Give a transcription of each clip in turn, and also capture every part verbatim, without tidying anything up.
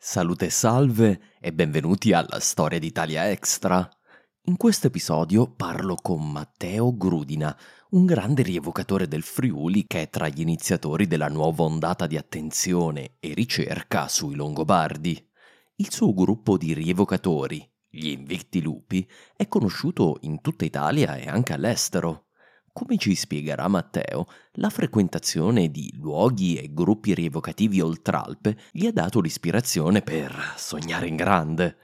Salute e salve e benvenuti alla Storia d'Italia Extra. In questo episodio parlo con Matteo Grudina, un grande rievocatore del Friuli che è tra gli iniziatori della nuova ondata di attenzione e ricerca sui Longobardi. Il suo gruppo di rievocatori, gli Invicti Lupi, è conosciuto in tutta Italia e anche all'estero. Come ci spiegherà Matteo, la frequentazione di luoghi e gruppi rievocativi oltralpe gli ha dato l'ispirazione per sognare in grande.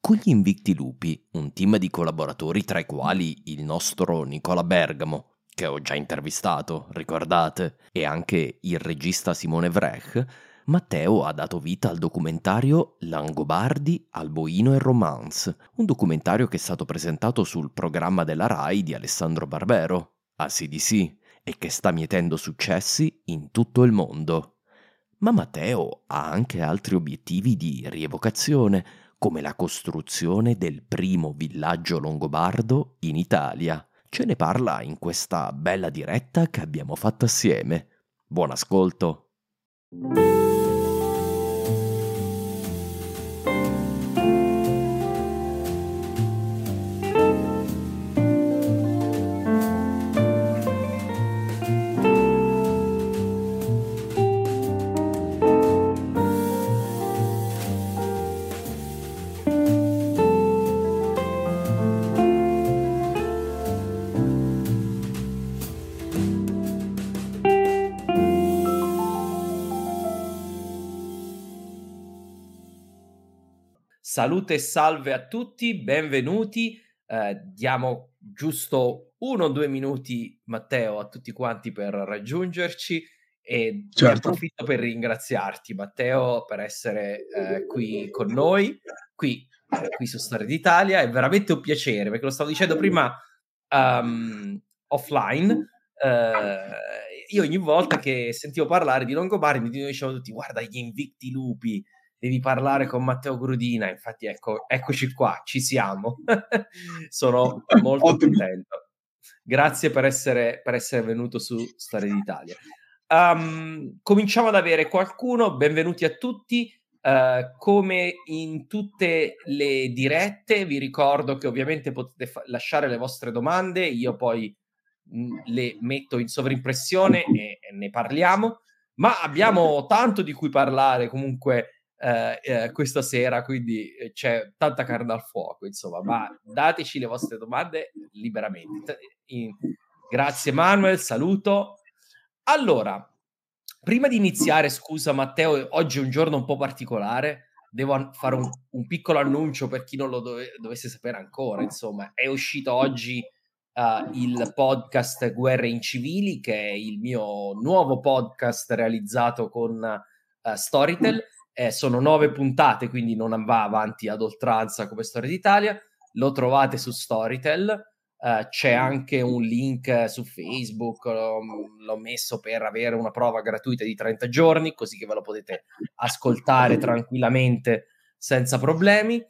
Con gli Invicti Lupi, un team di collaboratori tra i quali il nostro Nicola Bergamo, che ho già intervistato, ricordate, e anche il regista Simone Vrech, Matteo ha dato vita al documentario Langobardi, Alboino e Romans, un documentario che è stato presentato sul programma della RAI di Alessandro Barbero, a C D C, e che sta mietendo successi in tutto il mondo. Ma Matteo ha anche altri obiettivi di rievocazione, come la costruzione del primo villaggio longobardo in Italia. Ce ne parla in questa bella diretta che abbiamo fatto assieme. Buon ascolto! Salute e salve a tutti, benvenuti, eh, diamo giusto uno o due minuti, Matteo, a tutti quanti per raggiungerci e certo. Ne approfitto per ringraziarti, Matteo, per essere eh, qui con noi, qui, qui su Storia d'Italia. È veramente un piacere, perché lo stavo dicendo prima um, offline, eh, io ogni volta che sentivo parlare di Longobardi mi dicevano tutti, guarda gli Invicti Lupi, devi parlare con Matteo Grudina, infatti ecco, eccoci qua, ci siamo. Sono molto Ottimo. contento. Grazie per essere, per essere venuto su Storia d'Italia. Um, cominciamo ad avere qualcuno, benvenuti a tutti. Uh, come in tutte le dirette, vi ricordo che ovviamente potete fa- lasciare le vostre domande, io poi mh, le metto in sovrimpressione e, e ne parliamo, ma abbiamo tanto di cui parlare comunque Uh, eh, questa sera, quindi c'è tanta carne al fuoco, insomma, ma dateci le vostre domande liberamente. In... Grazie Manuel, saluto. Allora, prima di iniziare, scusa Matteo, oggi è un giorno un po' particolare, devo an- fare un, un piccolo annuncio per chi non lo dove- dovesse sapere ancora, insomma, è uscito oggi uh, il podcast Guerre Incivili, che è il mio nuovo podcast realizzato con uh, Storytel. Eh, sono nove puntate, quindi non va avanti ad oltranza come Storia d'Italia. Lo trovate su Storytel, eh, c'è anche un link su Facebook, l'ho, l'ho messo per avere una prova gratuita di trenta giorni, così che ve lo potete ascoltare tranquillamente senza problemi,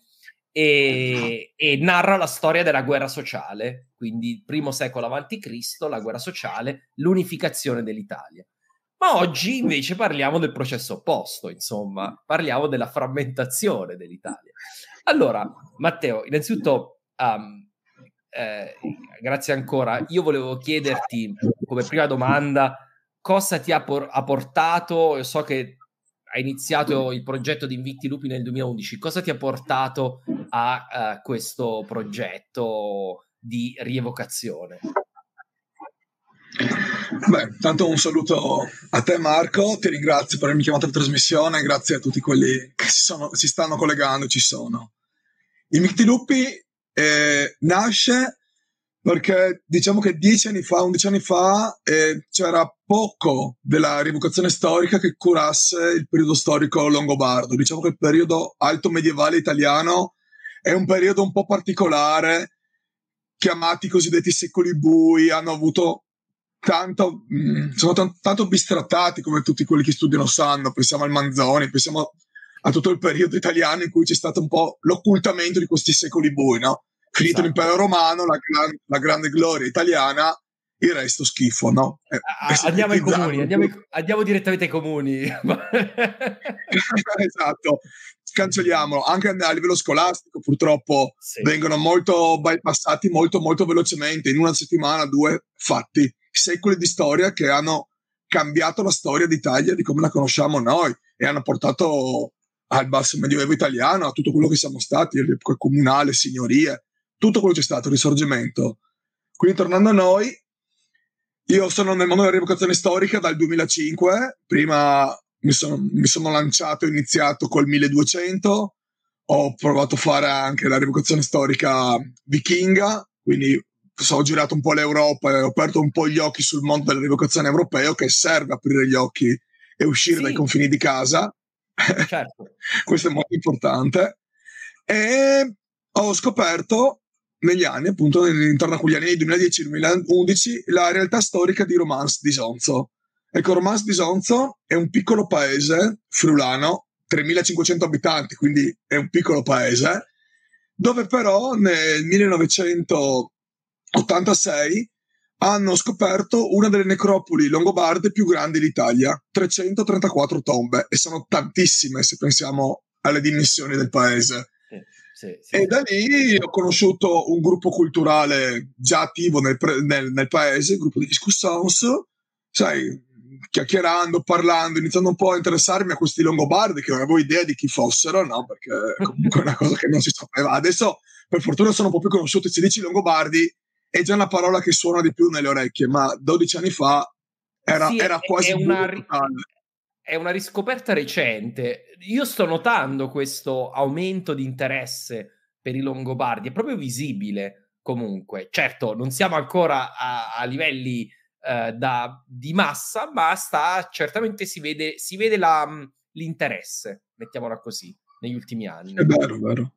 e, e narra la storia della guerra sociale, quindi primo secolo avanti Cristo, la guerra sociale, l'unificazione dell'Italia. Ma oggi invece parliamo del processo opposto, insomma, parliamo della frammentazione dell'Italia. Allora, Matteo, innanzitutto, um, eh, grazie ancora. Io volevo chiederti, come prima domanda, cosa ti ha, por- ha portato, io so che hai iniziato il progetto di Invicti Lupi nel duemilaundici, cosa ti ha portato a uh, questo progetto di rievocazione? Beh, tanto un saluto a te Marco, ti ringrazio per avermi chiamato alla trasmissione, grazie a tutti quelli che si, sono, si stanno collegando, ci sono. Invicti Lupi eh, nasce perché diciamo che dieci anni fa, undici anni fa eh, c'era poco della rievocazione storica che curasse il periodo storico longobardo. Diciamo che il periodo alto medievale italiano è un periodo un po' particolare, chiamati i cosiddetti secoli bui, hanno avuto tanto, mh, sono t- tanto bistrattati, come tutti quelli che studiano sanno. Pensiamo al Manzoni, pensiamo a tutto il periodo italiano in cui c'è stato un po' l'occultamento di questi secoli bui, no? Finito, esatto, l'impero romano, la, gran, la grande gloria italiana, il resto schifo, no? È, ah, è andiamo ai comuni, andiamo, andiamo direttamente ai comuni. Esatto, cancelliamolo. Anche a livello scolastico purtroppo sì, vengono molto bypassati molto molto velocemente, in una settimana, due, fatti secoli di storia che hanno cambiato la storia d'Italia, di come la conosciamo noi, e hanno portato al basso medioevo italiano, a tutto quello che siamo stati, l'epoca comunale, signorie, tutto quello che c'è stato, il risorgimento. Quindi tornando a noi, io sono nel mondo della rievocazione storica dal duemilacinque, prima mi sono, mi sono lanciato, ho iniziato col milleduecento, ho provato a fare anche la rievocazione storica vichinga, quindi ho girato un po' l'Europa e ho aperto un po' gli occhi sul mondo della rievocazione europeo, che serve aprire gli occhi e uscire sì, dai confini di casa. Certo. Questo è molto importante. E ho scoperto negli anni, appunto intorno a quegli anni duemiladieci duemilaundici, la realtà storica di Romans di Sonzo. Ecco, Romans di Sonzo è un piccolo paese friulano, tremilacinquecento abitanti, quindi è un piccolo paese, dove però nel millenovecentottantasei hanno scoperto una delle necropoli longobarde più grandi d'Italia, trecentotrentaquattro tombe, e sono tantissime se pensiamo alle dimensioni del paese. Sì, sì, sì. E da lì ho conosciuto un gruppo culturale già attivo nel, pre- nel, nel paese, il gruppo di Discussons, sai, chiacchierando, parlando, iniziando un po' a interessarmi a questi longobardi che non avevo idea di chi fossero, no? Perché comunque è una cosa che non si sapeva. Adesso per fortuna sono un po' più conosciuti, si dice longobardi è già una parola che suona di più nelle orecchie, ma dodici anni fa era, sì, era quasi... È una, ri- è una riscoperta recente. Io sto notando questo aumento di interesse per i longobardi, è proprio visibile comunque. Certo, non siamo ancora a, a livelli eh, da, di massa, ma sta, certamente si vede, si vede la, l'interesse, mettiamola così, negli ultimi anni. È vero, è vero.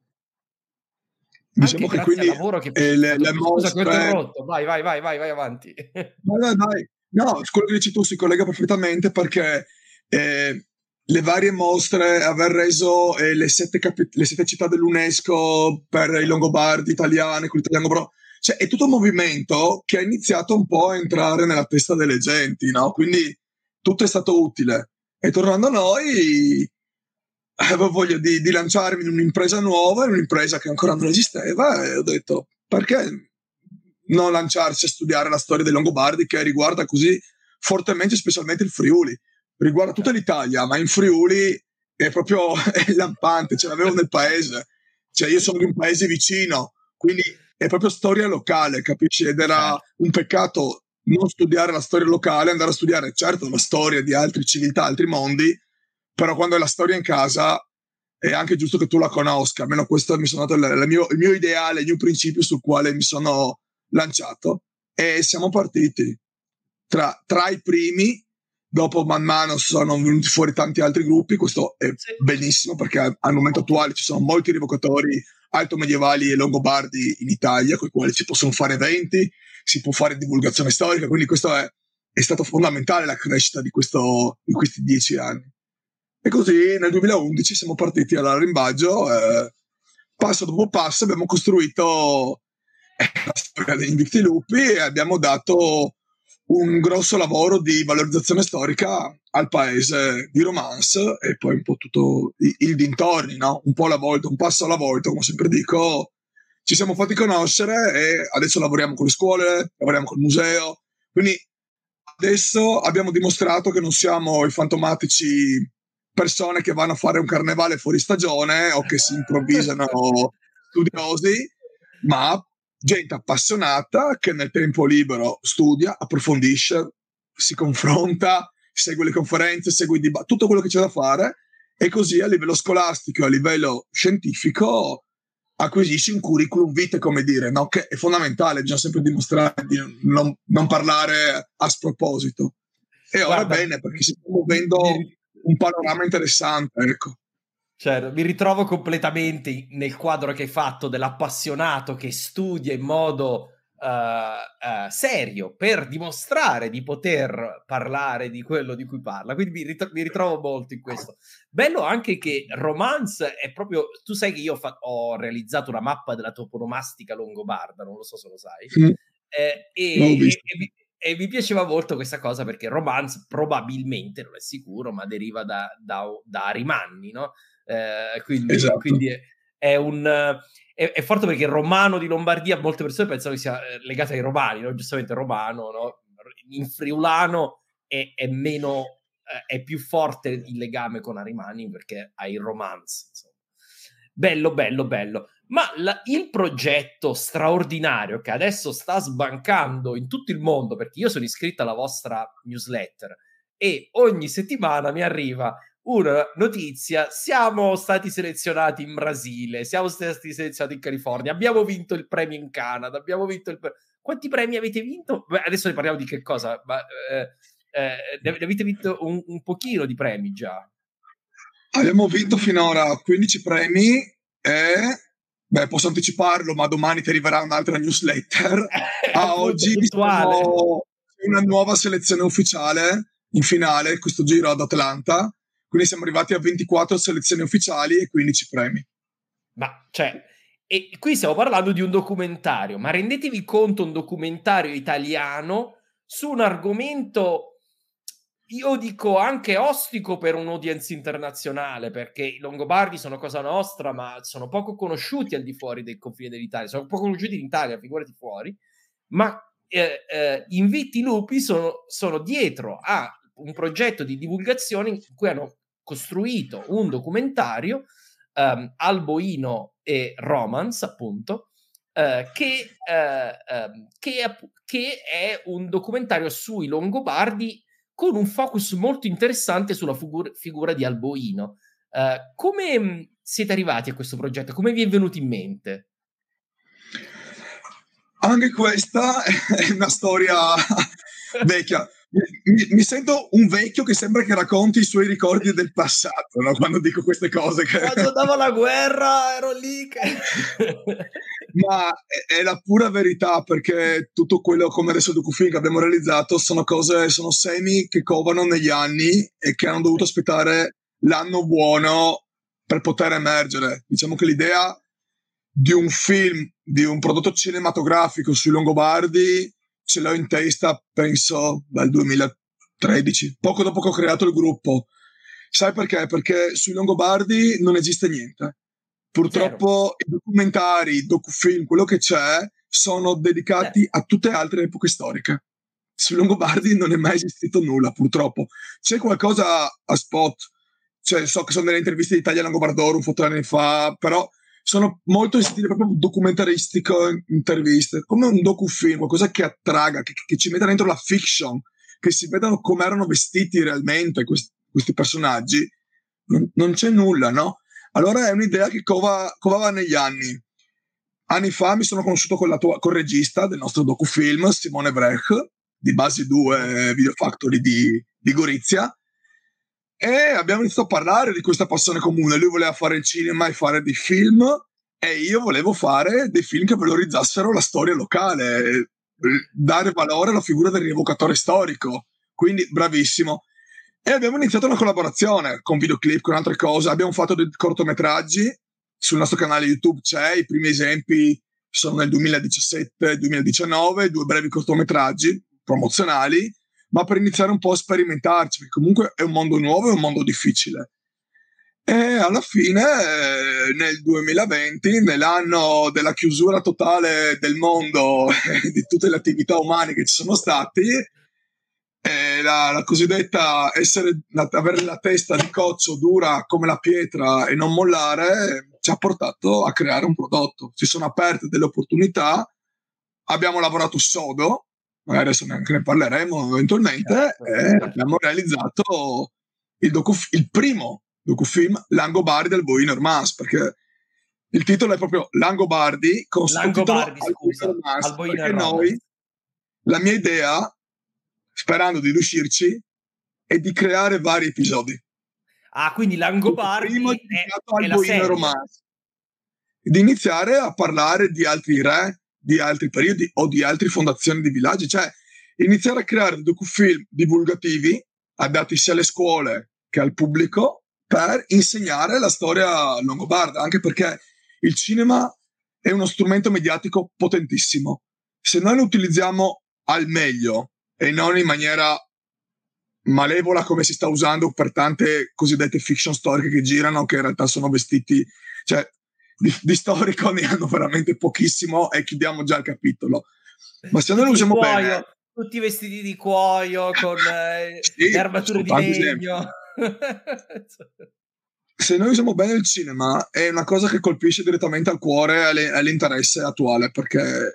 Diciamo anche che quindi al lavoro che eh, le, le mostre... vai, vai, vai, vai, vai avanti. No, no, dai. No, quello che dici tu si collega perfettamente, perché eh, le varie mostre, aver reso eh, le, sette capi... le sette città dell'UNESCO per i longobardi italiani, con l'italiano bro... cioè è tutto un movimento che ha iniziato un po' a entrare nella testa delle genti, no? Quindi tutto è stato utile. E tornando a noi, avevo voglia di, di lanciarmi in un'impresa nuova, in un'impresa che ancora non esisteva, e ho detto perché non lanciarsi a studiare la storia dei longobardi, che riguarda così fortemente specialmente il Friuli, riguarda tutta l'Italia, ma in Friuli è proprio è lampante, ce l'avevo nel paese, cioè io sono di un paese vicino, quindi è proprio storia locale, capisci? Ed era un peccato non studiare la storia locale, andare a studiare certo la storia di altre civiltà, altri mondi, però quando è la storia in casa è anche giusto che tu la conosca, almeno questo mi sono dato il, il, mio, il mio ideale, il mio principio sul quale mi sono lanciato, e siamo partiti tra, tra i primi. Dopo man mano sono venuti fuori tanti altri gruppi, questo è bellissimo perché al momento attuale ci sono molti rievocatori alto medievali e longobardi in Italia con i quali si possono fare eventi, si può fare divulgazione storica, quindi questo è, è stato fondamentale la crescita di, questo, di questi dieci anni. E così nel duemilaundici siamo partiti all'arrimbaggio, eh, passo dopo passo abbiamo costruito la storia degli Invicti Lupi e abbiamo dato un grosso lavoro di valorizzazione storica al paese di Romans e poi un po' tutto il, il dintorni, no? Un po' alla volta, un passo alla volta, come sempre dico. Ci siamo fatti conoscere e adesso lavoriamo con le scuole, lavoriamo col museo, quindi Adesso abbiamo dimostrato che non siamo i fantomatici persone che vanno a fare un carnevale fuori stagione o che si improvvisano studiosi, ma gente appassionata che nel tempo libero studia, approfondisce, si confronta, segue le conferenze, segue i dibattiti, tutto quello che c'è da fare, e così a livello scolastico e a livello scientifico acquisisci un curriculum vitae, come dire, no? Che è fondamentale, bisogna sempre dimostrare di non, non parlare a sproposito. E ora guarda, bene, perché si sta muovendo un panorama interessante, ecco. Certo, mi ritrovo completamente nel quadro che hai fatto dell'appassionato che studia in modo uh, uh, serio per dimostrare di poter parlare di quello di cui parla, quindi mi, ritro- mi ritrovo molto in questo. Bello anche che Romans è proprio, tu sai che io ho, fa- ho realizzato una mappa della toponomastica longobarda, non lo so se lo sai, mm. eh, e, no, e, e mi- E mi piaceva molto questa cosa perché Romans probabilmente, non è sicuro, ma deriva da, da, da Arimanni, no? Eh, quindi, esatto. Quindi è, è un... È, è forte perché il romano di Lombardia, molte persone pensano che sia legato ai romani, no? Giustamente romano, no? In friulano è, è meno... è più forte il legame con Arimanni perché ha il Romans, insomma. Bello, bello, bello. Ma la, il progetto straordinario che adesso sta sbancando in tutto il mondo, perché io sono iscritto alla vostra newsletter e ogni settimana mi arriva una notizia: siamo stati selezionati in Brasile, siamo stati selezionati in California, abbiamo vinto il premio in Canada, abbiamo vinto il pre... Quanti premi avete vinto? Beh, adesso ne parliamo di che cosa, ma eh, eh, ne avete vinto un, un pochino di premi già. Abbiamo vinto finora quindici premi e... Beh, posso anticiparlo, ma domani ti arriverà un'altra newsletter. A oggi siamo una nuova selezione ufficiale in finale, questo giro ad Atlanta. Quindi siamo arrivati a ventiquattro selezioni ufficiali e quindici premi. Ma, cioè, e qui stiamo parlando di un documentario, ma rendetevi conto, un documentario italiano su un argomento, io dico anche ostico per un'audience internazionale, perché i Longobardi sono cosa nostra, ma sono poco conosciuti al di fuori del confine dell'Italia, sono poco conosciuti in Italia, figurati fuori, ma eh, eh, Invicti Lupi sono, sono dietro a un progetto di divulgazione in cui hanno costruito un documentario, ehm, Alboino e Romans, appunto, eh, che, eh, ehm, che, che è un documentario sui Longobardi con un focus molto interessante sulla figur- figura di Alboino. Uh, come siete arrivati a questo progetto? Come vi è venuto in mente? Anche questa è una storia vecchia. Mi, mi sento un vecchio che sembra che racconti i suoi ricordi del passato, no? Quando dico queste cose. Che... Quando andavo alla guerra ero lì. Che... Ma è, è la pura verità, perché tutto quello, come adesso il docufilm che abbiamo realizzato, sono cose, sono semi che covano negli anni e che hanno dovuto aspettare l'anno buono per poter emergere. Diciamo che l'idea di un film, di un prodotto cinematografico sui Longobardi, ce l'ho in testa, penso, dal duemilatredici, poco dopo che ho creato il gruppo. Sai perché? Perché sui Longobardi non esiste niente. Purtroppo Zero. I documentari, i docufilm, quello che c'è, sono dedicati Zero. A tutte altre epoche storiche. Sui Longobardi non è mai esistito nulla, purtroppo. C'è qualcosa a spot, cioè so che sono delle interviste di Italia Longobardorum un po' tre anni fa, però... sono molto in stile proprio documentaristico, interviste, come un docufilm, qualcosa che attraga, che, che ci metta dentro la fiction, che si vedano come erano vestiti realmente questi, questi personaggi. Non, non c'è nulla, no? Allora è un'idea che cova, covava negli anni. Anni fa mi sono conosciuto con la tua, col regista del nostro docufilm, Simone Vrech, di Basi due Video Factory di, di Gorizia, e abbiamo iniziato a parlare di questa passione comune. Lui voleva fare il cinema e fare dei film, e io volevo fare dei film che valorizzassero la storia locale, dare valore alla figura del rievocatore storico, quindi bravissimo. E abbiamo iniziato una collaborazione con videoclip, con altre cose, abbiamo fatto dei cortometraggi sul nostro canale YouTube, c'è i primi esempi, sono nel duemiladiciassette duemiladiciannove, due brevi cortometraggi promozionali, ma per iniziare un po' a sperimentarci, perché comunque è un mondo nuovo, è un mondo difficile. E alla fine, nel duemilaventi, nell'anno della chiusura totale del mondo, di tutte le attività umane che ci sono state, eh, la, la cosiddetta essere, la, avere la testa di coccio dura come la pietra e non mollare ci ha portato a creare un prodotto. Si sono aperte delle opportunità, abbiamo lavorato sodo, magari adesso neanche ne parleremo eventualmente, eh, e abbiamo realizzato il, docuf- il primo docufilm Langobardi Alboino e Romans, perché il titolo è proprio Langobardi con Langobardi, scusa, Romans, Alboino perché e noi, la mia idea, sperando di riuscirci, è di creare vari episodi. Ah, quindi Langobardi primo è, è la serie. Romans, di iniziare a parlare di altri re, di altri periodi o di altre fondazioni di villaggi, cioè iniziare a creare docufilm divulgativi adatti sia alle scuole che al pubblico per insegnare la storia longobarda, anche perché il cinema è uno strumento mediatico potentissimo. Se noi lo utilizziamo al meglio e non in maniera malevola come si sta usando per tante cosiddette fiction storiche che girano, che in realtà sono vestiti, cioè Di, di storico ne hanno veramente pochissimo e chiudiamo già il capitolo. Ma se noi lo usiamo cuoio, bene, tutti vestiti di cuoio con eh, sì, le armature di legno. Se noi usiamo bene il cinema è una cosa che colpisce direttamente al cuore e alle, all'interesse attuale, perché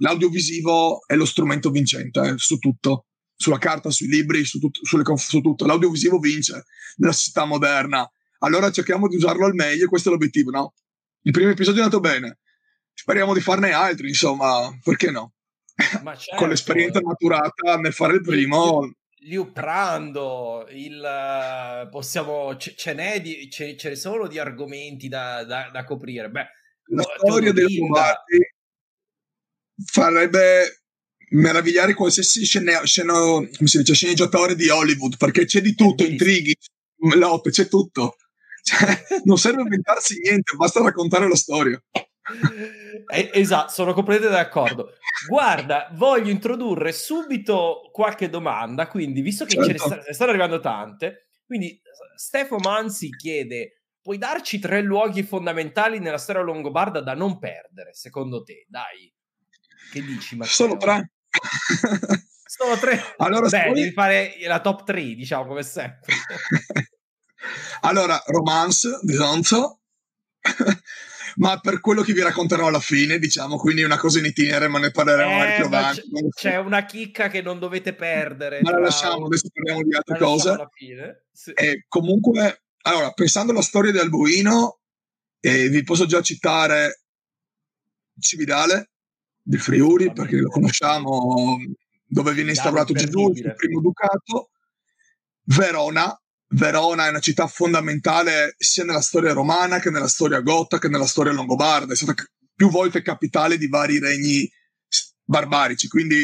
l'audiovisivo è lo strumento vincente eh, su tutto, sulla carta, sui libri, su, tut, sulle, su tutto. L'audiovisivo vince nella società moderna, allora cerchiamo di usarlo al meglio, questo è l'obiettivo, no? Il primo episodio è andato bene, speriamo di farne altri, insomma, perché no? Ma certo, con l'esperienza maturata nel fare il primo. Liuprando, il, possiamo, ce n'è di, ce, ce ne sono di argomenti da, da, da coprire. Beh, la storia dei Lombardi farebbe meravigliare qualsiasi scene, sceno, come si dice, sceneggiatore di Hollywood, perché c'è di tutto, intrighi, lotte, c'è tutto. Cioè, non serve inventarsi niente, basta raccontare la storia. Eh, esatto, sono completamente d'accordo. Guarda, voglio introdurre subito qualche domanda, quindi visto che certo. ce, ne sta, ce ne stanno arrivando tante, quindi Stefano Manzi chiede: puoi darci tre luoghi fondamentali nella storia longobarda da non perdere, secondo te? Dai, che dici, Matteo? Sono tre. Sono tre. Allora, beh, devi fare la top tre, diciamo, come sempre. Allora, Romans di Sonzo, ma per quello che vi racconterò alla fine, diciamo, quindi una cosa in itinere, ma ne parleremo eh, più avanti. C'è, c'è una chicca che non dovete perdere. Ma la lasciamo, adesso parliamo di altre cose. Sì. E comunque, allora, pensando alla storia di Alboino, eh, vi posso già citare Cividale del Friuli, perché lo conosciamo, dove viene instaurato Gesù, il primo ducato. Verona. Verona è una città fondamentale sia nella storia romana che nella storia gotta che nella storia longobarda, è stata più volte capitale di vari regni barbarici, quindi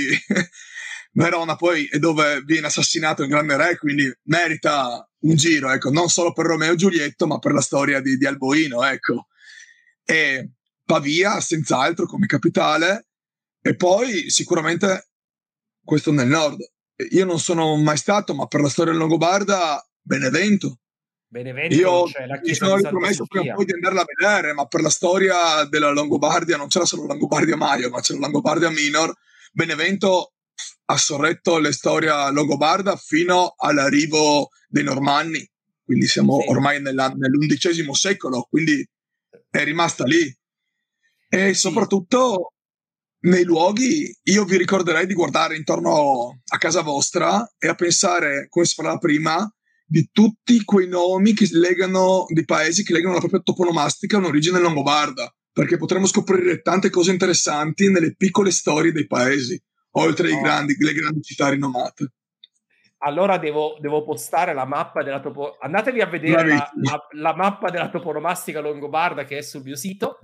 Verona poi è dove viene assassinato un grande re, quindi merita un giro, ecco, non solo per Romeo e Giulietto ma per la storia di, di Alboino, ecco. E Pavia senz'altro come capitale, e poi sicuramente questo nel nord. Io non sono mai stato, ma per la storia longobarda Benevento. Benevento, io cioè, la mi sono ripromesso prima o poi di andarla a vedere, ma per la storia della Longobardia non c'era solo Langobardia Maior, ma c'era Langobardia Minor. Benevento ha sorretto la storia longobarda fino all'arrivo dei Normanni, quindi siamo sì. ormai nella, nell'undicesimo secolo, quindi è rimasta lì. E sì. soprattutto nei luoghi io vi ricorderei di guardare intorno a casa vostra e a pensare, come si parlava prima, di tutti quei nomi che legano, di paesi che legano la propria toponomastica a un'origine longobarda, perché potremmo scoprire tante cose interessanti nelle piccole storie dei paesi, oltre ai oh. grandi, le grandi città rinomate. Allora devo, devo postare la mappa della topo... Andatevi a vedere la, la, la mappa della toponomastica longobarda che è sul mio sito,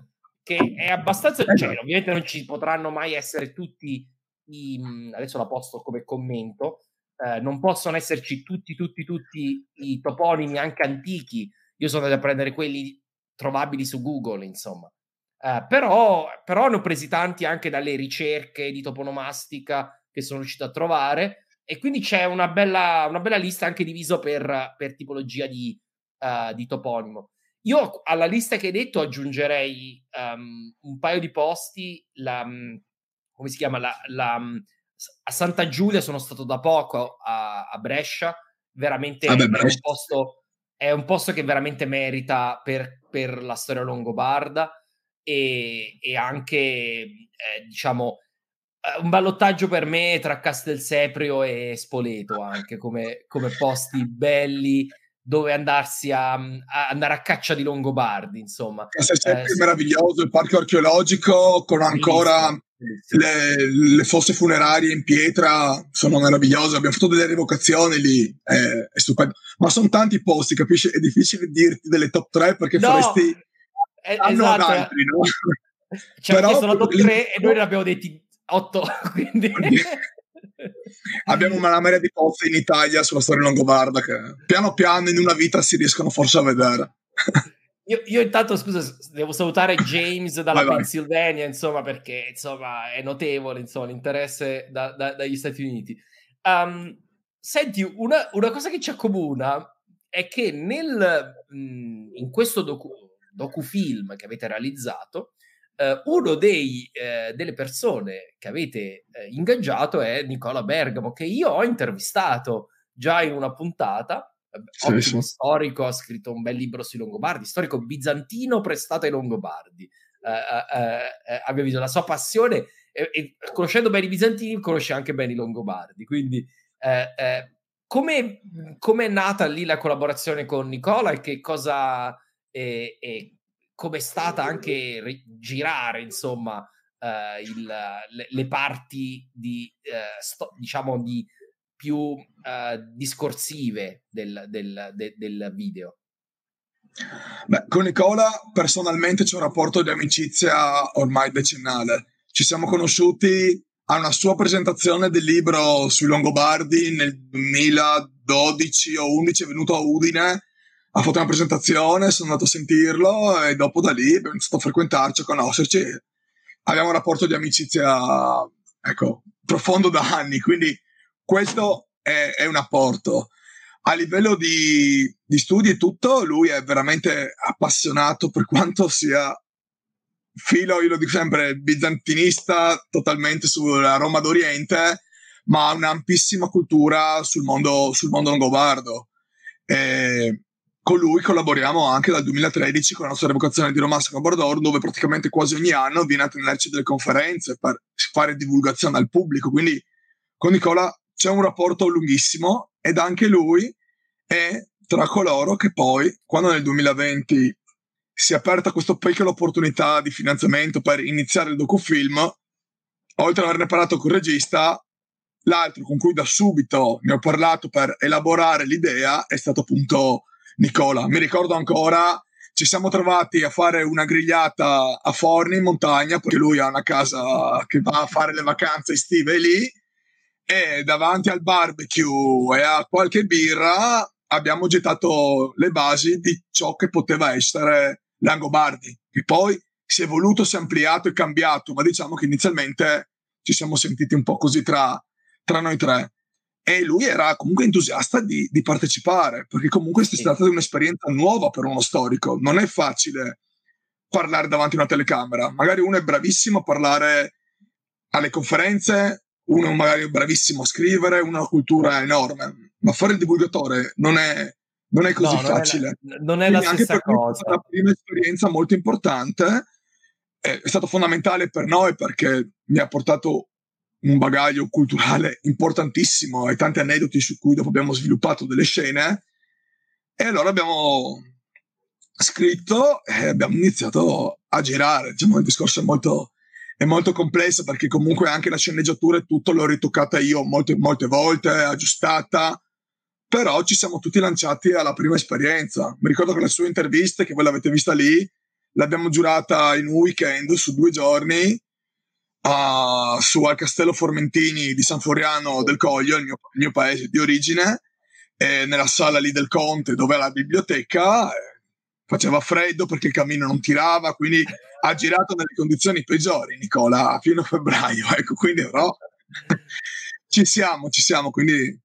che è abbastanza... Eh, cioè, ovviamente non ci potranno mai essere tutti i... Adesso la posto come commento. Eh, non possono esserci tutti, tutti, tutti i toponimi anche antichi. Io sono andato a prendere quelli trovabili su Google, insomma. Eh, però, però ne ho presi tanti anche dalle ricerche di toponomastica che sono riuscito a trovare, e quindi c'è una bella, una bella lista anche diviso per, per tipologia di, uh, di toponimo. Io alla lista che hai detto aggiungerei um, un paio di posti, la, come si chiama, la, la a Santa Giulia sono stato da poco, a, a Brescia, veramente ah beh, è, Brescia. Un posto, è un posto che veramente merita per, per la storia longobarda e, e anche, eh, diciamo, un ballottaggio per me tra Castelseprio e Spoleto, anche come, come posti belli dove andarsi a, a andare a caccia di longobardi, insomma. Castelseprio eh, è meraviglioso, il parco archeologico con ancora le, le fosse funerarie in pietra, sono meravigliose, abbiamo fatto delle rievocazioni lì, è, è stupendo. Ma sono tanti posti, capisci? È difficile dirti delle top tre perché no, faresti eh, esatto. ad altri, no? Cioè, però sono top tre e noi ne abbiamo detti otto, quindi abbiamo una marea di posti in Italia sulla storia longobarda che piano piano in una vita si riescono forse a vedere. io, io intanto scusa devo salutare James dalla vai, Pennsylvania vai. Insomma, perché insomma è notevole insomma l'interesse da, da, dagli Stati Uniti. Um, senti, una, una cosa che ci accomuna è che nel in questo docu, docufilm che avete realizzato Uh, uno dei, uh, delle persone che avete uh, ingaggiato è Nicola Bergamo, che io ho intervistato già in una puntata, sì, ottimo sì. storico, ha scritto un bel libro sui Longobardi, storico bizantino prestato ai Longobardi. Uh, uh, uh, uh, abbiamo visto la sua passione e, e conoscendo bene i bizantini conosce anche bene i Longobardi, quindi uh, uh, come come è nata lì la collaborazione con Nicola e che cosa è, è com'è stata anche girare, insomma, eh, il, le, le parti di, eh, sto, diciamo, di più eh, discorsive del, del, de, del video? Beh, con Nicola personalmente c'è un rapporto di amicizia ormai decennale. Ci siamo conosciuti a una sua presentazione del libro sui Longobardi nel duemiladodici o undici, è venuto a Udine, ha fatto una presentazione, sono andato a sentirlo e dopo da lì abbiamo iniziato a frequentarci, a conoscerci. Abbiamo un rapporto di amicizia, ecco, profondo da anni, quindi questo è, è un apporto. A livello di, di studi e tutto, lui è veramente appassionato, per quanto sia filo, io lo dico sempre, bizantinista totalmente sulla Roma d'Oriente, ma ha un'ampissima cultura sul mondo, sul mondo longobardo. E con lui collaboriamo anche dal duemilatredici con la nostra rievocazione di Romanza con Bordor, dove praticamente quasi ogni anno viene a tenerci delle conferenze per fare divulgazione al pubblico. Quindi con Nicola c'è un rapporto lunghissimo ed anche lui è tra coloro che poi, quando nel duemilaventi si è aperta questa piccola opportunità di finanziamento per iniziare il docufilm, oltre ad averne parlato col regista, l'altro con cui da subito ne ho parlato per elaborare l'idea è stato appunto Nicola. Mi ricordo ancora, ci siamo trovati a fare una grigliata a Forni in montagna, perché lui ha una casa che va a fare le vacanze estive lì, e davanti al barbecue e a qualche birra abbiamo gettato le basi di ciò che poteva essere Langobardi, che poi si è evoluto, si è ampliato e cambiato, ma diciamo che inizialmente ci siamo sentiti un po' così tra, tra noi tre. E lui era comunque entusiasta di, di partecipare, perché comunque sì. è stata un'esperienza nuova per uno storico. Non è facile parlare davanti a una telecamera. Magari uno è bravissimo a parlare alle conferenze, uno magari è bravissimo a scrivere, una cultura enorme, ma fare il divulgatore non è, non è così no, non facile. È la, non è Quindi la stessa cosa. È una prima esperienza molto importante, è, è stato fondamentale per noi perché mi ha portato un bagaglio culturale importantissimo e tanti aneddoti su cui dopo abbiamo sviluppato delle scene, e allora abbiamo scritto e abbiamo iniziato a girare. Diciamo, il discorso è molto, è molto complesso perché comunque anche la sceneggiatura e tutto l'ho ritoccata io molte, molte volte, aggiustata, però ci siamo tutti lanciati alla prima esperienza. Mi ricordo che la sua intervista, che voi l'avete vista lì, l'abbiamo girata in un weekend su due giorni Uh, su al Castello Formentini di San Floriano del Coglio, il mio, il mio paese di origine, eh, nella sala lì del Conte dove era la biblioteca. Eh, faceva freddo perché il cammino non tirava, quindi ha girato nelle condizioni peggiori Nicola fino a febbraio, ecco, quindi però ci siamo, ci siamo, quindi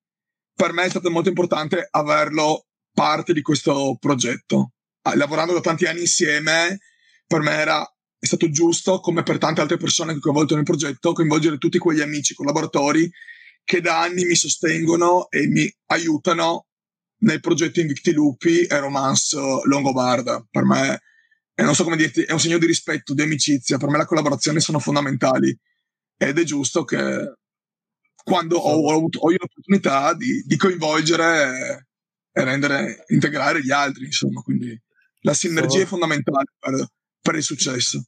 per me è stato molto importante averlo parte di questo progetto. Lavorando da tanti anni insieme, per me era è stato giusto, come per tante altre persone coinvolte nel progetto, coinvolgere tutti quegli amici, collaboratori che da anni mi sostengono e mi aiutano nel progetto Invicti Lupi e Romans Longobarda. Per me, e non so come dirti, è un segno di rispetto, di amicizia. Per me la collaborazione sono fondamentali ed è giusto che quando ho, ho, avuto, ho io l'opportunità di, di coinvolgere e, e rendere, integrare gli altri, insomma, quindi la sinergia so. è fondamentale per, per il successo.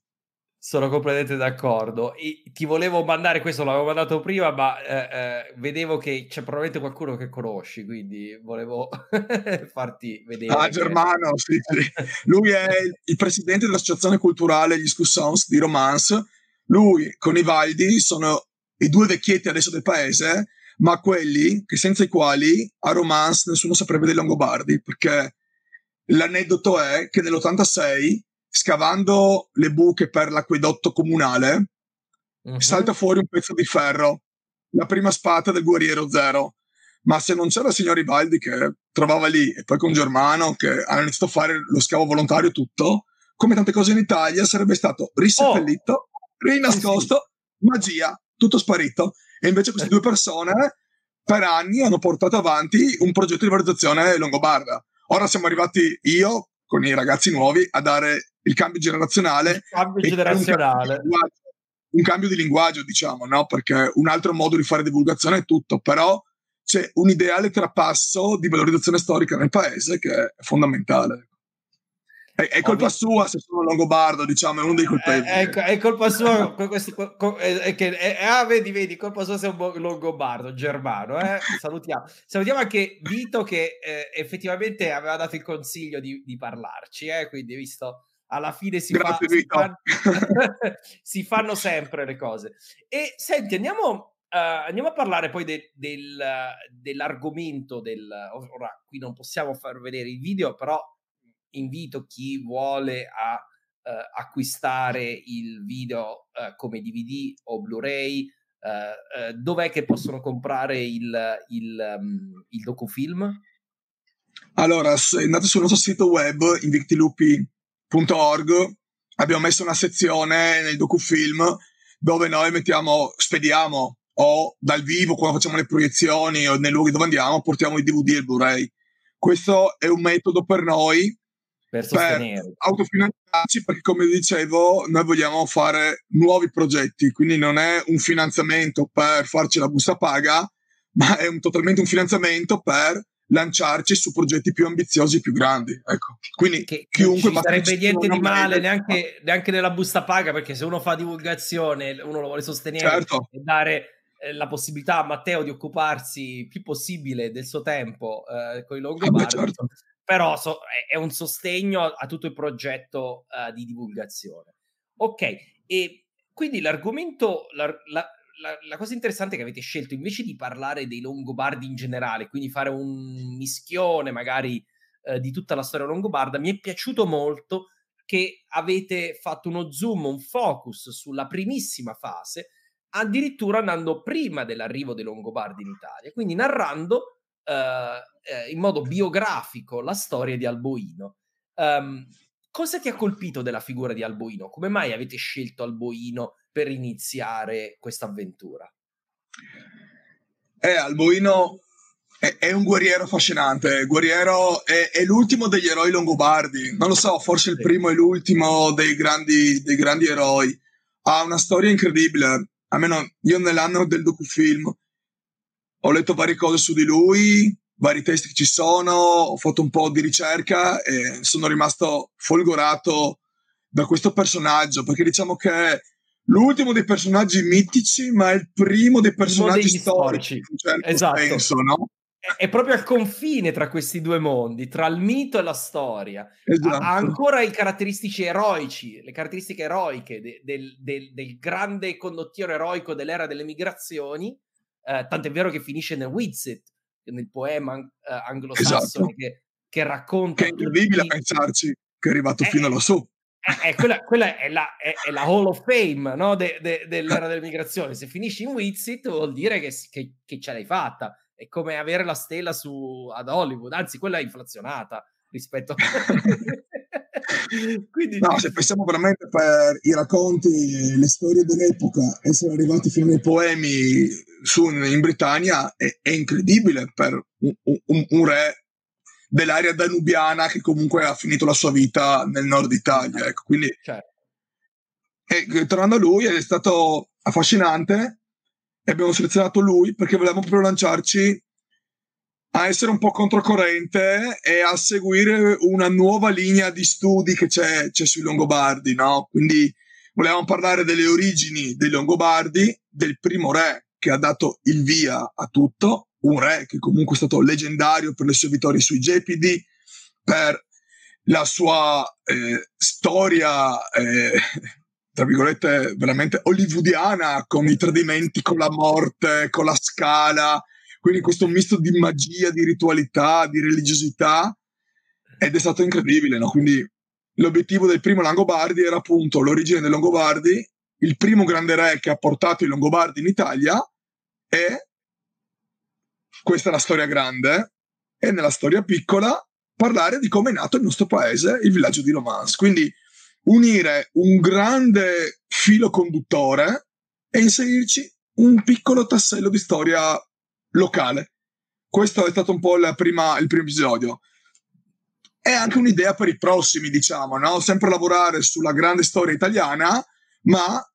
Sono completamente d'accordo. E ti volevo mandare, questo l'avevo mandato prima, ma eh, eh, vedevo che c'è probabilmente qualcuno che conosci, quindi volevo farti vedere. Ah, che... Germano, sì, sì. Lui è il presidente dell'associazione culturale Gli Scussons di Romans. Lui con i Valdi sono i due vecchietti adesso del paese, ma quelli che senza i quali a Romans nessuno saprebbe dei Longobardi, perché l'aneddoto è che nell'ottantasei, scavando le buche per l'acquedotto comunale, uh-huh. salta fuori un pezzo di ferro, la prima spata del guerriero zero. Ma se non c'era il signor Rivaldi che trovava lì, e poi con Germano che hanno iniziato a fare lo scavo volontario, tutto, come tante cose in Italia, sarebbe stato riseppellito, oh. rinascosto, sì. magia, tutto sparito. E invece queste due persone per anni hanno portato avanti un progetto di valorizzazione longobarda. Ora siamo arrivati io con i ragazzi nuovi a dare il cambio generazionale, il cambio generazionale. Un, cambio un cambio di linguaggio, diciamo, no? Perché un altro modo di fare divulgazione è tutto, però c'è un ideale trapasso di valorizzazione storica nel paese che è fondamentale. È, è colpa sua se sono longobardo, diciamo, è uno dei colpevoli. È, è colpa sua, questi, è che, è, è, ah, vedi, vedi, colpa sua se è un longobardo, Germano. Eh? Salutiamo. Salutiamo anche Vito che eh, effettivamente aveva dato il consiglio di, di parlarci, eh? Quindi visto, alla fine si, Grazie, fa, si, fanno, si fanno sempre le cose. E senti, andiamo... Uh, andiamo a parlare poi de, del, dell'argomento del... Ora, qui non possiamo far vedere il video, però invito chi vuole a uh, acquistare il video uh, come D V D o Blu-ray. Uh, uh, dov'è che possono comprare il, il, um, il docufilm? Allora, se andate sul nostro sito web invictilupi punto org, abbiamo messo una sezione nel docufilm dove noi mettiamo, spediamo o dal vivo, quando facciamo le proiezioni o nei luoghi dove andiamo, portiamo i D V D e il Blu-ray. Questo è un metodo per noi per, per autofinanziarci, perché come dicevo noi vogliamo fare nuovi progetti, quindi non è un finanziamento per farci la busta paga, ma è un, totalmente un finanziamento per lanciarci su progetti più ambiziosi e più grandi, ecco. Quindi che, chiunque non sarebbe niente di male, neanche, neanche nella busta paga, perché se uno fa divulgazione uno lo vuole sostenere, certo. e dare la possibilità a Matteo di occuparsi il più possibile del suo tempo eh, con i Longobardi, ah, certo. però so, è, è un sostegno a, a tutto il progetto uh, di divulgazione. Ok, e quindi l'argomento, la, la, la, la cosa interessante è che avete scelto, invece di parlare dei Longobardi in generale, quindi fare un mischione magari uh, di tutta la storia longobarda, mi è piaciuto molto che avete fatto uno zoom, un focus sulla primissima fase, addirittura andando prima dell'arrivo dei Longobardi in Italia, quindi narrando uh, eh, in modo biografico la storia di Alboino. Um, cosa ti ha colpito della figura di Alboino? Come mai avete scelto Alboino per iniziare questa avventura? Eh, Alboino è, è un guerriero affascinante, guerriero è, è l'ultimo degli eroi Longobardi, non lo so, forse il sì. primo e l'ultimo dei grandi, dei grandi eroi. Ha una storia incredibile. Almeno io nell'anno del docufilm ho letto varie cose su di lui, vari testi che ci sono, ho fatto un po' di ricerca e sono rimasto folgorato da questo personaggio, perché diciamo che è l'ultimo dei personaggi mitici, ma è il primo dei personaggi storici, in un certo esatto. senso, no? È proprio al confine tra questi due mondi, tra il mito e la storia. Esatto. Ha ancora i caratteristici eroici, le caratteristiche eroiche de, del, del, del grande condottiero eroico dell'era delle migrazioni, eh, tant'è vero che finisce nel Wizard, nel poema ang- anglosassone esatto. che, che racconta... Che è incredibile tutti... pensarci che è arrivato è, fino lassù. È, è quella, quella è, la, è, è la Hall of Fame, no? de, de, dell'era delle migrazioni. Se finisci in Wizard vuol dire che, che, che ce l'hai fatta. È come avere la stella su ad Hollywood, anzi quella è inflazionata rispetto a... Quindi... No, se pensiamo veramente per i racconti, le storie dell'epoca, essere arrivati fino ai poemi su, in Britannia è, è incredibile per un, un, un re dell'area danubiana che comunque ha finito la sua vita nel nord Italia. Ecco, quindi... certo. E tornando a lui è stato affascinante e abbiamo selezionato lui perché volevamo proprio lanciarci a essere un po' controcorrente e a seguire una nuova linea di studi che c'è, c'è sui Longobardi, no? Quindi volevamo parlare delle origini dei Longobardi, del primo re che ha dato il via a tutto, un re che comunque è stato leggendario per le sue vittorie sui Gepidi, per la sua eh, storia, eh, tra virgolette, veramente hollywoodiana, con i tradimenti, con la morte, con la scala... Quindi questo misto di magia, di ritualità, di religiosità, ed è stato incredibile, no? Quindi l'obiettivo del primo Langobardi era appunto l'origine dei Longobardi, il primo grande re che ha portato i Longobardi in Italia, e questa è la storia grande, e nella storia piccola parlare di come è nato il nostro paese, il villaggio di Romans. Quindi unire un grande filo conduttore e inserirci un piccolo tassello di storia locale. Questo è stato un po' la prima, il primo episodio. È anche un'idea per i prossimi, diciamo, no? Sempre lavorare sulla grande storia italiana, ma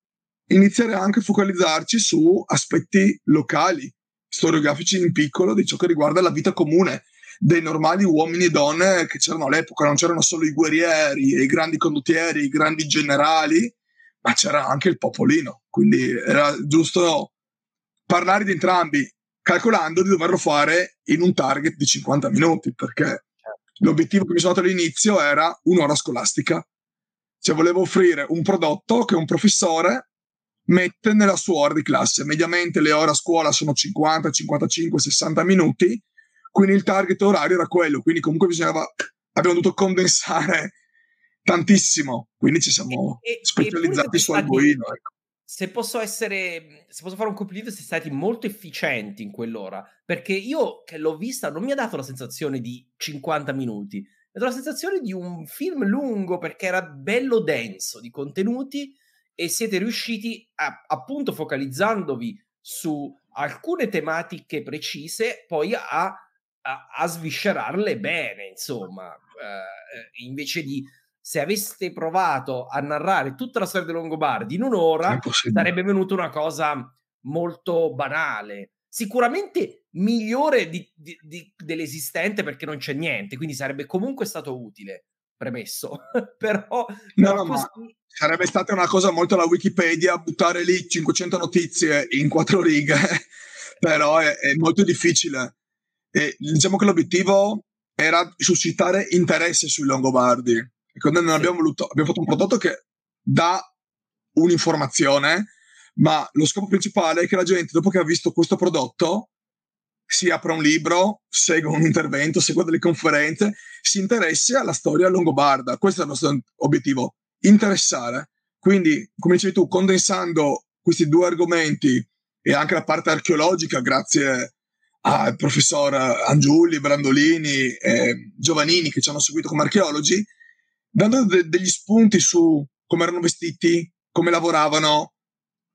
iniziare anche a focalizzarci su aspetti locali, storiografici in piccolo, di ciò che riguarda la vita comune dei normali uomini e donne che c'erano all'epoca. Non c'erano solo i guerrieri, i grandi condottieri, i grandi generali, ma c'era anche il popolino. Quindi era giusto parlare di entrambi, calcolando di doverlo fare in un target di cinquanta minuti, perché l'obiettivo che mi sono dato all'inizio era un'ora scolastica, cioè volevo offrire un prodotto che un professore mette nella sua ora di classe. Mediamente le ore a scuola sono cinquanta, cinquantacinque, sessanta minuti, quindi il target orario era quello, quindi comunque bisognava, abbiamo dovuto condensare tantissimo, quindi ci siamo e, specializzati e su Alboino, ecco. Se posso essere, se posso fare un complimento, siete stati molto efficienti in quell'ora, perché io che l'ho vista non mi ha dato la sensazione di cinquanta minuti, mi ha dato la sensazione di un film lungo, perché era bello denso di contenuti e siete riusciti, a, appunto focalizzandovi su alcune tematiche precise, poi a, a, a sviscerarle bene, insomma, eh, invece di... Se aveste provato a narrare tutta la storia dei Longobardi in un'ora, sarebbe venuta una cosa molto banale, sicuramente migliore di, di, di, dell'esistente, perché non c'è niente, quindi sarebbe comunque stato utile, premesso. Però no, no, così... ma sarebbe stata una cosa molto alla Wikipedia, buttare lì cinquecento notizie in quattro righe, però è, è molto difficile. E diciamo che l'obiettivo era suscitare interesse sui Longobardi. Ecco, noi non abbiamo voluto, abbiamo fatto un prodotto che dà un'informazione, ma lo scopo principale è che la gente, dopo che ha visto questo prodotto, si apra un libro, segua un intervento, segua delle conferenze, si interessi alla storia longobarda. Questo è il nostro obiettivo, interessare. Quindi, come dicevi tu, condensando questi due argomenti e anche la parte archeologica, grazie al professor Angiulli, Brandolini e Giovannini, che ci hanno seguito come archeologi, dando de- degli spunti su come erano vestiti, come lavoravano,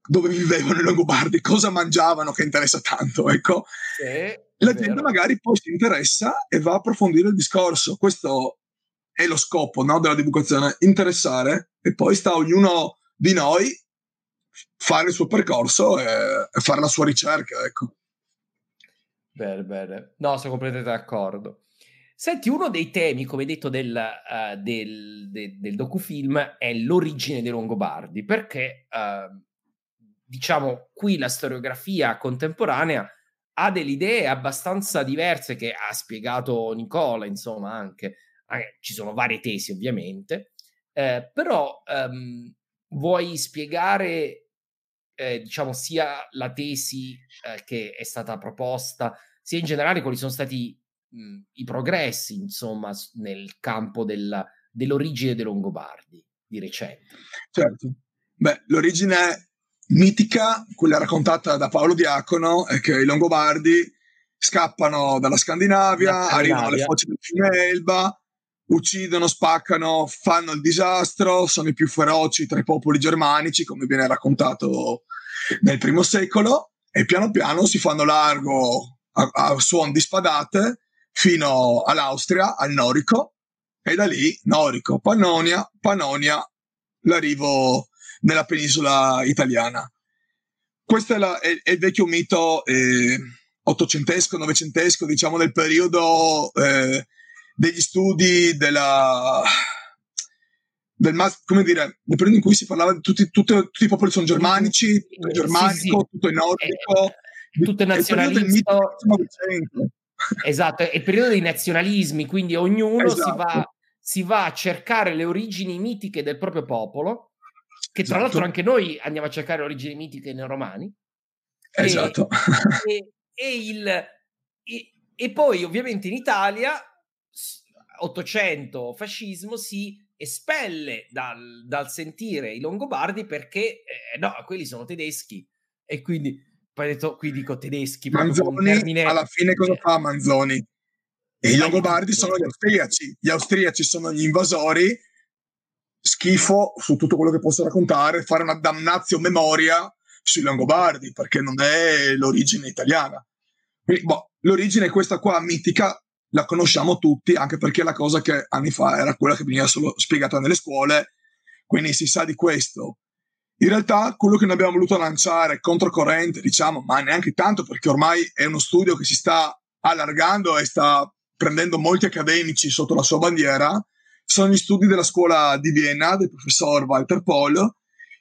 dove vivevano i Longobardi, cosa mangiavano, che interessa tanto, ecco. Sì, la gente vero. Magari poi si interessa e va a approfondire il discorso. Questo è lo scopo, no, della divulgazione, interessare, e poi sta ognuno di noi fare il suo percorso e, e fare la sua ricerca, ecco. Bene, bene. No, sono completamente d'accordo. Senti, uno dei temi, come detto, del, uh, del, de, del docufilm è l'origine dei Longobardi, perché, uh, diciamo, qui la storiografia contemporanea ha delle idee abbastanza diverse, che ha spiegato Nicola, insomma, anche. anche ci sono varie tesi, ovviamente, eh, però um, vuoi spiegare, eh, diciamo, sia la tesi eh, che è stata proposta, sia in generale quali sono stati i progressi, insomma, nel campo della, dell'origine dei Longobardi di recente. Certo. Beh, l'origine mitica, quella raccontata da Paolo Diacono, è che i Longobardi scappano dalla Scandinavia, arrivano alle foci del fiume Elba, uccidono, spaccano, fanno il disastro, sono i più feroci tra i popoli germanici, come viene raccontato nel primo secolo, e piano piano si fanno largo a, a suon di spadate fino all'Austria, al Norico, e da lì Norico, Pannonia, Pannonia, l'arrivo nella penisola italiana. Questo è, la, è, è il vecchio mito eh, ottocentesco, novecentesco, diciamo del periodo eh, degli studi della, del, come dire, del periodo in cui si parlava di tutti, tutti, tutti i popoli sono germanici, tutto è germanico, sì, sì. Tutto è nordico, eh, tutto è nazionalista. Esatto, è il periodo dei nazionalismi, quindi ognuno esatto. si, va, si va a cercare le origini mitiche del proprio popolo, che tra esatto. l'altro anche noi andiamo a cercare origini mitiche nei romani. Esatto. E, e, il, e, e poi ovviamente in Italia, Ottocento, fascismo, si espelle dal, dal sentire i Longobardi perché eh, no, quelli sono tedeschi. E quindi, poi detto, qui dico tedeschi. Manzoni, termine... alla fine cosa fa Manzoni? E i Longobardi sono gli austriaci. Gli austriaci sono gli invasori. Schifo su tutto quello che posso raccontare, fare una damnazio memoria sui Langobardi, perché non è l'origine italiana. Quindi, boh, l'origine è questa qua, mitica, la conosciamo tutti, anche perché la cosa che anni fa era quella che veniva solo spiegata nelle scuole, quindi si sa di questo. In realtà quello che noi abbiamo voluto lanciare controcorrente, diciamo, ma neanche tanto, perché ormai è uno studio che si sta allargando e sta prendendo molti accademici sotto la sua bandiera, sono gli studi della scuola di Vienna del professor Walter Poll,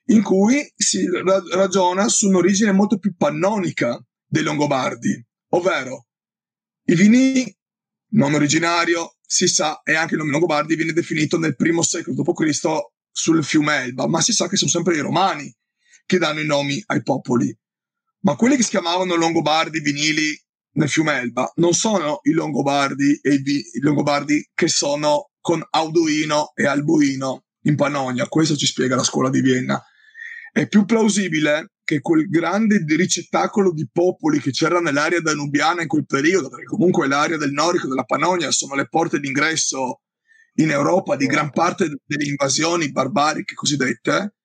in cui si ra- ragiona su un'origine molto più pannonica dei Longobardi, ovvero i vini, nome originario, si sa, e anche il nome Longobardi viene definito nel primo secolo dopo Cristo sul fiume Elba, ma si sa che sono sempre i romani che danno i nomi ai popoli. Ma quelli che si chiamavano Longobardi vinili nel fiume Elba non sono i Longobardi, e i, vi- i Longobardi che sono con Audoino e Alboino in Pannonia, questo ci spiega la scuola di Vienna. È più plausibile che quel grande ricettacolo di popoli che c'era nell'area danubiana in quel periodo, perché comunque l'area del Norico e della Pannonia sono le porte d'ingresso in Europa di gran parte delle invasioni barbariche cosiddette,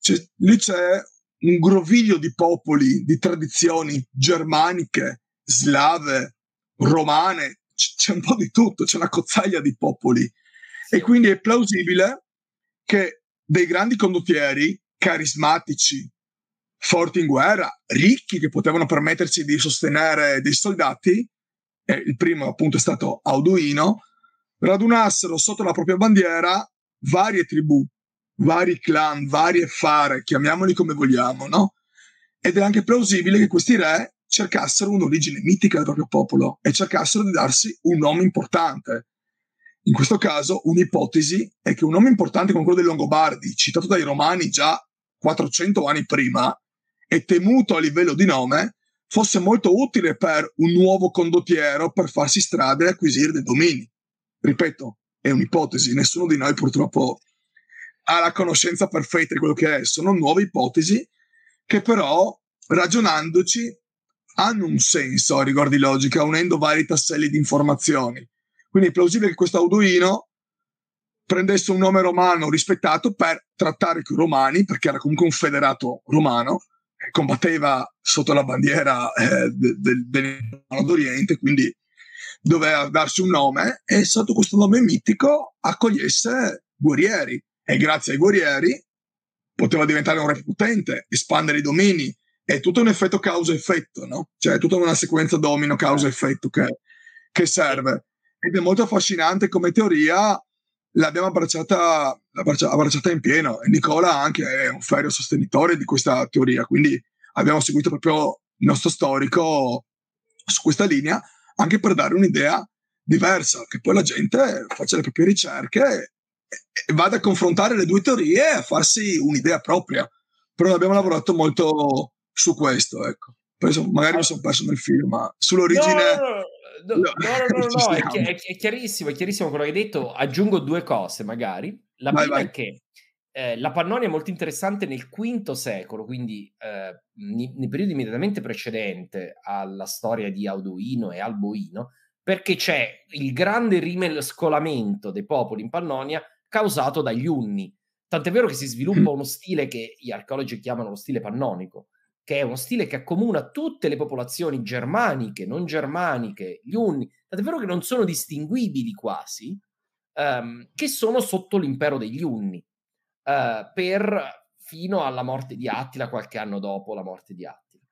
c'è, lì c'è un groviglio di popoli, di tradizioni germaniche, slave, romane, c'è un po' di tutto, c'è una cozzaglia di popoli, e quindi è plausibile che dei grandi condottieri carismatici, forti in guerra, ricchi, che potevano permettersi di sostenere dei soldati, e il primo appunto è stato Audoino, radunassero sotto la propria bandiera varie tribù, vari clan, varie fare, chiamiamoli come vogliamo, no? Ed è anche plausibile che questi re cercassero un'origine mitica del proprio popolo e cercassero di darsi un nome importante. In questo caso un'ipotesi è che un nome importante come quello dei Longobardi, citato dai Romani già quattrocento anni prima e temuto a livello di nome, fosse molto utile per un nuovo condottiero per farsi strada e acquisire dei domini. Ripeto, è un'ipotesi, nessuno di noi purtroppo ha la conoscenza perfetta di quello che è, sono nuove ipotesi che però, ragionandoci, hanno un senso a rigor di logica, unendo vari tasselli di informazioni. Quindi è plausibile che questo Audoino prendesse un nome romano rispettato per trattare con i romani, perché era comunque un federato romano, combatteva sotto la bandiera eh, del, del d'Oriente, quindi doveva darsi un nome, e sotto questo nome mitico accogliesse guerrieri, e grazie ai guerrieri poteva diventare un re potente, espandere i domini. È tutto un effetto causa-effetto, no? Cioè è tutta una sequenza domino causa-effetto che, che serve. Ed è molto affascinante come teoria, l'abbiamo abbracciata, abbracciata in pieno, e Nicola anche è un fervoroso sostenitore di questa teoria, quindi abbiamo seguito proprio il nostro storico su questa linea, anche per dare un'idea diversa, che poi la gente faccia le proprie ricerche e vada a confrontare le due teorie e a farsi un'idea propria. Però abbiamo lavorato molto su questo, ecco. Penso, magari allora, mi sono perso nel film, ma sull'origine... No, no, no, no, no, no, no è, chi- è chiarissimo, è chiarissimo quello che hai detto. Aggiungo due cose, magari. La vai, prima vai. È che eh, la Pannonia è molto interessante nel quinto secolo, quindi eh, nei, nei periodi immediatamente precedente alla storia di Audoino e Alboino, perché c'è il grande rimescolamento dei popoli in Pannonia causato dagli Unni. Tant'è vero che si sviluppa uno stile che gli archeologi chiamano lo stile pannonico, che è uno stile che accomuna tutte le popolazioni germaniche, non germaniche, gli Unni, tant'è vero che non sono distinguibili quasi, um, che sono sotto l'impero degli Unni, uh, per fino alla morte di Attila, qualche anno dopo la morte di Attila.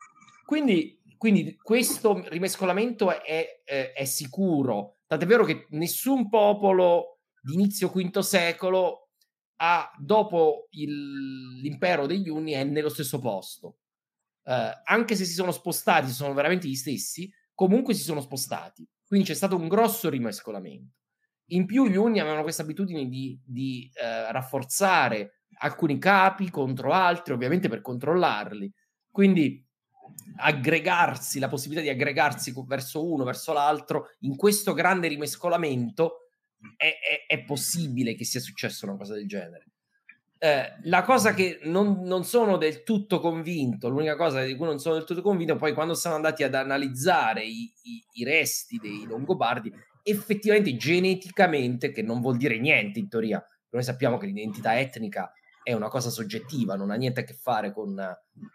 Quindi, quindi questo rimescolamento è, è, è sicuro, tant'è vero che nessun popolo di inizio quinto secolo ha, dopo il, l'impero degli Unni è nello stesso posto. Uh, anche se si sono spostati, sono veramente gli stessi, comunque si sono spostati, quindi c'è stato un grosso rimescolamento. In più gli Unni avevano questa abitudine di, di uh, rafforzare alcuni capi contro altri, ovviamente per controllarli, quindi aggregarsi, la possibilità di aggregarsi verso uno, verso l'altro. In questo grande rimescolamento è, è, è possibile che sia successo una cosa del genere. Eh, la cosa che non, non sono del tutto convinto, l'unica cosa di cui non sono del tutto convinto, poi quando siamo andati ad analizzare i, i, i resti dei Longobardi, effettivamente geneticamente, che non vuol dire niente in teoria, noi sappiamo che l'identità etnica è una cosa soggettiva, non ha niente a che fare con,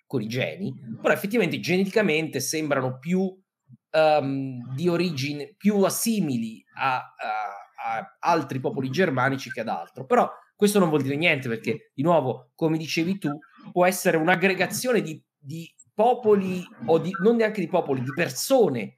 con i geni, però effettivamente geneticamente sembrano più um, di origine, più assimili a, a, a altri popoli germanici che ad altro, però questo non vuol dire niente perché, di nuovo, come dicevi tu, può essere un'aggregazione di, di popoli, o di, non neanche di popoli, di persone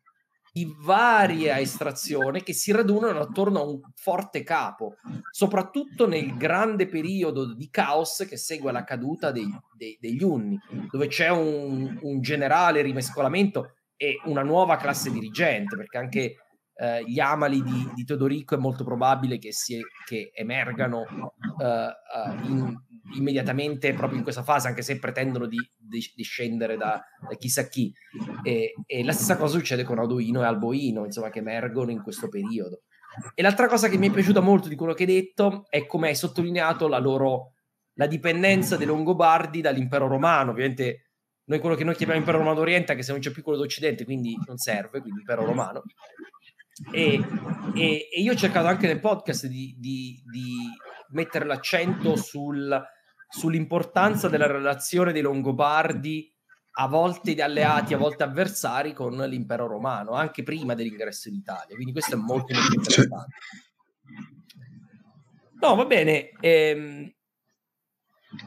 di varia estrazione che si radunano attorno a un forte capo, soprattutto nel grande periodo di caos che segue la caduta dei, dei, degli Unni, dove c'è un, un generale rimescolamento e una nuova classe dirigente, perché anche Uh, gli amali di, di Teodorico è molto probabile che, si, che emergano uh, uh, in, immediatamente proprio in questa fase, anche se pretendono di, di, di scendere da, da chissà chi, e, e la stessa cosa succede con Audoino e Alboino, insomma, che emergono in questo periodo. E l'altra cosa che mi è piaciuta molto di quello che hai detto è come hai sottolineato la loro la dipendenza dei Longobardi dall'impero romano. Ovviamente noi quello che noi chiamiamo impero romano d'Oriente, anche se non c'è più quello d'Occidente, quindi non serve, quindi impero romano. E, e, e io ho cercato anche nel podcast di, di, di mettere l'accento sul, sull'importanza della relazione dei Longobardi, a volte alleati, a volte avversari, con l'impero romano, anche prima dell'ingresso in Italia. Quindi questo è molto, molto interessante. No, va bene. Ehm,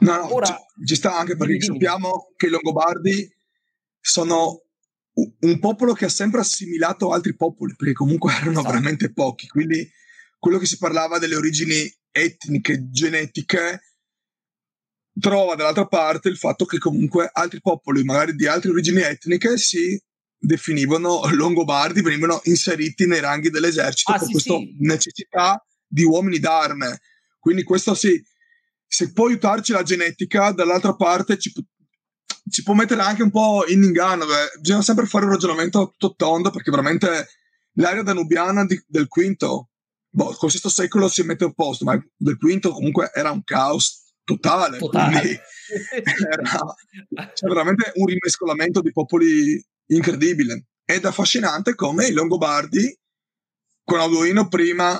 no, no, ora... ci, ci sta anche perché dimmi, sappiamo dimmi. che i Longobardi sono un popolo che ha sempre assimilato altri popoli, perché comunque erano esatto. veramente pochi, quindi quello che si parlava delle origini etniche, genetiche, trova dall'altra parte il fatto che comunque altri popoli, magari di altre origini etniche, si definivano Longobardi, venivano inseriti nei ranghi dell'esercito ah, per sì, questa sì. necessità di uomini d'arme. Quindi questo sì, se può aiutarci la genetica, dall'altra parte ci può ci può mettere anche un po' in inganno. Beh, bisogna sempre fare un ragionamento tutto tondo, perché veramente l'area danubiana di, del quinto, boh, col sesto secolo si mette a posto, ma del quinto comunque era un caos totale, totale. Quindi era, c'era veramente un rimescolamento di popoli incredibile, ed affascinante come i Longobardi con Audoino prima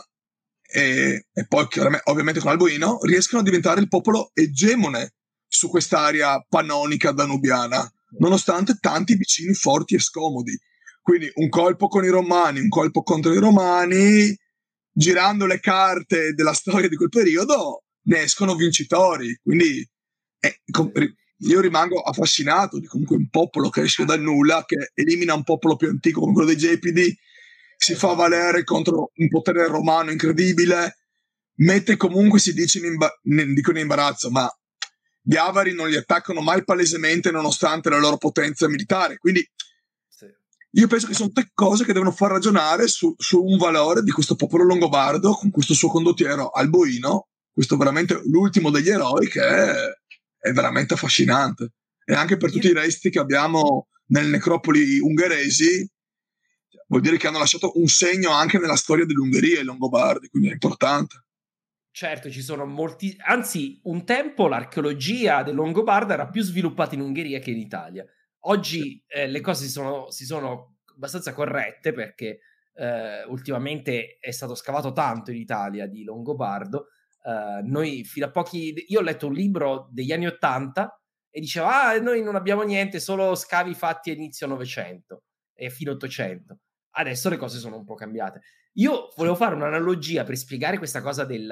e, e poi ovviamente con Alboino riescono a diventare il popolo egemone su quest'area pannonica danubiana, nonostante tanti vicini forti e scomodi. Quindi un colpo con i Romani, un colpo contro i Romani, girando le carte della storia di quel periodo, ne escono vincitori. Quindi eh, com- io rimango affascinato di comunque un popolo che esce dal nulla, che elimina un popolo più antico come quello dei Gepidi, si fa valere contro un potere romano incredibile, mette comunque, si dice, in imba- ne- dico in imbarazzo, ma gli Avari non li attaccano mai palesemente nonostante la loro potenza militare. Quindi sì. io penso che sono tutte cose che devono far ragionare su, su un valore di questo popolo longobardo, con questo suo condottiero Alboino, questo veramente l'ultimo degli eroi, che è, è veramente affascinante. E anche per tutti i resti che abbiamo nelle necropoli ungheresi, vuol dire che hanno lasciato un segno anche nella storia dell'Ungheria, i Longobardi, quindi è importante. Certo, ci sono molti... Anzi, un tempo l'archeologia del Longobardo era più sviluppata in Ungheria che in Italia. Oggi eh, le cose si sono, si sono abbastanza corrette, perché eh, ultimamente è stato scavato tanto in Italia di Longobardo. Eh, noi fino a pochi... Io ho letto un libro degli anni Ottanta e diceva, ah, noi non abbiamo niente, solo scavi fatti inizio Novecento e fino Ottocento. Adesso le cose sono un po' cambiate. Io volevo fare un'analogia per spiegare questa cosa del,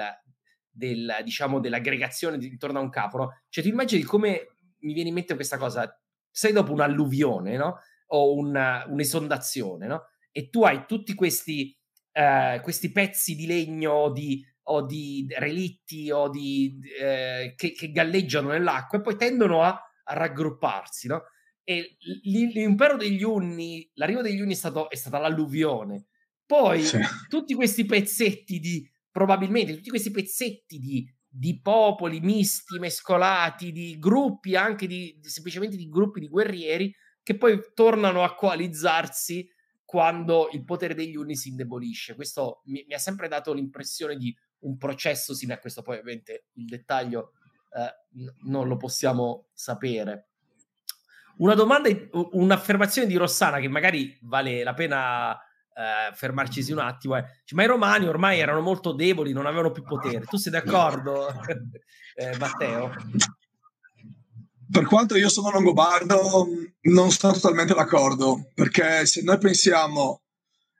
del, diciamo, dell'aggregazione intorno a un capo, no? Cioè, tu immagini come mi viene in mente questa cosa? Sei dopo un'alluvione, no? O una, un'esondazione, no? E tu hai tutti questi, eh, questi pezzi di legno di, o di relitti o di, eh, che, che galleggiano nell'acqua e poi tendono a, a raggrupparsi, no? E l'impero degli Unni, l'arrivo degli Unni è, stato, è stata l'alluvione, poi sì. tutti questi pezzetti di, probabilmente tutti questi pezzetti di, di popoli misti, mescolati, di gruppi anche di, semplicemente di gruppi di guerrieri che poi tornano a coalizzarsi quando il potere degli Unni si indebolisce. Questo mi, mi ha sempre dato l'impressione di un processo sino a questo, poi ovviamente il dettaglio eh, n- non lo possiamo sapere. Una domanda, un'affermazione di Rossana che magari vale la pena eh, fermarcisi un attimo. Eh. Cioè, ma i romani ormai erano molto deboli, non avevano più potere. Tu sei d'accordo, eh, Matteo? Per quanto io sono longobardo, non sono totalmente d'accordo, perché se noi pensiamo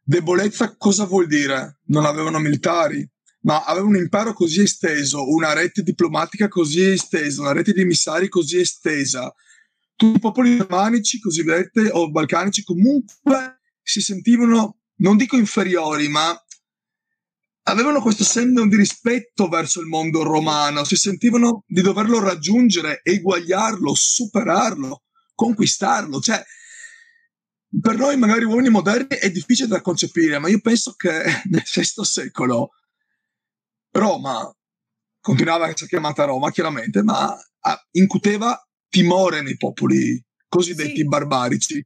debolezza, cosa vuol dire? Non avevano militari, ma avevano un impero così esteso, una rete diplomatica così estesa, una rete di emissari così estesa. Tutti i popoli germanici, cosiddetti, o balcanici, comunque si sentivano, non dico inferiori, ma avevano questo senso di rispetto verso il mondo romano, si sentivano di doverlo raggiungere, eguagliarlo, superarlo, conquistarlo. Cioè, per noi magari uomini moderni è difficile da concepire, ma io penso che nel sesto secolo Roma, continuava a essere chiamata Roma chiaramente, ma incuteva timore nei popoli cosiddetti sì. barbarici,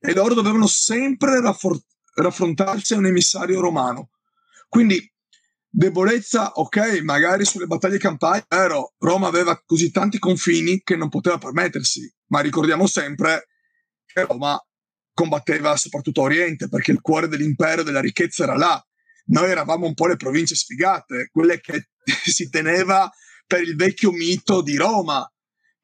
e loro dovevano sempre raffor- raffrontarsi a un emissario romano. Quindi debolezza, ok, magari sulle battaglie campane, vero, Roma aveva così tanti confini che non poteva permettersi, ma ricordiamo sempre che Roma combatteva soprattutto a Oriente, perché il cuore dell'impero e della ricchezza era là. Noi eravamo un po' le province sfigate, quelle che si teneva per il vecchio mito di Roma,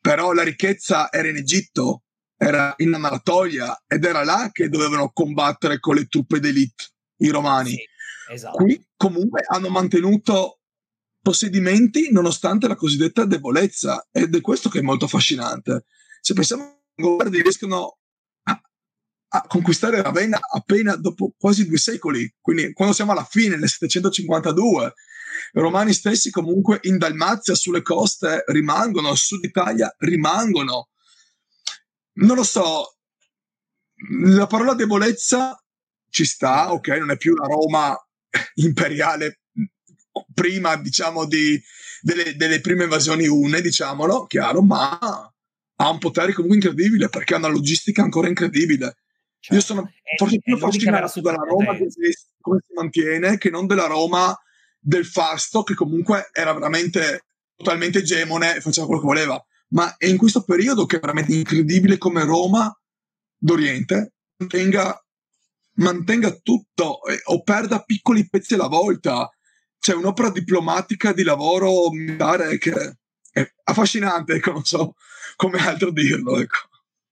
però la ricchezza era in Egitto, era in Anatolia, ed era là che dovevano combattere con le truppe d'élite i romani. Sì, esatto. Qui comunque hanno mantenuto possedimenti nonostante la cosiddetta debolezza, ed è questo che è molto affascinante. Se pensiamo che i Longobardi riescono a, a conquistare Ravenna appena dopo quasi due secoli, quindi quando siamo alla fine del settecentocinquantadue, i romani stessi comunque in Dalmazia, sulle coste rimangono, sud Italia rimangono. Non lo so, la parola debolezza ci sta, ok, non è più la Roma imperiale prima, diciamo, di, delle, delle prime invasioni une, diciamolo, chiaro, ma ha un potere comunque incredibile, perché ha una logistica ancora incredibile. Cioè, io sono è, forse più affascinato dalla Roma che si, come si mantiene, che non della Roma del Fasto, che comunque era veramente totalmente egemone e faceva quello che voleva, ma è in questo periodo che è veramente incredibile come Roma d'Oriente mantenga, mantenga tutto eh, o perda piccoli pezzi alla volta. C'è un'opera diplomatica di lavoro militare che è affascinante, ecco, non so come altro dirlo, ecco.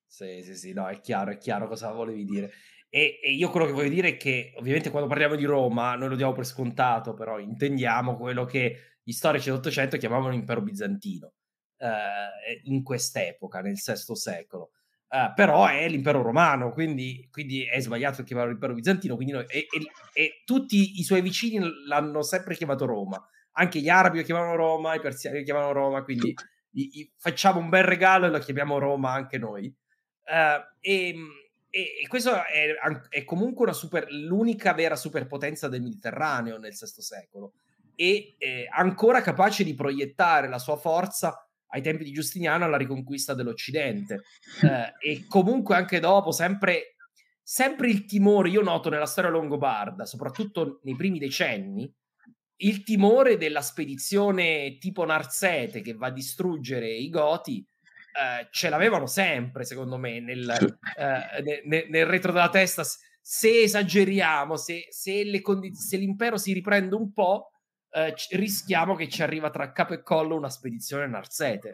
Sì, sì, sì, no, è chiaro, è chiaro cosa volevi dire. E, e io quello che voglio dire è che ovviamente quando parliamo di Roma noi lo diamo per scontato, però intendiamo quello che gli storici dell'Ottocento chiamavano impero bizantino eh, in quest'epoca, nel sesto secolo, eh, però è l'impero romano, quindi, quindi è sbagliato chiamarlo impero bizantino, quindi noi, e, e, e tutti i suoi vicini l'hanno sempre chiamato Roma, anche gli arabi lo chiamavano Roma, i persiani lo chiamavano Roma, quindi i, i, facciamo un bel regalo e lo chiamiamo Roma anche noi. eh, e E questo è, è comunque una super, l'unica vera superpotenza del Mediterraneo nel sesto secolo, e ancora capace di proiettare la sua forza ai tempi di Giustiniano alla riconquista dell'Occidente. Eh, e comunque anche dopo, sempre, sempre il timore, io noto nella storia longobarda, soprattutto nei primi decenni, il timore della spedizione tipo Narsete che va a distruggere i Goti. Uh, ce l'avevano sempre, secondo me, nel, uh, ne, ne, nel retro della testa. se esageriamo, se, se, le condi- se l'impero si riprende un po', eh, c- rischiamo che ci arriva tra capo e collo una spedizione Narsete.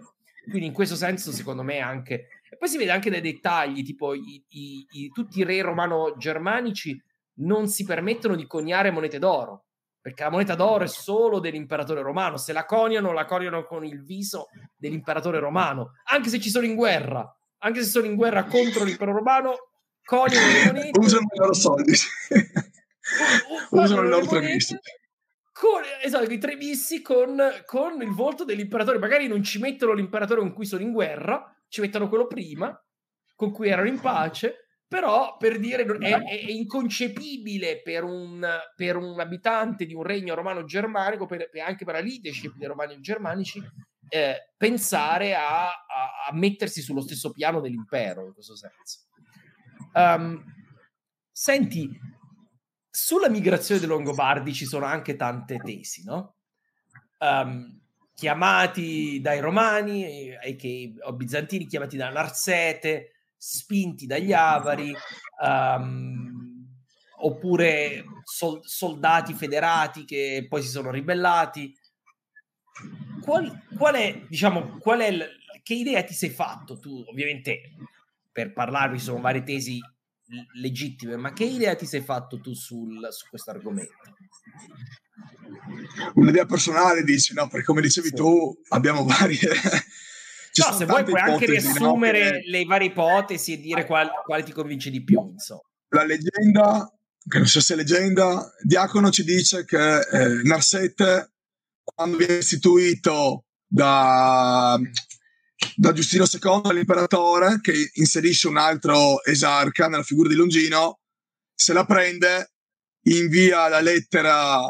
Quindi in questo senso, secondo me, anche... E poi si vede anche dai dettagli, tipo i, i, i, tutti i re romano-germanici non si permettono di coniare monete d'oro, perché la moneta d'oro è solo dell'imperatore romano. Se la coniano, la coniano con il viso dell'imperatore romano. Anche se ci sono in guerra, anche se sono in guerra contro l'impero romano, coniano le monete, usano i loro soldi, usano i loro trebissi, con, esatto, i trebissi con, con il volto dell'imperatore. Magari non ci mettono l'imperatore con cui sono in guerra, ci mettono quello prima, con cui erano in pace, però per dire è, è inconcepibile per un, per un abitante di un regno romano-germanico, per, per anche per la leadership dei romani-germanici, eh, pensare a, a, a mettersi sullo stesso piano dell'impero in questo senso. Um, senti, sulla migrazione dei Longobardi ci sono anche tante tesi, no? Um, chiamati dai Romani, e che o bizantini, chiamati da Narsete, spinti dagli Avari, um, oppure sol- soldati federati che poi si sono ribellati. Qual, qual è, diciamo, qual è l- che idea ti sei fatto tu? Ovviamente, per parlarvi, sono varie tesi legittime, ma che idea ti sei fatto tu sul, su questo argomento? Un'idea personale, dici, no? Perché come dicevi sì. tu, abbiamo varie... Ci no, se vuoi puoi anche riassumere, no? Le varie ipotesi e dire qual, quale ti convince di più, insomma. La leggenda, che non so se è leggenda, Diacono ci dice che eh, Narsete, quando viene istituito da... da Giustino secondo, l'imperatore, che inserisce un altro esarca nella figura di Longino, se la prende, invia la lettera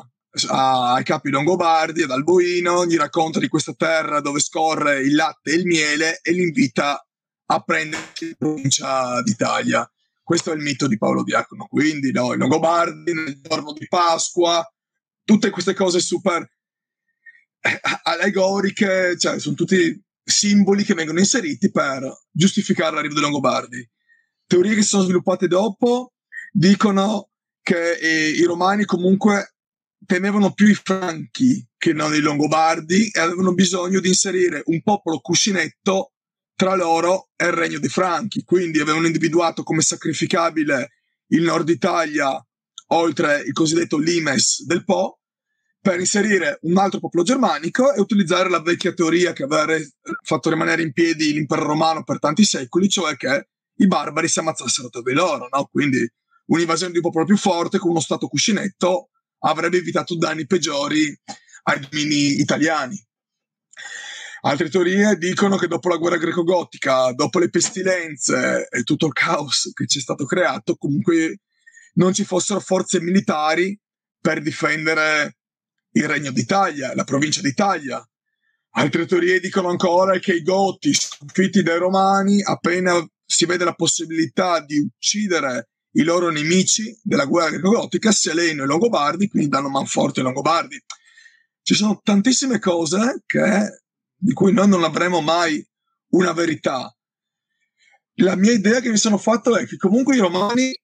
a, ai capi longobardi, ad Alboino, gli racconta di questa terra dove scorre il latte e il miele e li invita a prendere la provincia d'Italia. Questo è il mito di Paolo Diacono. Quindi no, i longobardi nel giorno di Pasqua, tutte queste cose super allegoriche, cioè sono tutti simboli che vengono inseriti per giustificare l'arrivo dei Longobardi. Teorie che si sono sviluppate dopo dicono che eh, i Romani comunque temevano più i Franchi che non i Longobardi e avevano bisogno di inserire un popolo cuscinetto tra loro e il regno dei Franchi, quindi avevano individuato come sacrificabile il Nord Italia oltre il cosiddetto limes del Po, per inserire un altro popolo germanico e utilizzare la vecchia teoria che aveva re- fatto rimanere in piedi l'impero romano per tanti secoli, cioè che i barbari si ammazzassero tra di loro, no? Quindi un'invasione di un popolo più forte con uno stato cuscinetto avrebbe evitato danni peggiori ai domini italiani. Altre teorie dicono che dopo la guerra greco-gotica, dopo le pestilenze e tutto il caos che ci è stato creato, comunque non ci fossero forze militari per difendere il Regno d'Italia, la provincia d'Italia. Altre teorie dicono ancora che i Goti, sconfitti dai Romani, appena si vede la possibilità di uccidere i loro nemici della guerra gotica, si allenano i Longobardi, quindi danno manforte ai Longobardi. Ci sono tantissime cose che, di cui noi non avremo mai una verità. La mia idea che mi sono fatto è che comunque i Romani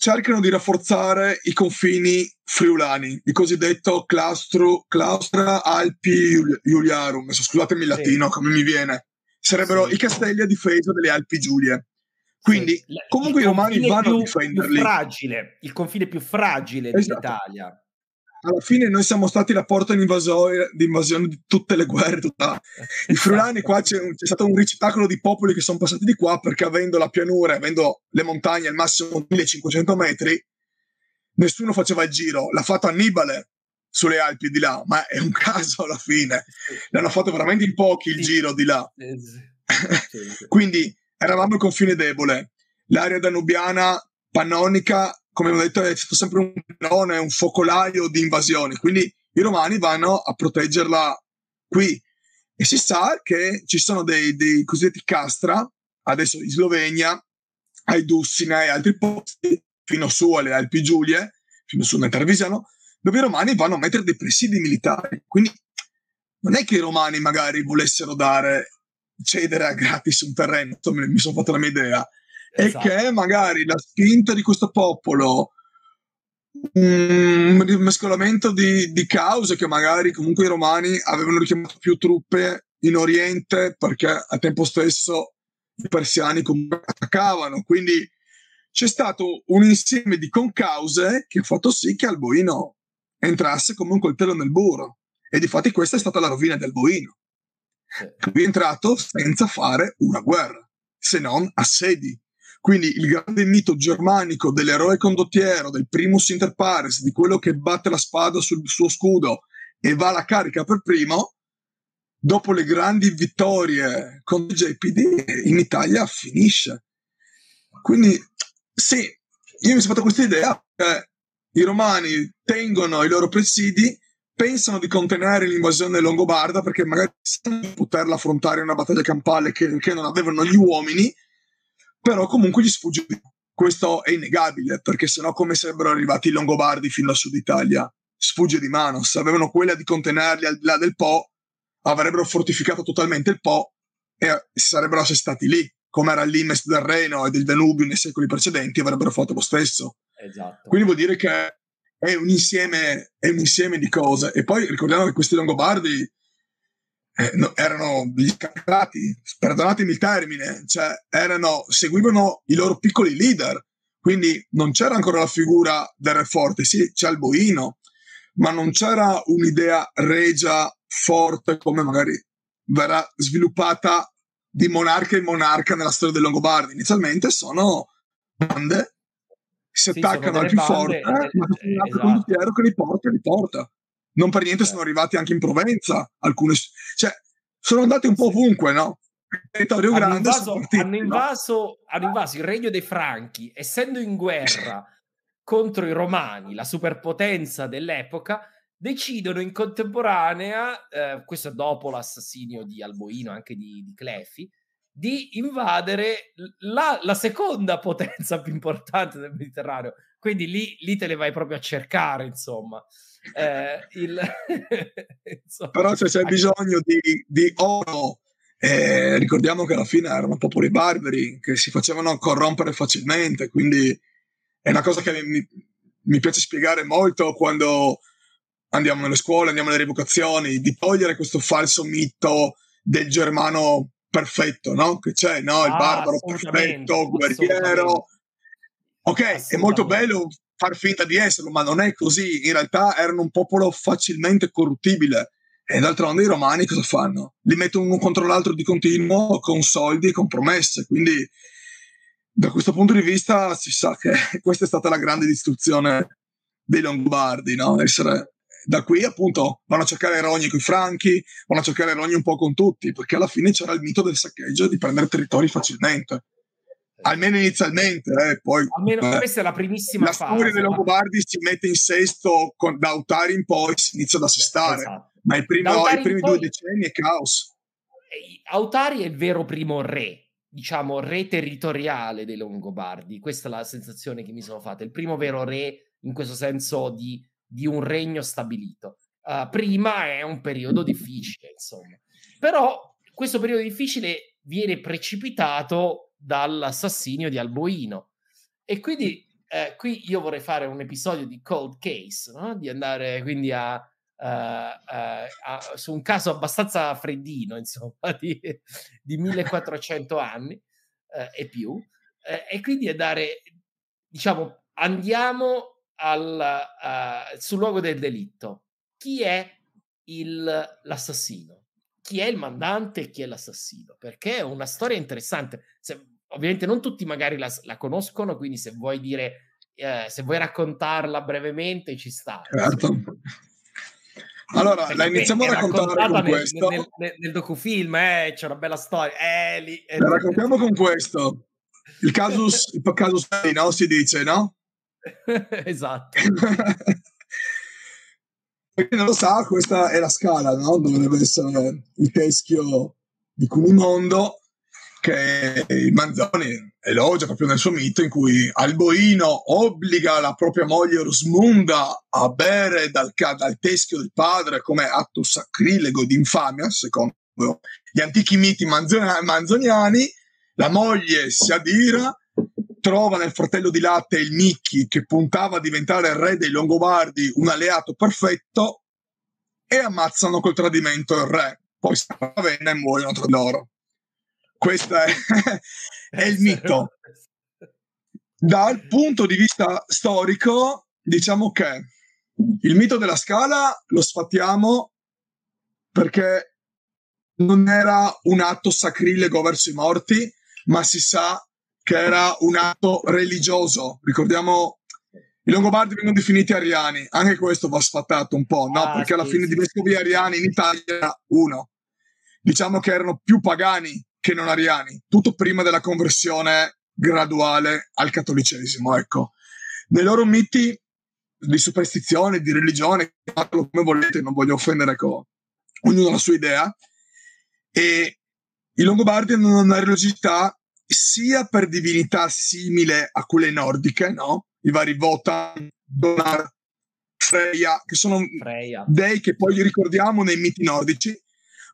cercano di rafforzare i confini friulani, il cosiddetto claustru, claustra Alpi Iuliarum, scusatemi il latino, sì. come mi viene, sarebbero sì. i castelli a difesa delle Alpi Giulie. Quindi sì. comunque i Romani vanno più, a difenderli. Più fragile, il confine più fragile esatto. dell'Italia. Alla fine noi siamo stati la porta di invasione di tutte le guerre. Tutta. I friulani qua c'è, un, c'è stato un riciclo di popoli che sono passati di qua perché avendo la pianura, avendo le montagne al massimo millecinquecento metri, nessuno faceva il giro. L'ha fatto Annibale sulle Alpi di là, ma è un caso alla fine. L'hanno fatto veramente in pochi il giro di là. Quindi eravamo il confine debole. L'area danubiana, pannonica, come ho detto, è stato sempre un pilone, un focolaio di invasioni, quindi i Romani vanno a proteggerla qui. E si sa che ci sono dei, dei cosiddetti castra, adesso in Slovenia, ai Dussina e altri posti, fino su alle Alpi Giulie, fino su nel Tarvisano, dove i Romani vanno a mettere dei presidi militari. Quindi non è che i Romani magari volessero dare, cedere a gratis un terreno, mi sono fatto la mia idea. esatto. E che magari la spinta di questo popolo, un mescolamento di, di cause, che magari comunque i romani avevano richiamato più truppe in Oriente, perché al tempo stesso i persiani comunque attaccavano, quindi c'è stato un insieme di concause che ha fatto sì che Alboino entrasse come un coltello nel burro, e difatti questa è stata la rovina di Alboino. Qui è entrato senza fare una guerra, se non assedi. Quindi il grande mito germanico dell'eroe condottiero, del primus inter pares, di quello che batte la spada sul suo scudo e va alla carica per primo, dopo le grandi vittorie con Gepidi in Italia finisce. Quindi sì, io mi sono fatto questa idea che i romani tengono i loro presidi, pensano di contenere l'invasione longobarda perché magari sanno poterla affrontare in una battaglia campale che, che non avevano gli uomini, però comunque gli sfugge. Questo è innegabile, perché sennò come sarebbero arrivati i longobardi fino al sud Italia? Sfugge di mano. Se avevano quella di contenerli al di là del Po, avrebbero fortificato totalmente il Po e si sarebbero assestati lì, come era l'Imes del Reno e del Danubio nei secoli precedenti, avrebbero fatto lo stesso. Esatto. Quindi vuol dire che è un insieme, è un insieme di cose. E poi ricordiamo che questi longobardi Eh, no, erano gli scartati, perdonatemi il termine, cioè erano, seguivano i loro piccoli leader, quindi non c'era ancora la figura del re forte. Sì, c'è Alboino, ma non c'era un'idea regia forte come magari verrà sviluppata di monarca in monarca nella storia dei Longobardi. Inizialmente sono bande, si sì, attaccano al più bande, forte, eh, ma c'è un altro condottiero che li porta e li porta. Non per niente sono arrivati anche in Provenza alcune, cioè sono andati un po' ovunque, no? Il territorio hanno grande invaso, partiti, hanno, invaso, no? hanno invaso il regno dei Franchi, essendo in guerra contro i Romani, la superpotenza dell'epoca, decidono in contemporanea, eh, questo dopo l'assassinio di Alboino, anche di, di Clefi, di invadere la, la seconda potenza più importante del Mediterraneo. Quindi lì, lì te le vai proprio a cercare, insomma. Eh, il... insomma. Però se c'è bisogno di, di oro, eh, ricordiamo che alla fine erano popoli barbari che si facevano corrompere facilmente, quindi è una cosa che mi, mi piace spiegare molto quando andiamo nelle scuole, andiamo alle rievocazioni, di togliere questo falso mito del germano perfetto, no? Che c'è, no? Il ah, barbaro perfetto, guerriero. Ok, è molto bello far finta di esserlo, ma non è così. In realtà erano un popolo facilmente corruttibile, e d'altronde i romani cosa fanno? Li mettono uno contro l'altro di continuo, con soldi e con promesse. Quindi da questo punto di vista si sa che questa è stata la grande distruzione dei Longobardi, no? Essere... Da qui appunto vanno a cercare rogni con i Franchi, vanno a cercare rogni un po' con tutti, perché alla fine c'era il mito del saccheggio, di prendere territori facilmente. Almeno inizialmente, eh, poi almeno eh, questa è la primissima la fase. La storia dei Longobardi ma... si mette in sesto con, da Autari in poi si inizia ad assestare, esatto. Ma i primi, no, i primi due poi... decenni è caos. Autari è il vero primo re, diciamo re territoriale dei Longobardi, questa è la sensazione che mi sono fatta, il primo vero re in questo senso di, di un regno stabilito. Uh, prima è un periodo difficile, insomma, però questo periodo difficile viene precipitato dall'assassinio di Alboino, e quindi eh, qui io vorrei fare un episodio di cold case, no? Di andare quindi a, uh, a, a su un caso abbastanza freddino, insomma, di, di millequattrocento anni eh, e più, eh, e quindi andare, diciamo, andiamo al, uh, sul luogo del delitto. Chi è il, l'assassino? Chi è il mandante e chi è l'assassino? Perché è una storia interessante. Se, ovviamente non tutti magari la, la conoscono, quindi se vuoi dire, eh, se vuoi raccontarla brevemente ci sta. Certo. Allora, perché la iniziamo a raccontare con nel, questo. Nel, nel, nel docufilm, eh, c'è una bella storia. Eh, lì, eh, la raccontiamo con questo. Il casus, il casus belli, no? Si dice, no? Esatto. Per chi non lo sa, questa è la scala, no? Dove deve essere il teschio di Cunimondo, che il Manzoni elogia proprio nel suo mito, in cui Alboino obbliga la propria moglie Rosmunda a bere dal, dal teschio del padre come atto sacrilego di infamia, secondo gli antichi miti manzoniani. La moglie si adira trova nel fratello di latte il Micchi, che puntava a diventare re dei Longobardi, un alleato perfetto, e ammazzano col tradimento il re. Poi stanno a Ravenna e muoiono tra loro. Questo è, è il mito. Dal punto di vista storico, diciamo che il mito della Scala lo sfattiamo perché non era un atto sacrilego verso i morti, ma si sa che era un atto religioso. Ricordiamo, i Longobardi vengono definiti ariani, anche questo va sfattato un po', no? Ah, perché alla sì, fine sì. di vescovi ariani in Italia era uno. Diciamo che erano più pagani che non ariani, tutto prima della conversione graduale al cattolicesimo, ecco. Nei loro miti di superstizione, di religione, chiamatelo come volete, non voglio offendere, ecco, ognuno ha la sua idea, e i Longobardi hanno una religiosità sia per divinità simile a quelle nordiche, no? I vari Votan, Donar, Freya, che sono Freya. dei che poi li ricordiamo nei miti nordici,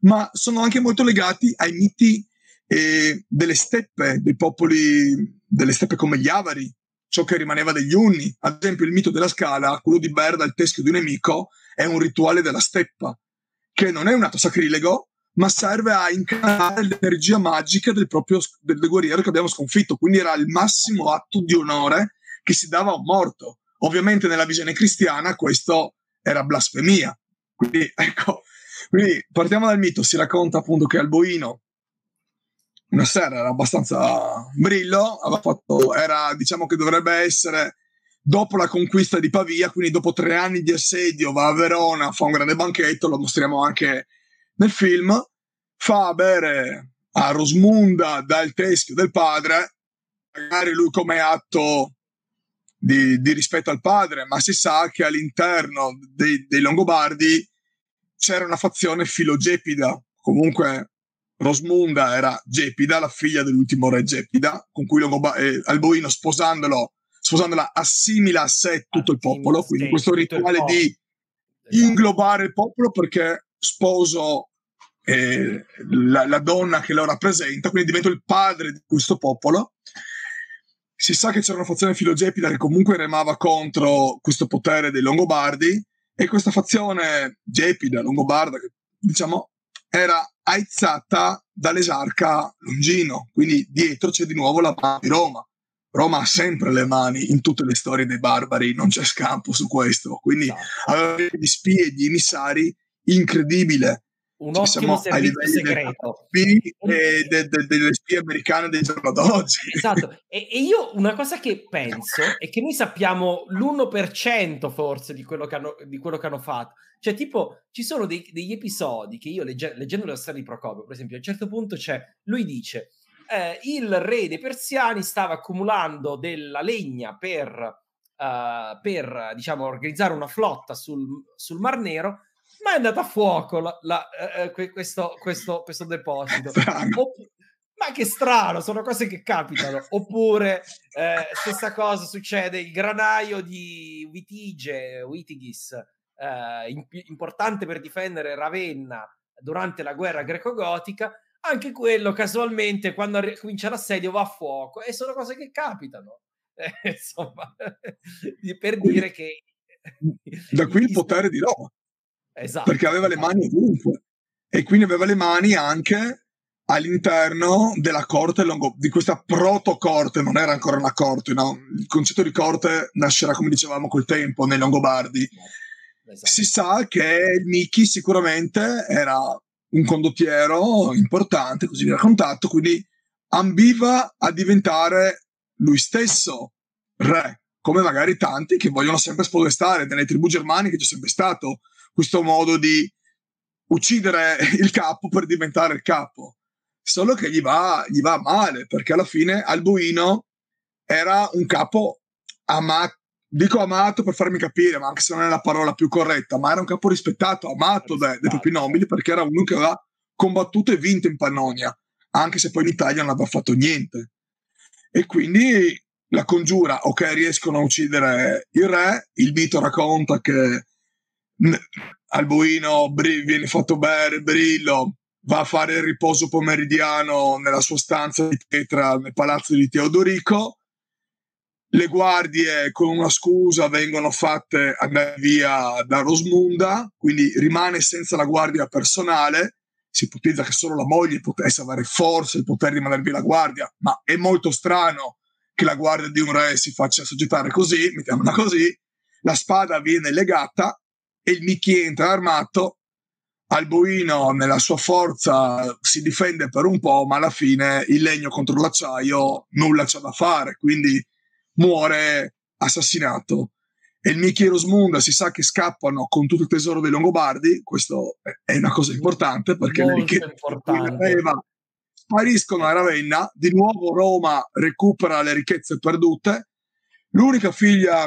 ma sono anche molto legati ai miti eh, delle steppe, dei popoli delle steppe come gli Avari, ciò che rimaneva degli Unni. Ad esempio il mito della Scala, quello di Berda, il teschio di un nemico, è un rituale della steppa, che non è un atto sacrilego, ma serve a incanalare l'energia magica del proprio del guerriero che abbiamo sconfitto. Quindi era il massimo atto di onore che si dava a un morto. Ovviamente nella visione cristiana questo era blasfemia. Quindi, ecco, quindi partiamo dal mito. Si racconta appunto che Alboino una sera era abbastanza brillo, aveva fatto, era, diciamo che dovrebbe essere dopo la conquista di Pavia, quindi dopo tre anni di assedio va a Verona, fa un grande banchetto, lo mostriamo anche nel film, fa bere a Rosmunda dal teschio del padre, magari lui come atto di, di rispetto al padre, ma si sa che all'interno dei, dei Longobardi c'era una fazione filogepida, comunque Rosmunda era Gepida, la figlia dell'ultimo re Gepida, con cui Longobar- eh, Alboino sposandolo, sposandola assimila a sé tutto il popolo, quindi questo rituale di inglobare il popolo perché sposo eh, la, la donna che lo rappresenta, quindi divento il padre di questo popolo. Si sa che c'era una fazione filogepida che comunque remava contro questo potere dei Longobardi, e questa fazione gepida, longobarda, diciamo, era aizzata dall'esarca Longino, quindi dietro c'è di nuovo la mano di Roma. Roma ha sempre le mani in tutte le storie dei barbari, non c'è scampo su questo, quindi aveva gli spie e gli emissari incredibile, un cioè, ottimo servizio segreto delle de, de, de spie americane del giorno d'oggi. Esatto, e, e io una cosa che penso è che noi sappiamo l'uno per cento forse di quello che hanno, di quello che hanno fatto, cioè tipo ci sono dei, degli episodi che io legge, leggendo la storia di Procopio, per esempio, a un certo punto c'è, lui dice eh, il re dei Persiani stava accumulando della legna per, uh, per diciamo organizzare una flotta sul, sul Mar Nero, ma è andato a fuoco la, la, eh, questo, questo, questo deposito. Opp- ma che strano, sono cose che capitano. Oppure eh, stessa cosa succede, il granaio di Vitige, Witigis, eh, in- importante per difendere Ravenna durante la guerra greco-gotica, anche quello casualmente quando arri- comincia l'assedio va a fuoco, e sono cose che capitano. Eh, insomma, per dire che... Da qui il potere di Roma. Esatto, perché aveva le mani ovunque, e quindi aveva le mani anche all'interno della corte longo- di questa protocorte, non era ancora una corte, no? Il concetto di corte nascerà, come dicevamo, col tempo nei Longobardi. Esatto. Si sa che il Micchi sicuramente era un condottiero importante, così vi raccontato, quindi ambiva a diventare lui stesso re, come magari tanti che vogliono sempre spodestare nelle tribù germaniche, c'è sempre stato questo modo di uccidere il capo per diventare il capo. Solo che gli va, gli va male, perché alla fine Alboino era un capo amato, dico amato per farmi capire, ma anche se non è la parola più corretta, ma era un capo rispettato, amato dai propri nobili, perché era uno che aveva combattuto e vinto in Pannonia, anche se poi in Italia non aveva fatto niente. E quindi la congiura, ok, riescono a uccidere il re, il mito racconta che Alboino bri- viene fatto bere brillo, va a fare il riposo pomeridiano nella sua stanza di pietra nel palazzo di Teodorico, le guardie con una scusa vengono fatte andare via da Rosmunda, quindi rimane senza la guardia personale. Si ipotizza che solo la moglie potesse avere forse il potere di mandare via la guardia, ma è molto strano che la guardia di un re si faccia assoggettare così, mettiamola così. La spada viene legata e il Micchi entra armato. Alboino nella sua forza si difende per un po', ma alla fine il legno contro l'acciaio nulla c'ha da fare, quindi muore assassinato. E il Micchi e Rosmunda si sa che scappano con tutto il tesoro dei Longobardi. Questo è una cosa importante perché molto le ricchezze spariscono a Ravenna. Di nuovo Roma recupera le ricchezze perdute. L'unica figlia.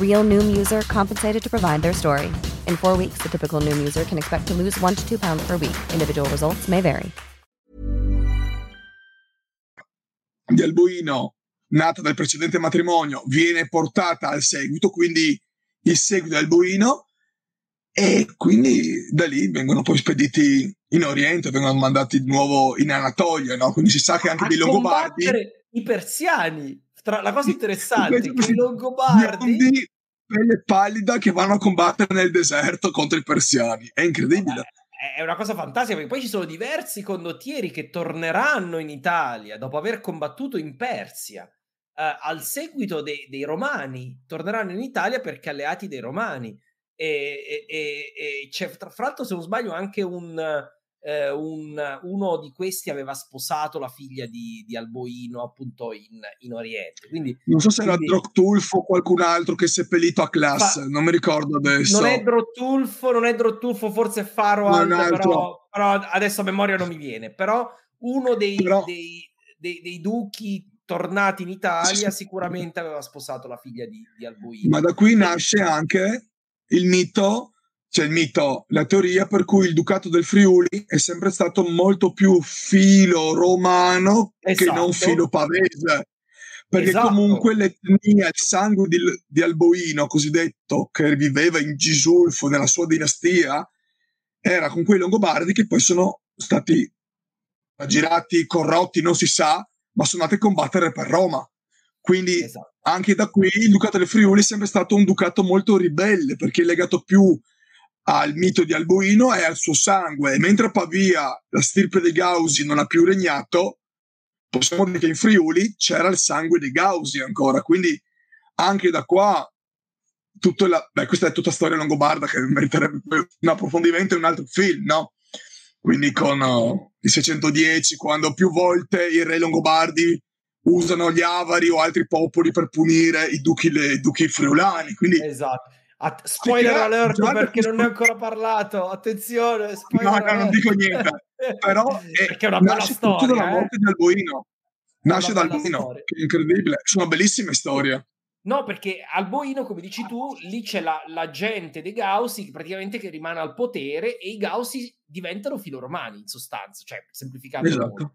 Real Noom user compensated to provide their story. In four weeks, the typical Noom user can expect to lose one to two pounds per week. Individual results may vary. Di Alboino, nata dal precedente matrimonio, viene portata al seguito, quindi il seguito di Alboino, e quindi da lì vengono poi spediti in Oriente, vengono mandati di nuovo in Anatolia, no? Quindi si sa che anche a dei Longobardi. I Persiani. Tra, la cosa interessante è che i Longobardi, pelle pallida, che vanno a combattere nel deserto contro i Persiani. È incredibile. È una cosa fantastica, perché poi ci sono diversi condottieri che torneranno in Italia dopo aver combattuto in Persia. Eh, al seguito de- dei Romani, torneranno in Italia perché alleati dei Romani. E, e, e c'è, tra l'altro, se non sbaglio, anche un... Eh, un, uno di questi aveva sposato la figlia di, di Alboino appunto in, in Oriente, quindi non so se era quindi, Droctulfo o qualcun altro che è seppellito a Classe, fa, non mi ricordo adesso. Non è Droctulfo, non è Droctulfo, forse Faro Alto, però, però adesso a memoria non mi viene, però uno dei, però... dei, dei, dei duchi tornati in Italia sicuramente aveva sposato la figlia di, di Alboino. Ma da qui nasce anche il mito C'è il mito, la teoria per cui il Ducato del Friuli è sempre stato molto più filo romano, esatto, che non filo pavese, perché esatto, comunque l'etnia, il sangue di, di Alboino, cosiddetto, che viveva in Gisulfo nella sua dinastia, era con quei Longobardi che poi sono stati aggirati, corrotti, non si sa, ma sono andati a combattere per Roma. Quindi esatto, anche da qui il Ducato del Friuli è sempre stato un ducato molto ribelle, perché è legato più al mito di Alboino e al suo sangue, e mentre a Pavia la stirpe dei Gausi non ha più regnato, possiamo dire che in Friuli c'era il sangue dei Gausi ancora, quindi anche da qua tutto la, beh, questa è tutta storia longobarda che meriterebbe un approfondimento in un altro film, no? Quindi con oh, i seicentodieci, quando più volte i re longobardi usano gli avari o altri popoli per punire i duchi, le, i duchi friulani, quindi esatto. At- spoiler sì, alert, già, perché non ne ho ancora parlato, attenzione, spoiler no, no, alert. Non dico niente, però è, perché è una bella storia, nasce dalla morte eh? di Alboino, nasce da Alboino, che è incredibile, sono bellissime storie, no, perché Alboino, come dici tu, lì c'è la, la gente dei Gausi praticamente che rimane al potere, e i Gausi diventano filoromani in sostanza, cioè semplificando esatto, molto.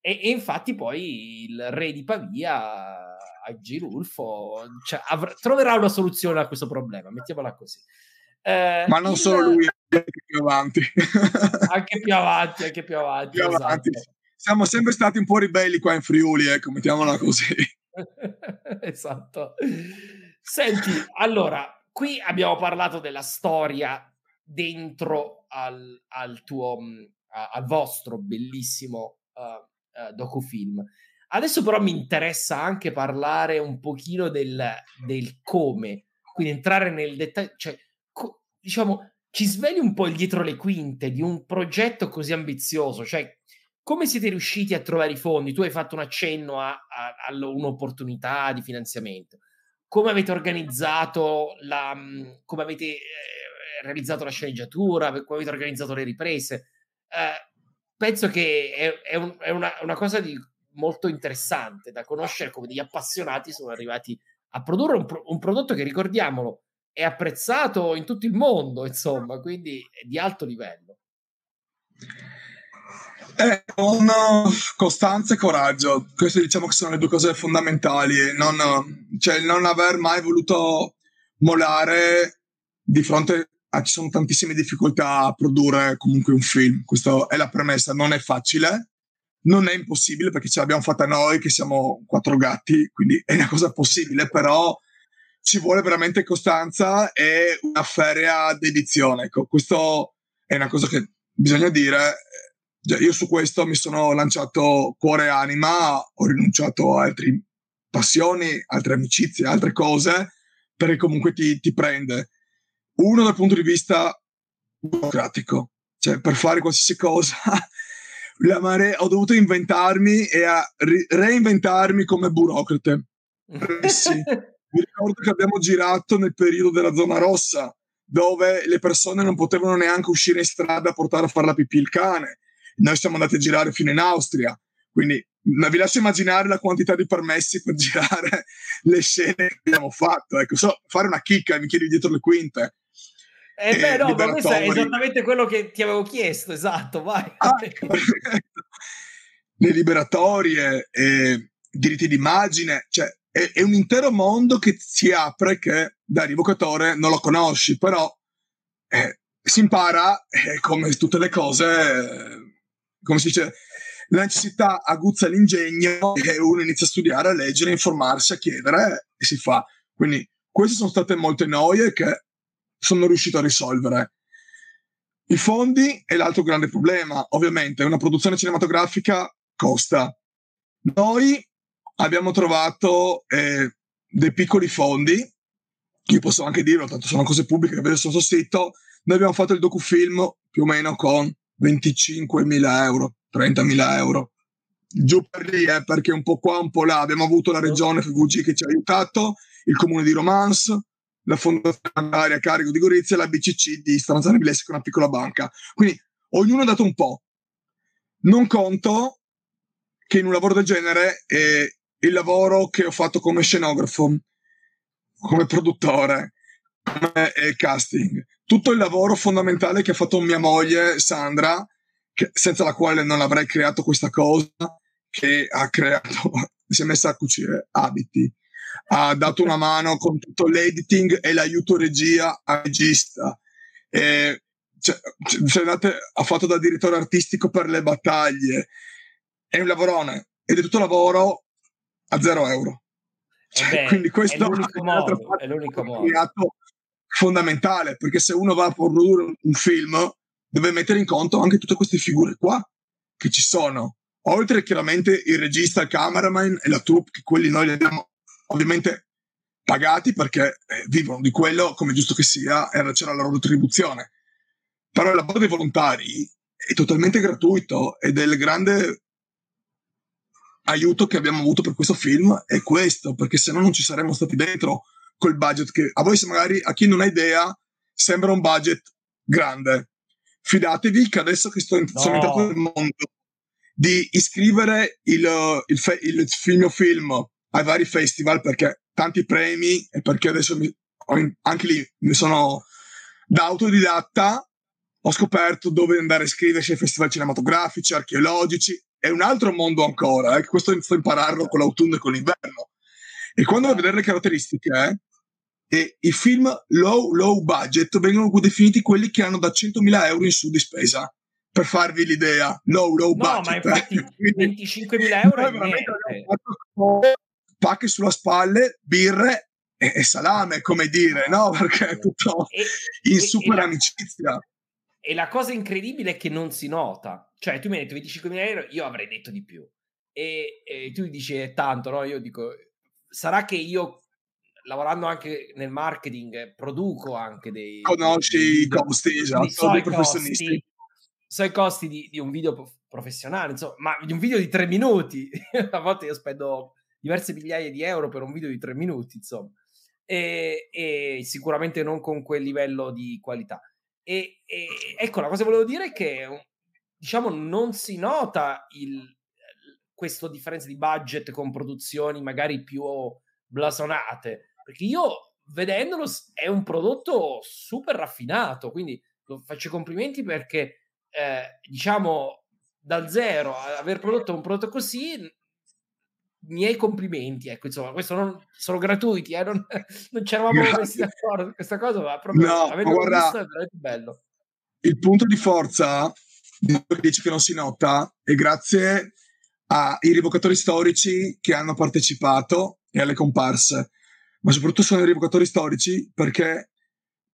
E, e infatti poi il re di Pavia a Girulfo, cioè, avr- troverà una soluzione a questo problema, mettiamola così. Eh, ma non il... solo lui, anche più avanti. Anche più avanti, anche più avanti. Più esatto. avanti. Siamo sempre stati un po' ribelli qua in Friuli, ecco, mettiamola così. Esatto. Senti, allora, qui abbiamo parlato della storia dentro al, al tuo, al vostro bellissimo uh, uh, docufilm. Adesso però mi interessa anche parlare un pochino del, del come, quindi entrare nel dettaglio, cioè, co- diciamo, ci svegli un po' il dietro le quinte di un progetto così ambizioso, cioè, come siete riusciti a trovare i fondi? Tu hai fatto un accenno a, a, a un'opportunità di finanziamento. Come avete organizzato la, come avete eh, realizzato la sceneggiatura, come avete organizzato le riprese? Eh, penso che è, è, un, è una, una cosa di molto interessante da conoscere, come degli appassionati sono arrivati a produrre un, pro- un prodotto che, ricordiamolo, è apprezzato in tutto il mondo, insomma, quindi è di alto livello. Eh, con costanza e coraggio, queste diciamo che sono le due cose fondamentali, non, cioè non aver mai voluto mollare di fronte a, ci sono tantissime difficoltà a produrre comunque un film, questa è la premessa, non è facile. Non è impossibile, perché ce l'abbiamo fatta noi che siamo quattro gatti, quindi è una cosa possibile, però ci vuole veramente costanza e una ferrea dedizione. Ecco, questo è una cosa che bisogna dire. Io su questo mi sono lanciato cuore e anima, ho rinunciato a altre passioni, altre amicizie, altre cose, perché comunque ti, ti prende. Uno dal punto di vista burocratico, cioè per fare qualsiasi cosa... La mare- ho dovuto inventarmi e a ri- reinventarmi come burocrate. Eh sì. Mi ricordo che abbiamo girato nel periodo della zona rossa, dove le persone non potevano neanche uscire in strada a portare a fare la pipì il cane. Noi siamo andati a girare fino in Austria, quindi vi lascio immaginare la quantità di permessi per girare le scene che abbiamo fatto. Ecco, so, fare una chicca e mi chiedi dietro le quinte. Eh beh, no, ma questo è esattamente quello che ti avevo chiesto, esatto, vai. Ah, le liberatorie, eh, diritti d'immagine, cioè è, è un intero mondo che si apre che da rievocatore non lo conosci, però eh, si impara, eh, come tutte le cose, eh, come si dice, la necessità aguzza l'ingegno e uno inizia a studiare, a leggere, a informarsi, a chiedere e si fa. Quindi queste sono state molte noie che sono riuscito a risolvere. I fondi è l'altro grande problema, ovviamente. Una produzione cinematografica costa. Noi abbiamo trovato eh, dei piccoli fondi, io posso anche dirlo, tanto sono cose pubbliche che vedo sul suo sito. Noi abbiamo fatto il docufilm più o meno con venticinquemila euro, trentamila euro. Giù per lì, eh, perché un po' qua, un po' là. Abbiamo avuto la regione F V G che ci ha aiutato, il comune di Romans, la fondazione a carico di Gorizia e la B C C di Stanzani Bilessi, con una piccola banca. Quindi ognuno ha dato un po'. Non conto che in un lavoro del genere eh, il lavoro che ho fatto come scenografo, come produttore, come eh, casting, tutto il lavoro fondamentale che ha fatto mia moglie Sandra, che, senza la quale non avrei creato questa cosa, che ha creato, si è messa a cucire abiti, ha dato una mano con tutto l'editing e l'aiuto regia al regista, e, cioè, cioè, andate, ha fatto da direttore artistico per le battaglie. È un lavorone ed è tutto lavoro a zero euro, cioè, beh, quindi questo è l'unico modo, è l'unico modo fondamentale, perché se uno va a produrre un film deve mettere in conto anche tutte queste figure qua che ci sono, oltre chiaramente il regista, il cameraman e la troupe, che quelli noi li abbiamo ovviamente pagati perché eh, vivono di quello, come giusto che sia, era, c'era la loro retribuzione. Però il lavoro dei volontari è totalmente gratuito ed è il grande aiuto che abbiamo avuto per questo film è questo, perché se no non ci saremmo stati dentro col budget che a voi, se magari a chi non ha idea, sembra un budget grande. Fidatevi che adesso che sto in- no. sono entrato nel mondo di iscrivere il, il, fe- il mio film ai vari festival, perché tanti premi, e perché adesso mi, anche lì mi sono da autodidatta, ho scoperto dove andare a iscriversi ai festival cinematografici, archeologici, è un altro mondo ancora, eh, questo sto imparando con l'autunno e con l'inverno, e quando vado a vedere le caratteristiche E i film low, low budget vengono definiti quelli che hanno da centomila euro in su di spesa, per farvi l'idea. Low, low no, budget. Ma infatti, venticinquemila euro è veramente pacche sulla spalle, birre e, e salame, come dire, no? Perché è tutto e, in e, super e amicizia. La, e la cosa incredibile è che non si nota. Cioè, tu mi hai detto venticinquemila euro, io avrei detto di più. E, e tu dici è tanto, no? Io dico, sarà che io, lavorando anche nel marketing, produco anche dei... Conosci dei, i costi, dei, esatto, so dei professionisti. Costi, so i costi di, di un video professionale, insomma, ma di un video di tre minuti. A volte io spendo diverse migliaia di euro per un video di tre minuti, insomma. E, e sicuramente non con quel livello di qualità. E, e ecco, la cosa che volevo dire è che, diciamo, non si nota il... questa differenza di budget con produzioni magari più blasonate, perché io vedendolo è un prodotto super raffinato, quindi lo faccio complimenti perché eh, diciamo dal zero aver prodotto un prodotto così, miei complimenti, ecco, insomma, questo non sono gratuiti, eh, non, non c'eravamo messi d'accordo su questa cosa, ma proprio no, avendo guarda, visto è veramente bello. Il punto di forza di che dici che non si nota è grazie ai rievocatori storici che hanno partecipato e alle comparse, ma soprattutto sono i rievocatori storici perché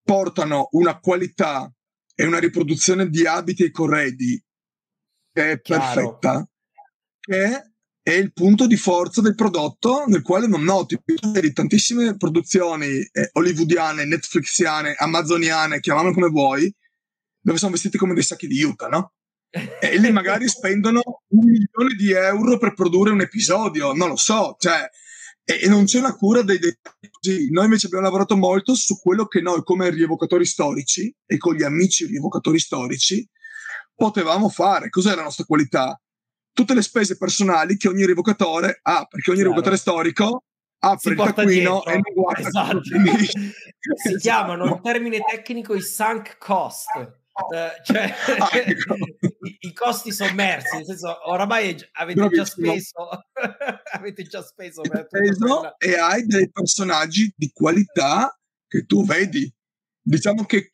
portano una qualità e una riproduzione di abiti e corredi che è Chiaro. perfetta, che è il punto di forza del prodotto nel quale non noti tantissime produzioni eh, hollywoodiane, netflixiane, amazoniane, chiamamole come vuoi, dove sono vestiti come dei sacchi di juta, no? E lì magari spendono un milione di euro per produrre un episodio, non lo so, cioè, e, e non c'è una cura dei dettagli. Noi invece abbiamo lavorato molto su quello che noi come rievocatori storici e con gli amici rievocatori storici potevamo fare. Cos'è la nostra qualità? Tutte le spese personali che ogni rievocatore ha, perché ogni rievocatore storico apre il taccuino e non guarda. Esatto. Si chiamano in termine tecnico i sunk cost. Uh, cioè ah, ecco. i, i costi sommersi, nel senso oramai avete Bravissimo. già speso avete già speso per tutto e hai dei personaggi di qualità che tu vedi, diciamo che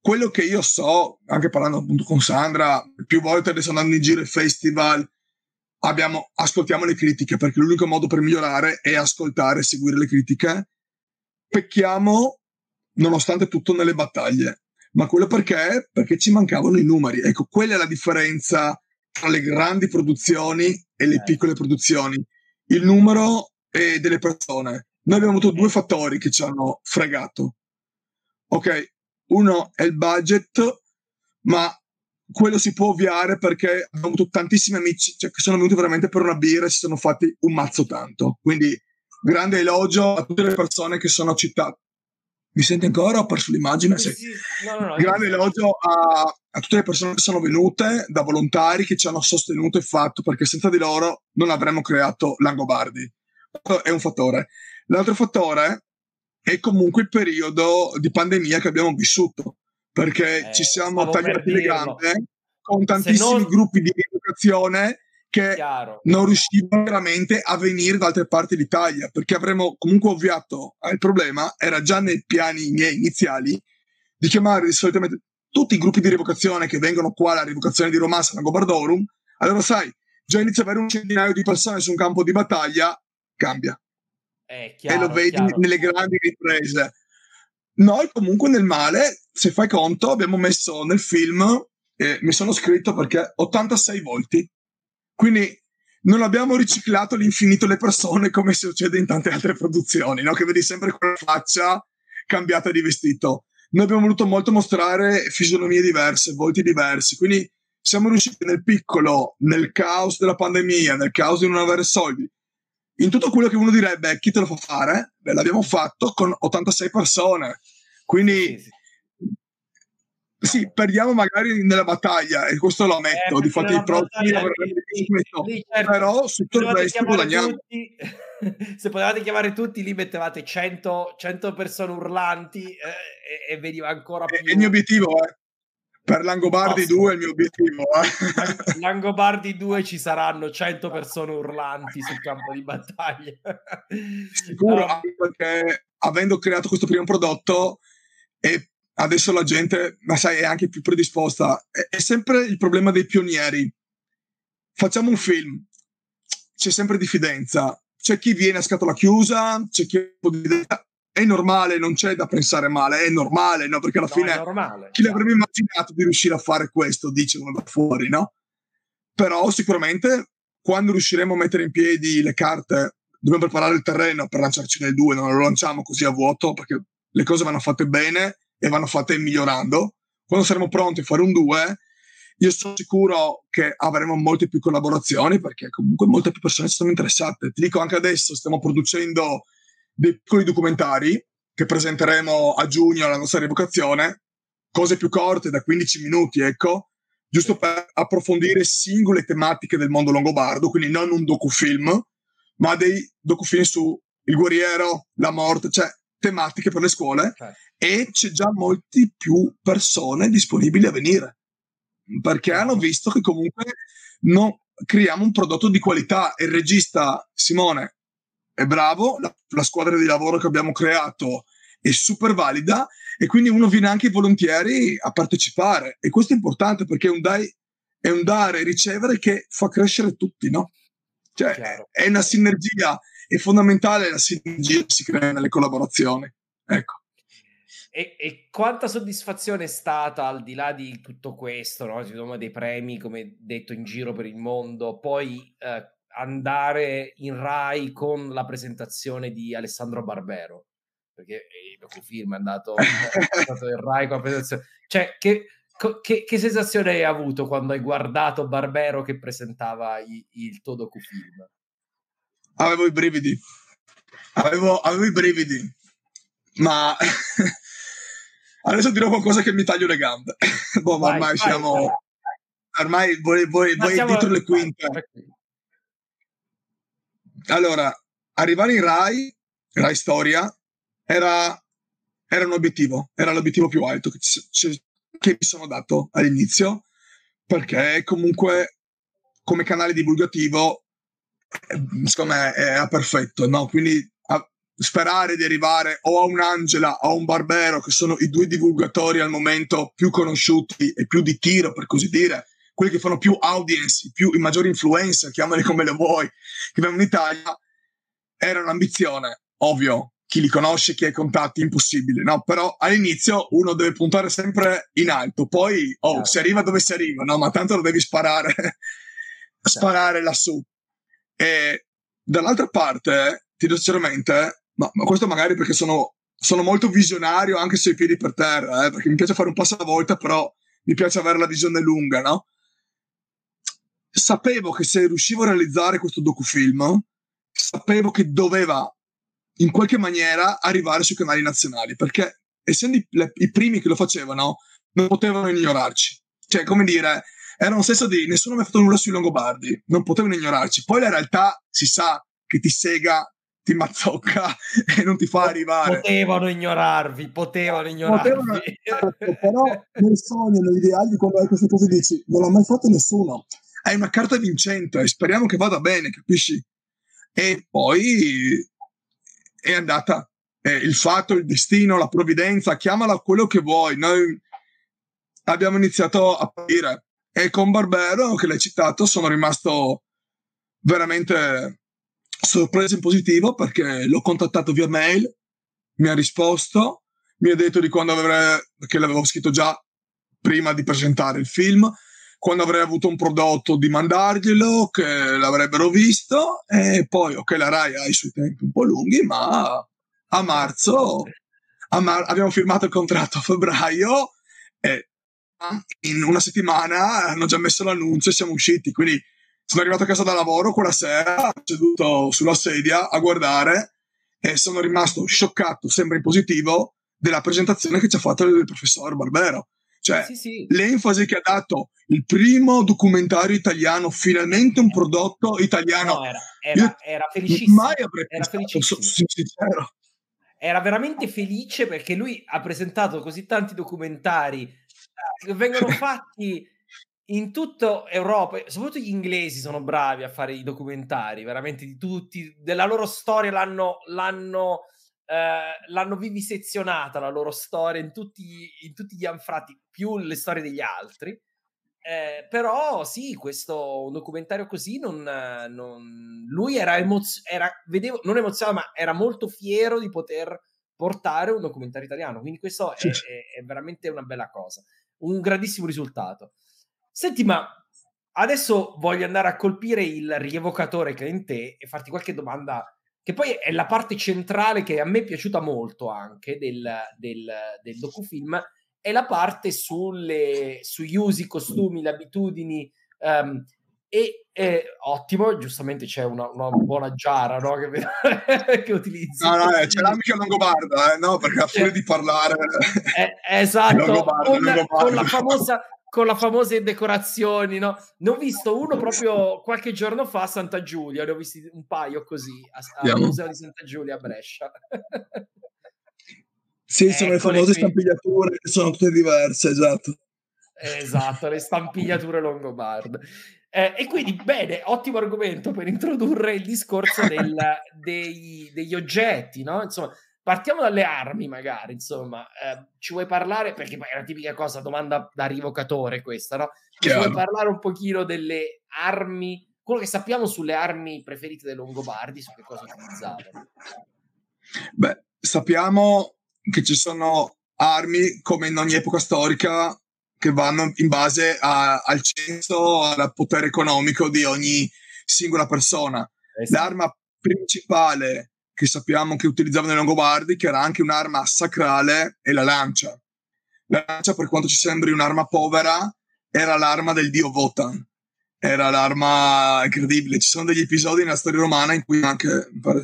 quello che io so, anche parlando appunto con Sandra più volte adesso andando in giro ai festival, abbiamo, ascoltiamo le critiche perché l'unico modo per migliorare è ascoltare e seguire le critiche. Pecchiamo nonostante tutto nelle battaglie. Ma quello perché? Perché ci mancavano i numeri. Ecco, quella è la differenza tra le grandi produzioni e le piccole produzioni. Il numero e delle persone. Noi abbiamo avuto due fattori che ci hanno fregato. Ok, uno è il budget, ma quello si può ovviare perché abbiamo avuto tantissimi amici, cioè, che sono venuti veramente per una birra e si sono fatti un mazzo tanto. Quindi grande elogio a tutte le persone che sono citate. Mi senti ancora? Ho perso l'immagine? Sì, sì. No, no, no, grande elogio a, a tutte le persone che sono venute, da volontari che ci hanno sostenuto e fatto, perché senza di loro non avremmo creato Langobardi. Questo è un fattore. L'altro fattore è comunque il periodo di pandemia che abbiamo vissuto, perché eh, ci siamo tagliati le gambe con tantissimi non... gruppi di educazione che Chiaro. non riuscivano veramente a venire da altre parti d'Italia, perché avremmo comunque ovviato al problema. Era già nei piani miei iniziali di chiamare solitamente tutti i gruppi di rievocazione che vengono qua alla rievocazione di Romans Langobardorum. Allora sai, già inizia ad avere un centinaio di persone su un campo di battaglia, cambia. Eh, chiaro, e lo vedi chiaro. nelle grandi riprese. Noi comunque nel male, se fai conto, abbiamo messo nel film, eh, mi sono scritto perché ottantasei volti. Quindi non abbiamo riciclato all'infinito le persone come succede in tante altre produzioni, no? Che vedi sempre quella faccia cambiata di vestito. Noi abbiamo voluto molto mostrare fisionomie diverse, volti diversi, quindi siamo riusciti nel piccolo, nel caos della pandemia, nel caos di non avere soldi, in tutto quello che uno direbbe chi te lo fa fare, beh, l'abbiamo fatto con ottantasei persone, quindi... Sì, perdiamo magari nella battaglia, e questo lo ammetto, eh, di fatto i prossimi avrebbero dismesso, certo. Però su tutto il resto guadagniamo. Tutti, se potevate chiamare tutti, lì mettevate cento persone urlanti eh, e, e veniva ancora più... È il mio obiettivo, eh. Per Langobardi due è il mio obiettivo. Eh. Langobardi due ci saranno cento persone urlanti sul campo di battaglia. Sicuro, no. Anche perché avendo creato questo primo prodotto, e adesso la gente, ma sai, è anche più predisposta. È, è sempre il problema dei pionieri. Facciamo un film, c'è sempre diffidenza, c'è chi viene a scatola chiusa, c'è chi è normale, non c'è da pensare male, è normale, no? Perché alla no, fine è normale, chi l'avrebbe immaginato di riuscire a fare questo, dice uno da fuori, no? Però sicuramente quando riusciremo a mettere in piedi le carte, dobbiamo preparare il terreno per lanciarci nel due, non lo lanciamo così a vuoto, perché le cose vanno fatte bene e vanno fatte migliorando. Quando saremo pronti a fare un due, io sono sicuro che avremo molte più collaborazioni, perché comunque molte più persone sono interessate. Ti dico, anche adesso stiamo producendo dei piccoli documentari che presenteremo a giugno alla nostra rievocazione, cose più corte da quindici minuti, ecco, giusto per approfondire singole tematiche del mondo longobardo, quindi non un docufilm, ma dei docufilm su il guerriero, la morte, cioè tematiche per le scuole, okay. E c'è già molti più persone disponibili a venire, perché hanno visto che comunque no, creiamo un prodotto di qualità. Il regista Simone è bravo, la, la squadra di lavoro che abbiamo creato è super valida, e quindi uno viene anche volentieri a partecipare, e questo è importante, perché è un, dai, è un dare e ricevere che fa crescere tutti, no? Cioè, chiaro. È una sinergia, è fondamentale la sinergia che si crea nelle collaborazioni, ecco. E, e quanta soddisfazione è stata, al di là di tutto questo, no? Si vedono dei premi, come detto, in giro per il mondo, poi eh, andare in RAI con la presentazione di Alessandro Barbero, perché il docufilm è andato, è andato in RAI con la presentazione. Cioè, che, che, che sensazione hai avuto quando hai guardato Barbero che presentava i, il tuo docufilm? Avevo i brividi. Avevo, avevo i brividi. Ma... adesso dirò qualcosa che mi taglio le gambe. Boh, ma vai, ormai vai, siamo. Vai. Ormai voi, voi, voi siamo dietro le quinte. Allora, arrivare in Rai, Rai Storia, era, era un obiettivo. Era l'obiettivo più alto che, ci, che mi sono dato all'inizio. Perché, comunque, come canale divulgativo, secondo me era perfetto, no? Quindi sperare di arrivare o a un Angela o a un Barbero, che sono i due divulgatori al momento più conosciuti e più di tiro, per così dire, quelli che fanno più audience, più, i maggiori influencer, chiamali come le vuoi, che vanno in Italia, era un'ambizione, ovvio, chi li conosce, chi ha i contatti, impossibile, no? Però all'inizio uno deve puntare sempre in alto, poi oh, si arriva dove si arriva, no? Ma tanto lo devi sparare sparare lassù. E dall'altra parte, ti dico sinceramente, ma, ma questo magari perché sono, sono molto visionario anche sui piedi per terra, eh, perché mi piace fare un passo alla volta, però mi piace avere la visione lunga, no? Sapevo che se riuscivo a realizzare questo docufilm, sapevo che doveva in qualche maniera arrivare sui canali nazionali, perché essendo i, le, i primi che lo facevano, non potevano ignorarci. Cioè, come dire, era un senso di nessuno mi ha fatto nulla sui longobardi, non potevano ignorarci. Poi la realtà si sa che ti sega, ti mazzocca e non ti fa arrivare. Potevano ignorarvi, potevano ignorarvi. Potevano, però nel sogno, negli ideali, quando hai queste cose dici non l'ha mai fatto nessuno. È una carta vincente e speriamo che vada bene, capisci? E poi è andata. È il fatto, il destino, la provvidenza, chiamala quello che vuoi. Noi abbiamo iniziato a dire, e con Barbero, che l'hai citato, sono rimasto veramente sorpreso in positivo, perché l'ho contattato via mail, mi ha risposto, mi ha detto di quando avrei, che l'avevo scritto già prima di presentare il film, quando avrei avuto un prodotto di mandarglielo, che l'avrebbero visto, e poi ok, la RAI ha i suoi tempi un po' lunghi, ma a marzo a mar- abbiamo firmato il contratto a febbraio e in una settimana hanno già messo l'annuncio e siamo usciti. Quindi sono arrivato a casa da lavoro quella sera, seduto sulla sedia a guardare, e sono rimasto scioccato, sempre in positivo, della presentazione che ci ha fatto il professor Barbero. Cioè, sì, sì, l'enfasi che ha dato, il primo documentario italiano, finalmente un prodotto italiano. No, era, era, era felicissimo. Mai avrei era pensato, sono sincero. Era veramente felice, perché lui ha presentato così tanti documentari che vengono fatti in tutta Europa, soprattutto gli inglesi sono bravi a fare i documentari veramente di tutti, della loro storia l'hanno, l'hanno eh, l'hanno vivisezionata la loro storia in tutti, in tutti gli anfratti, più le storie degli altri. Eh, però sì, questo un documentario così non, non lui era, emoz- era vedevo, non emozionato, ma era molto fiero di poter portare un documentario italiano, quindi questo sì, è, sì. È, è veramente una bella cosa, un grandissimo risultato. Senti, ma adesso voglio andare a colpire il rievocatore che è in te e farti qualche domanda, che poi è la parte centrale che a me è piaciuta molto anche del, del, del docufilm, è la parte sulle, sugli usi, costumi, le abitudini, um, e eh, ottimo, giustamente c'è una, una buona giara, no, che, che utilizzi. No, no, eh, c'è l'amico Langobarda, eh, no, perché a furia di parlare... Eh, esatto, Langobarda, con, Langobarda. Con, la famosa, con la famosa decorazioni, no? Ne ho visto uno proprio qualche giorno fa a Santa Giulia, ne ho visti un paio così, al Museo di Santa Giulia a Brescia. Sì, sono Eccole le famose qui. Stampigliature che sono tutte diverse, esatto. Esatto, le stampigliature Longobarde. Eh, e quindi, bene, ottimo argomento per introdurre il discorso del, dei, degli oggetti, no? Insomma, partiamo dalle armi magari, insomma. Eh, ci vuoi parlare, perché poi è una tipica cosa, domanda da rivocatore questa, no? Ci Chiaro. Vuoi parlare un pochino delle armi, quello che sappiamo sulle armi preferite dei Longobardi, su che cosa utilizzavano? Beh, sappiamo... che ci sono armi, come in ogni epoca storica, che vanno in base a, al censo, al potere economico di ogni singola persona. Eh sì. L'arma principale che sappiamo che utilizzavano i Longobardi, che era anche un'arma sacrale, è la lancia. La lancia, per quanto ci sembri un'arma povera, era l'arma del dio Wotan. Era l'arma incredibile. Ci sono degli episodi nella storia romana in cui anche,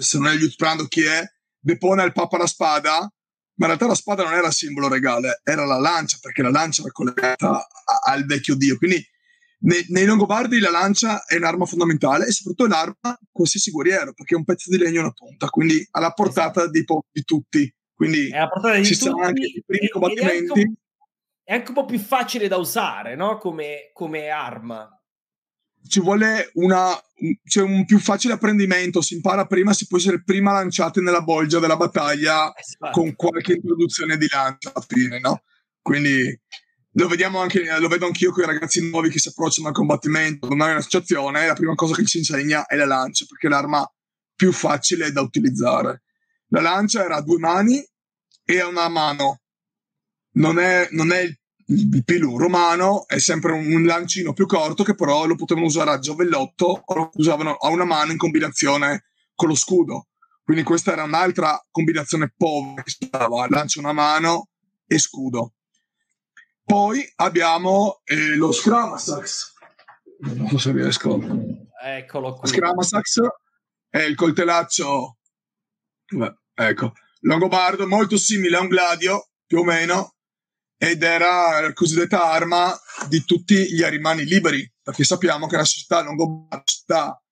se non è aiutando chi è, depone al Papa la spada, ma in realtà la spada non era il simbolo regale, era la lancia, perché la lancia era collegata a, a, al vecchio dio. Quindi nei, nei Longobardi la lancia è un'arma fondamentale e soprattutto è un'arma qualsiasi guerriero, perché è un pezzo di legno e una punta, quindi alla portata esatto. di, po- di tutti. Quindi è alla portata di ci tutti, sono anche i primi e, combattimenti. È anche, è anche un po' più facile da usare, no? Come, come arma. Ci vuole una, c'è un più facile apprendimento, si impara prima, si può essere prima lanciati nella bolgia della battaglia con qualche introduzione di lancia alla fine, no? Quindi lo vediamo anche, lo vedo anch'io con i ragazzi nuovi che si approcciano al combattimento, non è un'associazione, la prima cosa che ci insegna è la lancia, perché è l'arma più facile da utilizzare. La lancia era a due mani e a una mano, non è, non è il il pilù romano, è sempre un lancino più corto che però lo potevano usare a giavellotto o lo usavano a una mano in combinazione con lo scudo, quindi questa era un'altra combinazione povera che si usava, lancio una mano e scudo. Poi abbiamo eh, lo Scramasax, non so se riesco, eccolo qui. Scramasax è il coltellaccio, beh, ecco, longobardo, molto simile a un gladio più o meno, ed era la cosiddetta arma di tutti gli arimani liberi, perché sappiamo che la società longobarda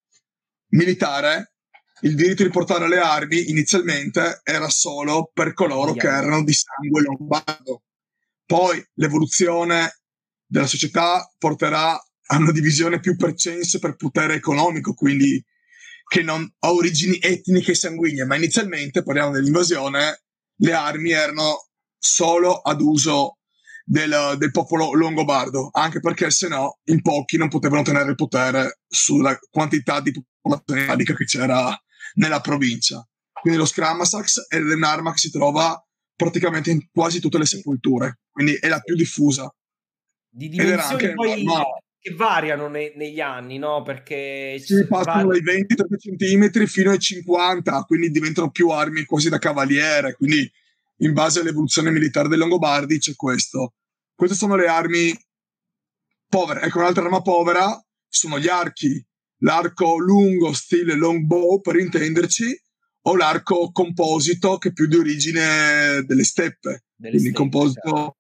militare, il diritto di portare le armi inizialmente era solo per coloro che erano di sangue longobardo. Poi l'evoluzione della società porterà a una divisione più per censo e per potere economico, quindi che non ha origini etniche e sanguigne, ma inizialmente, parliamo dell'invasione, le armi erano solo ad uso Del, del popolo longobardo, anche perché se no in pochi non potevano tenere il potere sulla quantità di popolazione italica che c'era nella provincia. Quindi lo Scramasax è un'arma che si trova praticamente in quasi tutte le sepolture, quindi è la più diffusa, di dimensioni poi che variano ne, negli anni, no? Perché si passano dai venti trenta centimetri fino ai cinquanta, quindi diventano più armi quasi da cavaliere, quindi in base all'evoluzione militare dei Longobardi c'è questo. Queste sono le armi povere. Ecco, un'altra arma povera sono gli archi. L'arco lungo, stile longbow, per intenderci, o l'arco composito, che è più di origine delle steppe. Delle quindi, steppe, composito... certo.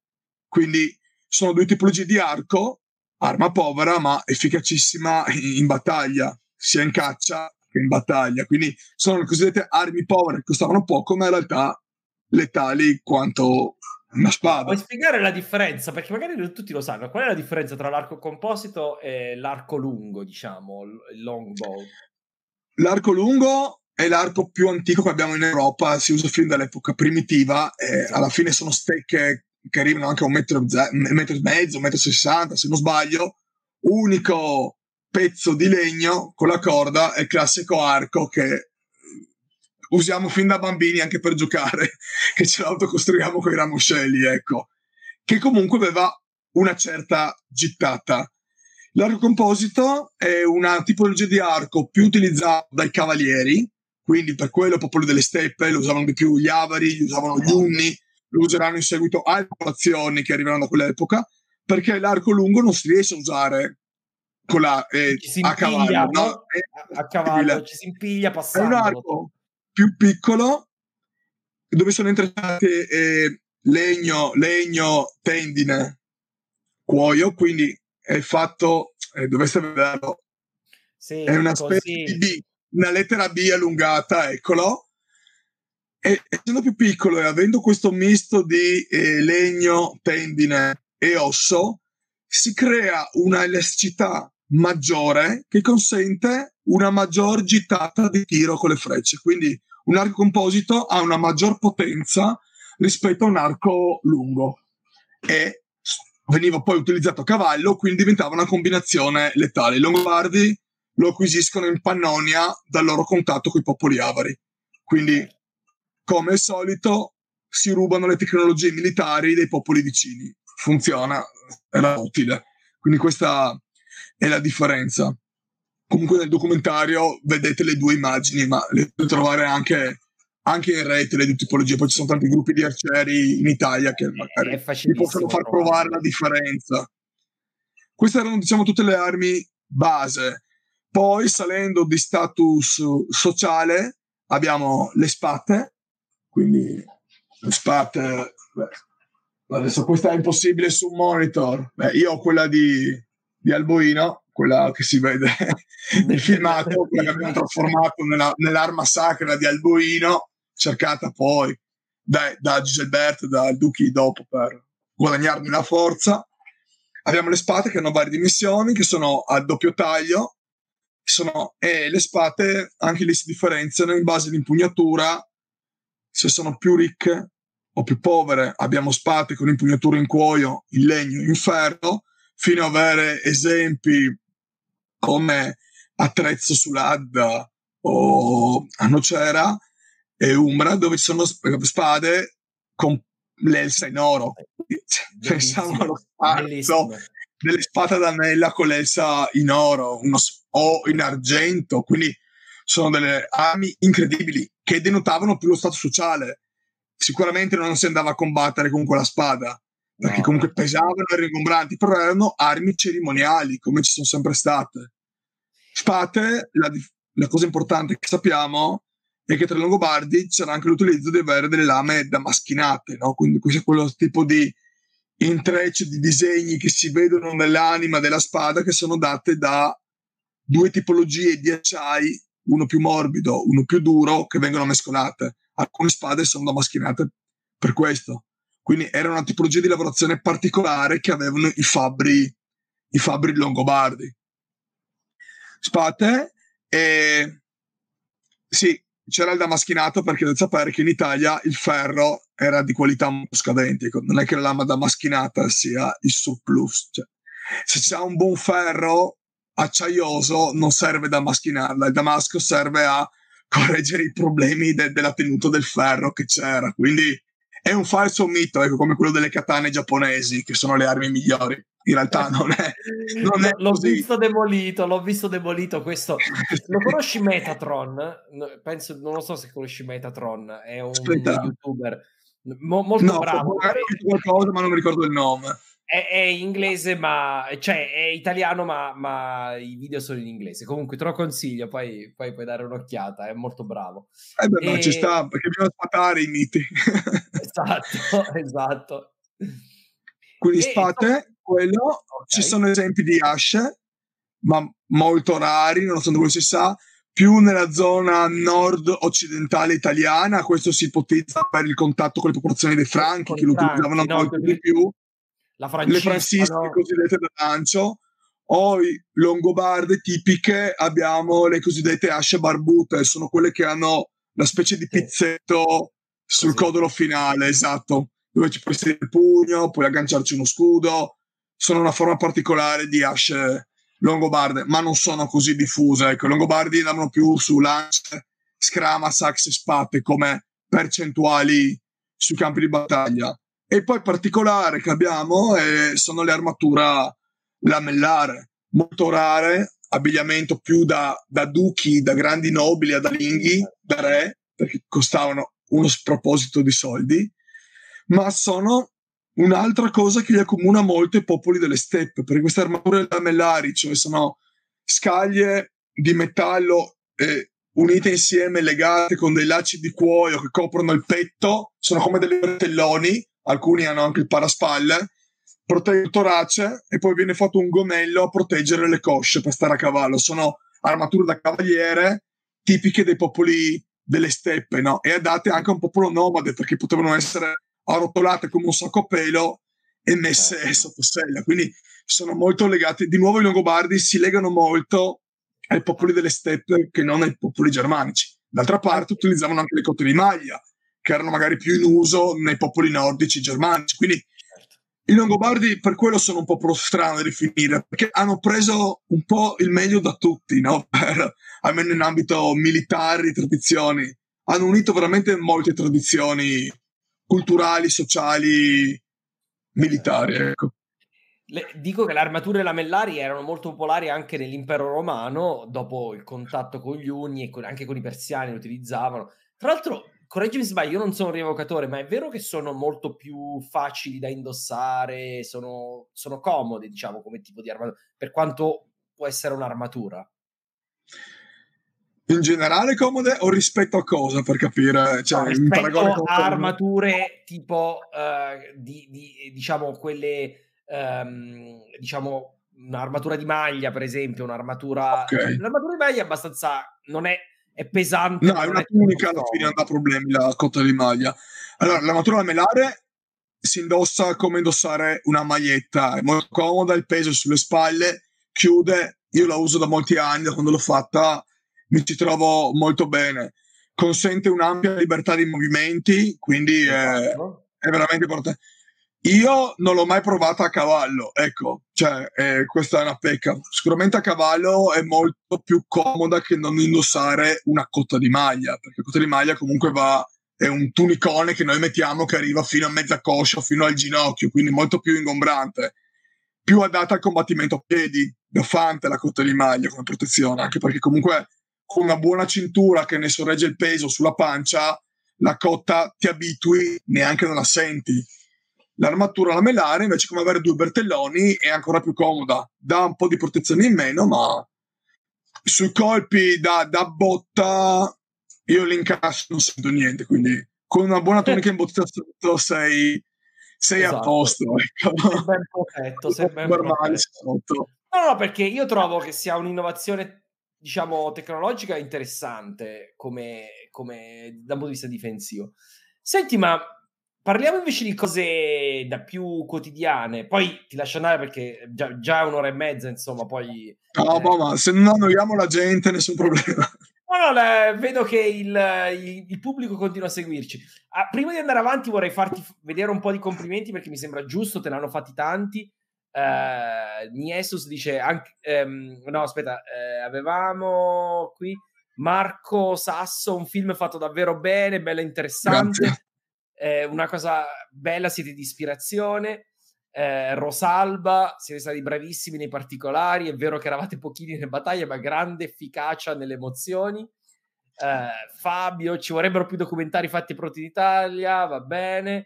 Quindi sono due tipologie di arco, arma povera, ma efficacissima in battaglia, sia in caccia che in battaglia. Quindi sono le cosiddette armi povere, che costavano poco, ma in realtà letali quanto una spada. Puoi spiegare la differenza? Perché magari non tutti lo sanno. Qual è la differenza tra l'arco composito e l'arco lungo, diciamo, il longbow? L'arco lungo è l'arco più antico che abbiamo in Europa, si usa fin dall'epoca primitiva, e alla fine sono stecche che arrivano anche a un metro, un metro e mezzo, un metro e sessanta, se non sbaglio. Unico pezzo di legno con la corda, è il classico arco che usiamo fin da bambini anche per giocare, che ce l'autocostruiamo con i ramoscelli, ecco, che comunque aveva una certa gittata. L'arco composito è una tipologia di arco più utilizzato dai cavalieri, quindi per quello il popolo delle steppe lo usavano di più gli Avari, lo usavano gli Unni, lo useranno in seguito alle popolazioni che arriveranno da quell'epoca, perché l'arco lungo non si riesce a usare con la, eh, si a impiglia, cavallo, no? È, a cavallo, ci si impiglia passando. È un arco più piccolo, dove sono intrecciate eh, legno, legno, tendine, cuoio, quindi è fatto, eh, dovreste vederlo, sì, è una specie sì. di B, una lettera B allungata, eccolo. E essendo più piccolo e avendo questo misto di eh, legno, tendine e osso, si crea una elasticità maggiore che consente una maggior gittata di tiro con le frecce. Quindi un arco composito ha una maggior potenza rispetto a un arco lungo e veniva poi utilizzato a cavallo, quindi diventava una combinazione letale. I Longobardi lo acquisiscono in Pannonia dal loro contatto con i popoli avari. Quindi, come al solito, si rubano le tecnologie militari dei popoli vicini. Funziona, era utile. Quindi questa è la differenza. Comunque nel documentario vedete le due immagini, ma le potete trovare anche, anche in rete, le due tipologie. Poi ci sono tanti gruppi di arcieri in Italia che magari vi possono far provare la differenza. Queste erano, diciamo, tutte le armi base. Poi, salendo di status sociale, abbiamo le spade, quindi le spade... Beh, adesso questa è impossibile su un monitor. Beh, io ho quella di, di Alboino, quella che si vede nel filmato, quella che abbiamo trasformato nella, nell'arma sacra di Alboino, cercata poi da, da Giselberto, dal Duchi dopo per guadagnarmi la forza. Abbiamo le spade che hanno varie dimensioni, che sono a doppio taglio, sono, e le spade anche lì si differenziano in base all'impugnatura, se sono più ricche o più povere. Abbiamo spade con impugnatura in cuoio, in legno, in ferro, fino a avere esempi come attrezzo sull'Adda o a Nocera e Umbra, dove ci sono spade con l'elsa in oro. Pensiamo allo spazio delle spade ad anella con l'elsa in oro uno, o in argento, quindi sono delle armi incredibili che denotavano più lo stato sociale. Sicuramente non si andava a combattere con quella spada, perché no, comunque pesavano, erano ingombranti, però erano armi cerimoniali, come ci sono sempre state. Spade, la, la cosa importante che sappiamo è che tra i Longobardi c'era anche l'utilizzo di avere delle lame damaschinate, no? Quindi questo è quello tipo di intreccio di disegni che si vedono nell'anima della spada, che sono date da due tipologie di acciai, uno più morbido, uno più duro, che vengono mescolate. Alcune spade sono damaschinate per questo. Quindi era una tipologia di lavorazione particolare che avevano i fabbri, i fabbri longobardi. Spade, e sì, c'era il damaschinato, perché dovete sapere che in Italia il ferro era di qualità molto scadente, non è che la lama damaschinata sia il surplus. Cioè, se c'è un buon ferro acciaioso non serve damaschinarla, il damasco serve a correggere i problemi de- della tenuta del ferro che c'era, quindi è un falso mito, ecco, come quello delle katane giapponesi, che sono le armi migliori. In realtà non è, non è l'ho così. visto demolito, l'ho visto demolito questo. Lo conosci Metatron? Penso, non lo so se conosci Metatron, è un Aspetta. youtuber mo- molto no, bravo. Qualcosa, ma non mi ricordo il nome. È, è inglese, ma cioè è italiano, ma, ma i video sono in inglese. Comunque te lo consiglio, poi, poi puoi dare un'occhiata, è molto bravo. Eh beh, e... ma ci sta, perché bisogna sfatare i miti. Esatto, esatto. Quindi spate, e... quello, okay. Ci sono esempi di asce, ma molto rari, nonostante quello si sa, più nella zona nord-occidentale italiana. Questo si ipotizza per il contatto con le popolazioni dei Franchi, che lo utilizzavano molto di più. La Francesca, le Francische, no? Cosiddette da lancio, Poi longobarde tipiche abbiamo le cosiddette asce barbute, sono quelle che hanno una specie di pizzetto sul codolo finale, esatto, dove ci puoi stare il pugno, puoi agganciarci uno scudo. Sono una forma particolare di asce longobarde, ma non sono così diffuse. Ecco, i longobardi andavano più su lance, scrama, saxe, spade come percentuali sui campi di battaglia. E poi particolare che abbiamo eh, sono le armature lamellare, molto rare, abbigliamento più da, da duchi, da grandi nobili, adalinghi, da re, perché costavano uno sproposito di soldi, ma sono un'altra cosa che li accomuna molto i popoli delle steppe, perché queste armature lamellari, cioè sono scaglie di metallo eh, unite insieme, legate con dei lacci di cuoio che coprono il petto, sono come dei martelloni, alcuni hanno anche il paraspalle, protegge il torace e poi viene fatto un gonnello a proteggere le cosce per stare a cavallo. Sono armature da cavaliere tipiche dei popoli delle steppe, no? E adatte anche a un popolo nomade, perché potevano essere arrotolate come un sacco a pelo e messe eh. sotto sella, quindi sono molto legati. Di nuovo i longobardi si legano molto ai popoli delle steppe che non ai popoli germanici. D'altra parte utilizzavano anche le cotte di maglia, che erano magari più in uso nei popoli nordici germanici, quindi i longobardi per quello sono un po' strano da definire, perché hanno preso un po' il meglio da tutti, no? Per, almeno in ambito militare, tradizioni. Hanno unito veramente molte tradizioni culturali, sociali, militari, ecco. Le, dico che le armature lamellari erano molto popolari anche nell'impero romano, dopo il contatto con gli Unni e con, anche con i Persiani le utilizzavano. Tra l'altro, correggimi se sbaglio, io non sono un rievocatore, ma è vero che sono molto più facili da indossare, sono, sono comode, diciamo, come tipo di armatura, per quanto può essere un'armatura? In generale comode o rispetto a cosa, per capire? Cioè, no, rispetto a con... armature tipo, uh, di, di, diciamo, quelle, um, diciamo, un'armatura di maglia, per esempio, un'armatura... Okay. L'armatura di maglia è abbastanza... non è... è pesante. No, è una tunica, alla fine non dà problemi la cotta di maglia. Allora, l'armatura lamellare si indossa come indossare una maglietta, è molto comoda, il peso sulle spalle, chiude, io la uso da molti anni, da quando l'ho fatta mi ci trovo molto bene. Consente un'ampia libertà di movimenti, quindi è, è veramente importante. Io non l'ho mai provata a cavallo, ecco, cioè eh, questa è una pecca. Sicuramente a cavallo è molto più comoda che non indossare una cotta di maglia, perché la cotta di maglia comunque va, è un tunicone che noi mettiamo che arriva fino a mezza coscia, fino al ginocchio, quindi molto più ingombrante, più adatta al combattimento a piedi, gaffante la cotta di maglia come protezione, anche perché comunque con una buona cintura che ne sorregge il peso sulla pancia, la cotta ti abitui, neanche non la senti. L'armatura lamellare, invece, come avere due bertelloni, è ancora più comoda. Dà un po' di protezione in meno, ma sui colpi da, da botta io l'incasso non sento niente, quindi con una buona tunica in botta sotto sei, sei esatto. A posto. Ecco. Sei ben protetto, sei ben protetto. Sotto. No, no, perché io trovo che sia un'innovazione, diciamo, tecnologica interessante come, come dal punto di vista difensivo. Senti, ma... parliamo invece di cose da più quotidiane, poi ti lascio andare perché già, già un'ora e mezza, insomma, poi... No, eh... boh, ma se non annoiamo la gente, nessun problema. No, no, vedo che il, il, il pubblico continua a seguirci. Ah, prima di andare avanti vorrei farti vedere un po' di complimenti, perché mi sembra giusto, te ne hanno fatti tanti. Uh, Niesus dice... anche, um, no, aspetta, eh, avevamo qui Marco Sasso, un film fatto davvero bene, bello e interessante. Grazie. Eh, una cosa bella, siete di ispirazione. eh, Rosalba, siete stati bravissimi nei particolari, è vero che eravate pochini nelle battaglie ma grande efficacia nelle emozioni. eh, Fabio, ci vorrebbero più documentari fatti pronti in Italia, va bene.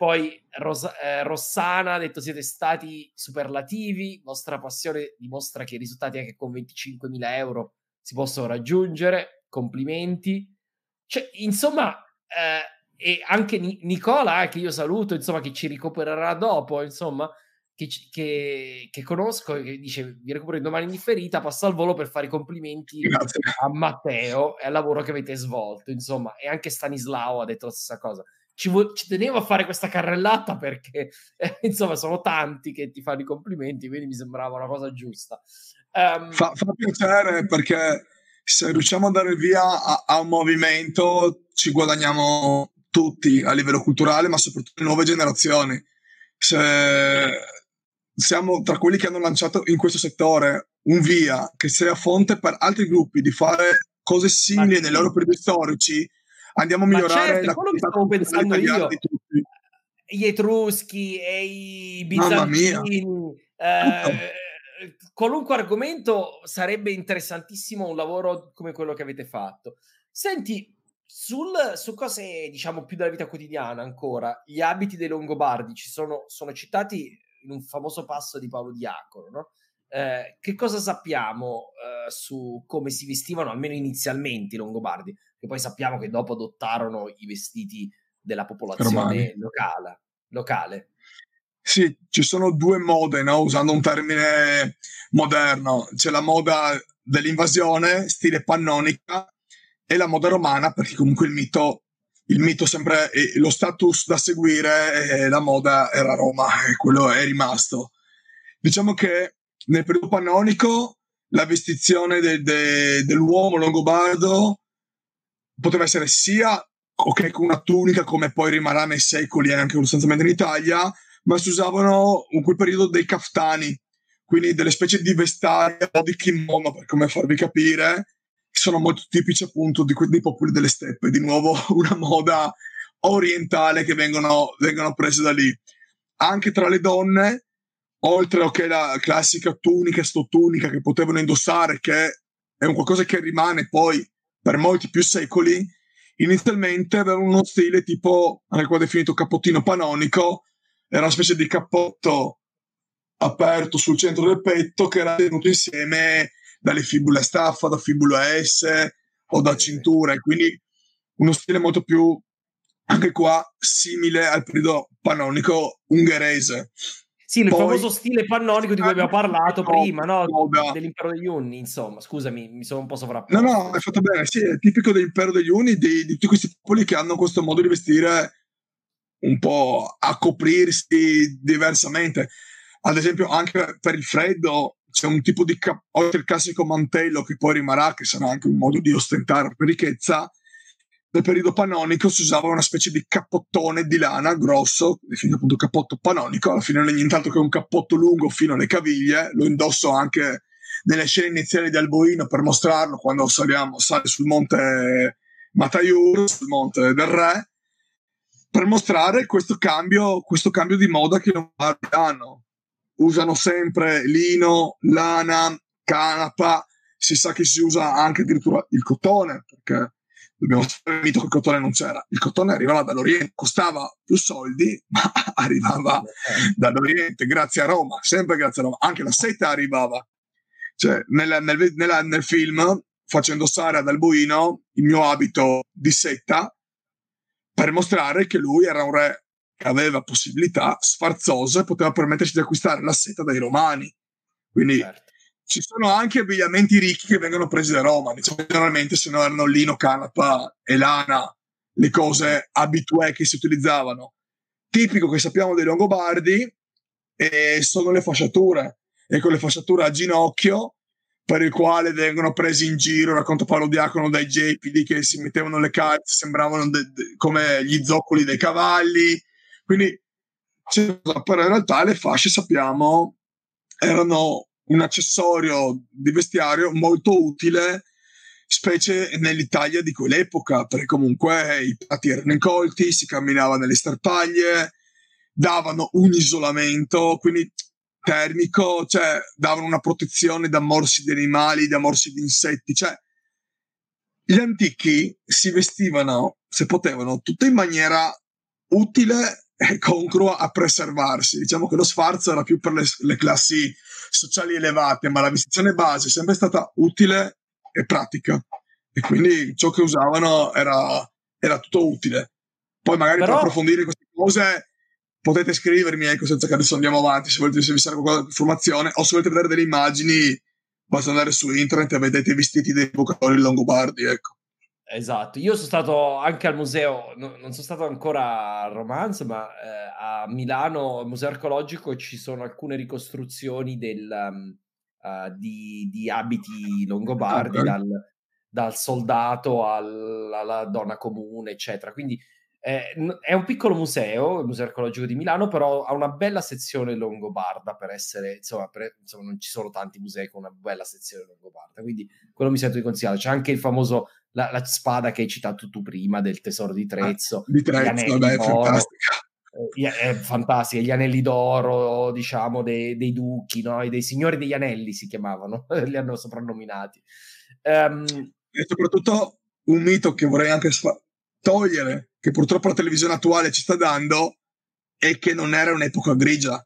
Poi Ros- eh, Rossana ha detto siete stati superlativi, vostra passione dimostra che i risultati anche con venticinquemila euro si possono raggiungere, complimenti. Cioè, insomma, eh, e anche Nicola, che io saluto, insomma, che ci recupererà dopo, insomma, che, che, che conosco, che dice vi recupero domani in differita, passa al volo per fare i complimenti. Grazie. A Matteo e al lavoro che avete svolto, insomma, e anche Stanislao ha detto la stessa cosa. ci, vo- ci tenevo a fare questa carrellata perché eh, insomma sono tanti che ti fanno i complimenti, quindi mi sembrava una cosa giusta. Um... Fa, fa piacere, perché se riusciamo a dare via a, a un movimento ci guadagniamo tutti a livello culturale, ma soprattutto le nuove generazioni. Se siamo tra quelli che hanno lanciato in questo settore un via che sia fonte per altri gruppi di fare cose simili ma nei loro periodi storici, andiamo a migliorare, certo, la quello che stavo pensando io di tutti. Gli Etruschi e i Bizantini, eh, qualunque argomento, sarebbe interessantissimo un lavoro come quello che avete fatto. Senti, sul, su cose diciamo più della vita quotidiana ancora, gli abiti dei Longobardi ci sono, sono citati in un famoso passo di Paolo Diacono, no? Eh, che cosa sappiamo eh, su come si vestivano almeno inizialmente i Longobardi, che poi sappiamo che dopo adottarono i vestiti della popolazione locale, locale. Sì, ci sono due mode, no? Usando un termine moderno, c'è la moda dell'invasione stile pannonica e la moda romana, perché comunque il mito, il mito sempre, lo status da seguire, la moda era Roma e quello è rimasto. Diciamo che nel periodo pannonico la vestizione de, de, dell'uomo longobardo poteva essere sia okay, con una tunica, come poi rimarrà nei secoli e anche sostanzialmente in Italia, ma si usavano in quel periodo dei caftani, quindi delle specie di vestali o di kimono, per come farvi capire, sono molto tipici appunto di que- dei popoli delle steppe, di nuovo una moda orientale che vengono, vengono prese da lì. Anche tra le donne, oltre che okay, la classica tunica, stottunica che potevano indossare, che è un qualcosa che rimane poi per molti più secoli, inizialmente avevano uno stile tipo, anche qua definito cappottino pannonico, era una specie di cappotto aperto sul centro del petto che era tenuto insieme dalle fibule a staffa, da fibule a S o da cinture, quindi uno stile molto più, anche qua, simile al periodo pannonico ungherese. Sì, il Poi, famoso stile pannonico di cui abbiamo parlato no, prima, no? no dell'impero degli Unni, insomma. Scusami, mi sono un po' sovrapposto. No, no, hai fatto bene. Sì, è tipico dell'impero degli Unni, di, di tutti questi popoli che hanno questo modo di vestire un po' a coprirsi diversamente. Ad esempio, anche per il freddo c'è un tipo di cap- oltre il classico mantello che poi rimarrà, che sarà anche un modo di ostentare per ricchezza. Nel periodo pannonico si usava una specie di cappottone di lana grosso, definito appunto cappotto pannonico, alla fine non è nient'altro che un cappotto lungo fino alle caviglie, lo indosso anche nelle scene iniziali di Alboino per mostrarlo quando saliamo, sale sul monte Mataiur, sul monte del Re, per mostrare questo cambio, questo cambio di moda che non hanno. Usano sempre lino, lana, canapa, si sa che si usa anche addirittura il cotone, perché dobbiamo sapere il mito che il cotone non c'era. Il cotone arrivava dall'Oriente, costava più soldi, ma arrivava dall'Oriente, grazie a Roma, sempre grazie a Roma. Anche la seta arrivava. Cioè, nella, nel, nella, nel film faccio indossare ad Alboino il mio abito di seta per mostrare che lui era un re che aveva possibilità sfarzose, poteva permettersi di acquistare la seta dai romani. Quindi... certo. Ci sono anche abbigliamenti ricchi che vengono presi da Roma, diciamo, generalmente se no erano lino, canapa e lana, le cose abituali che si utilizzavano. Tipico che sappiamo dei Longobardi eh, sono le fasciature, e con le fasciature a ginocchio, per il quale vengono presi in giro, racconta Paolo Diacono, dai Gepidi che si mettevano le calze, sembravano de- de- come gli zoccoli dei cavalli, quindi però in realtà le fasce sappiamo erano un accessorio di vestiario molto utile, specie nell'Italia di quell'epoca, perché comunque i piatti erano incolti, si camminava nelle sterpaglie, davano un isolamento, quindi termico, cioè davano una protezione da morsi di animali, da morsi di insetti, cioè gli antichi si vestivano, se potevano, tutto in maniera utile e congrua a preservarsi. Diciamo che lo sfarzo era più per le, le classi sociali elevate, ma la vestizione base è sempre stata utile e pratica, e quindi ciò che usavano era, era tutto utile. Poi magari però, per approfondire queste cose potete scrivermi, ecco, senza che adesso andiamo avanti, se volete, se vi serve qualcosa di informazione o se volete vedere delle immagini basta andare su internet e vedete i vestiti dei vocatori longobardi, ecco. Esatto, io sono stato anche al museo, no, non sono stato ancora a Romans, ma eh, a Milano, al museo archeologico, ci sono alcune ricostruzioni del, um, uh, di, di abiti longobardi, okay. dal, dal soldato al, alla donna comune, eccetera. Quindi eh, è un piccolo museo, il museo archeologico di Milano, però ha una bella sezione longobarda per essere, insomma, per, insomma non ci sono tanti musei con una bella sezione longobarda, quindi quello mi sento di consigliare. C'è anche il famoso La, la spada che hai citato tu prima del tesoro di Trezzo, ah, di Trezzo, beh, è fantastica, è fantastica, gli anelli d'oro, diciamo, dei, dei duchi, no? dei signori degli anelli si chiamavano, li hanno soprannominati. Um, e soprattutto un mito che vorrei anche togliere, che purtroppo la televisione attuale ci sta dando, è che non era un'epoca grigia.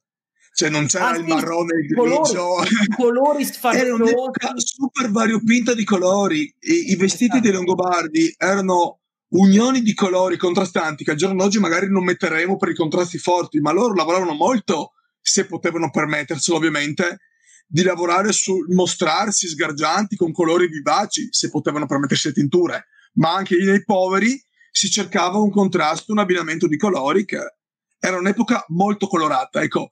Cioè non c'era ah, il marrone, il grigio, i colori sfarzosi. Era un'epoca super variopinta di colori. I, i vestiti dei longobardi erano unioni di colori contrastanti che al giorno d'oggi magari non metteremo per i contrasti forti, ma loro lavoravano molto, se potevano permetterselo ovviamente, di lavorare sul mostrarsi sgargianti con colori vivaci, se potevano permettersi le tinture. Ma anche nei poveri si cercava un contrasto, un abbinamento di colori, che era un'epoca molto colorata, ecco.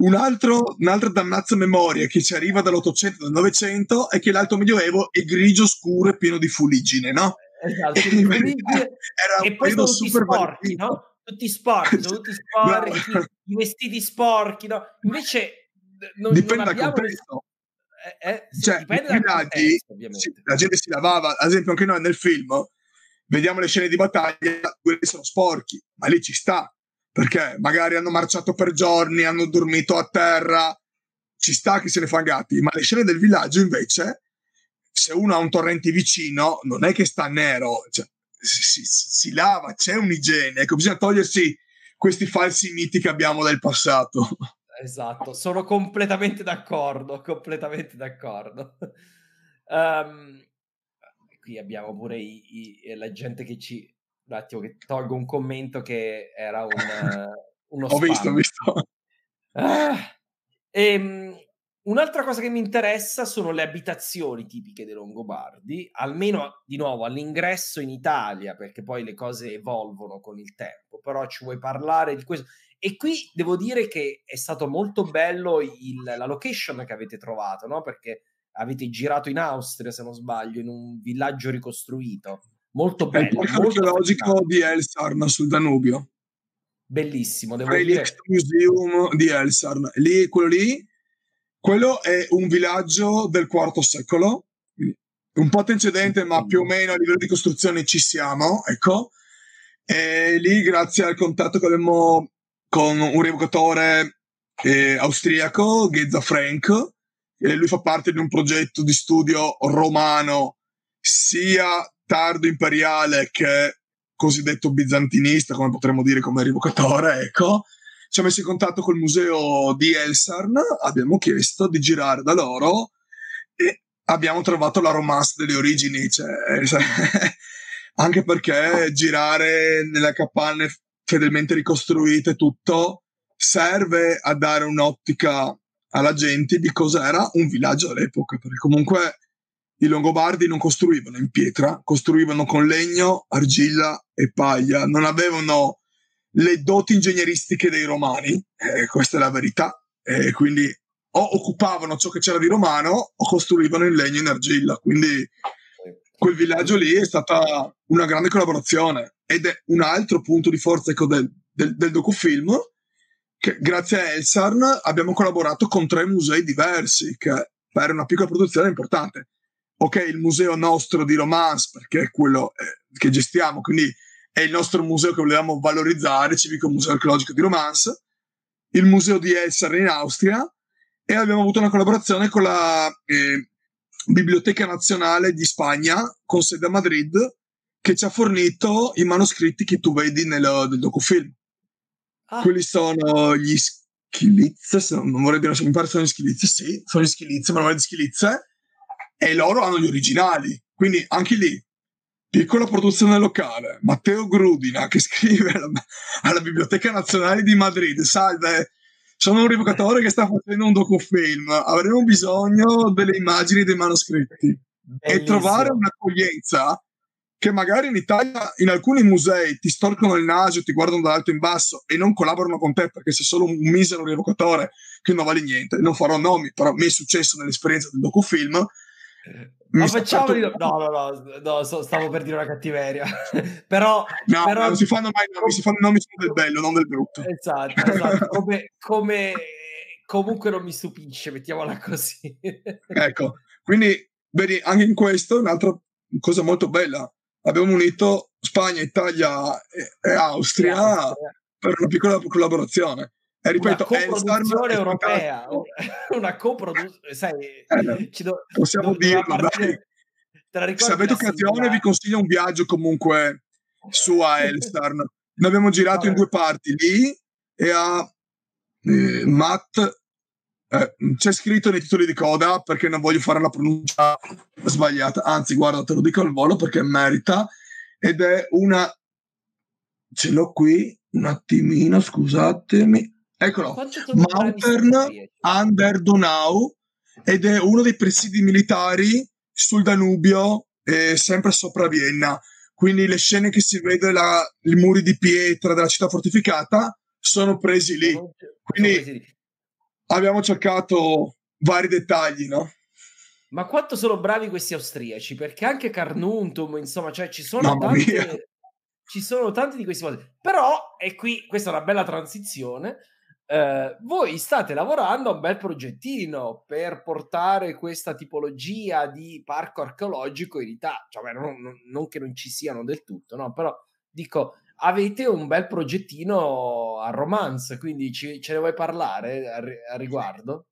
Un altro, un'altra dannazza memoria che ci arriva dall'Ottocento, dal Novecento, è che l'Alto Medioevo è grigio scuro e pieno di fuliggine, no? Esatto, e, verità, era e poi sono tutti sporchi, no? Tutti sporchi, sono tutti sporchi, no. I vestiti sporchi, no? Invece non, dipende non abbiamo... dal contesto. Eh, eh, sì, cioè, dipende dal contesto, ovviamente. La gente si lavava, ad esempio anche noi nel film, vediamo le scene di battaglia, quelli sono sporchi, ma lì ci sta. Perché magari hanno marciato per giorni, hanno dormito a terra, ci sta che se ne fangati, ma le scene del villaggio invece, se uno ha un torrente vicino, non è che sta nero, cioè, si, si, si lava, c'è un'igiene, ecco, bisogna togliersi questi falsi miti che abbiamo del passato. Esatto, sono completamente d'accordo, completamente d'accordo. Um, qui abbiamo pure i, i, la gente che ci... Un attimo che tolgo un commento che era un, uno spam. Ho visto, ho visto. Ah, e, um, un'altra cosa che mi interessa sono le abitazioni tipiche dei Longobardi, almeno di nuovo all'ingresso in Italia, perché poi le cose evolvono con il tempo, però ci vuoi parlare di questo? E qui devo dire che è stato molto bello il, la location che avete trovato, no? Perché avete girato in Austria, se non sbaglio, in un villaggio ricostruito. Molto bello. Il parco archeologico di Elsarn sul Danubio. Bellissimo, devo dire. Relict Museum di Elsarn. Lì, quello lì, quello è un villaggio del quarto secolo, un po' antecedente, ma più o meno a livello di costruzione ci siamo, ecco. E lì, grazie al contatto che abbiamo con un rievocatore eh, austriaco, Ghezza Frank, e lui fa parte di un progetto di studio romano, sia tardo imperiale che cosiddetto bizantinista, come potremmo dire come rivocatore, ecco, ci ha messo in contatto col museo di Elsarn, abbiamo chiesto di girare da loro e abbiamo trovato la romance delle origini, cioè, anche perché girare nelle capanne fedelmente ricostruite tutto serve a dare un'ottica alla gente di cos'era un villaggio all'epoca, perché comunque i Longobardi non costruivano in pietra, costruivano con legno, argilla e paglia. Non avevano le doti ingegneristiche dei romani, eh, questa è la verità. Eh, quindi o occupavano ciò che c'era di romano o costruivano in legno e in argilla. Quindi quel villaggio lì è stata una grande collaborazione ed è un altro punto di forza ecco, del, del, del docufilm che grazie a Elsarn abbiamo collaborato con tre musei diversi, che per una piccola produzione è importante. Ok, il museo nostro di Romans, perché è quello eh, che gestiamo, quindi è il nostro museo che volevamo valorizzare, civico museo archeologico di Romans, il museo di Elsarn in Austria, e abbiamo avuto una collaborazione con la eh, Biblioteca Nazionale di Spagna, con sede a Madrid, che ci ha fornito i manoscritti che tu vedi nel, nel docufilm. Ah. Quelli sono gli schilizze, non, non vorrei dire, mi pare sono gli schilizze, sì, sono gli schilizze, ma non è di schilizze, e loro hanno gli originali, quindi anche lì, piccola produzione locale, Matteo Grudina che scrive alla, alla Biblioteca Nazionale di Madrid, salve, sono un rivocatore che sta facendo un docufilm, avremo bisogno delle immagini dei manoscritti. Bellissimo. E trovare un'accoglienza che magari in Italia in alcuni musei ti storcono il naso, ti guardano dall'alto in basso e non collaborano con te perché sei solo un misero rievocatore che non vale niente. Non farò nomi, però mi è successo nell'esperienza del docufilm. Mi Ma facciamo di... no, no, no, no, stavo per dire una cattiveria. però, no, però... non si fanno mai nomi, si fanno nomi del bello, non del brutto. Esatto, esatto. Come, come... comunque non mi stupisce, mettiamola così. Ecco, quindi vedi, anche in questo un'altra cosa molto bella. Abbiamo unito Spagna, Italia e, e Austria, Austria per una piccola collaborazione. E ripeto, una coproduzione europea, una coproduzione, sai, eh, ci do, possiamo do, dirlo, partire, dai. Se avete occasione vi consiglio un viaggio comunque su a Elsarn. Noi abbiamo girato in due parti lì e a eh, Matt eh, c'è scritto nei titoli di coda perché non voglio fare la pronuncia sbagliata, anzi guarda te lo dico al volo perché merita, ed è una, ce l'ho qui un attimino, scusatemi. Eccolo, Mountain Under Donau, ed è uno dei presidi militari sul Danubio, eh, sempre sopra Vienna. Quindi le scene che si vede, la, i muri di pietra della città fortificata, sono presi lì. Quindi abbiamo cercato vari dettagli, no? Ma quanto sono bravi questi austriaci, perché anche Carnuntum, insomma, cioè ci sono tante, ci sono tanti di questi modi. Però, e qui questa è una bella transizione, Uh, voi state lavorando a un bel progettino per portare questa tipologia di parco archeologico in Italia, cioè, non, non, non che non ci siano del tutto, no? Però dico, avete un bel progettino a Romans, quindi ci, ce ne vuoi parlare a, a riguardo?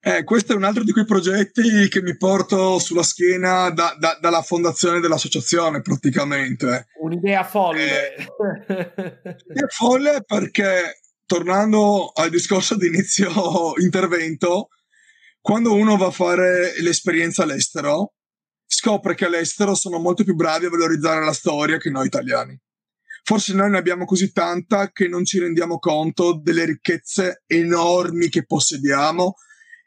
Eh, questo è un altro di quei progetti che mi porto sulla schiena da, da, dalla fondazione dell'associazione praticamente. Un'idea folle. Eh, un'idea folle perché, tornando al discorso di inizio intervento, quando uno va a fare l'esperienza all'estero, scopre che all'estero sono molto più bravi a valorizzare la storia che noi italiani. Forse noi ne abbiamo così tanta che non ci rendiamo conto delle ricchezze enormi che possediamo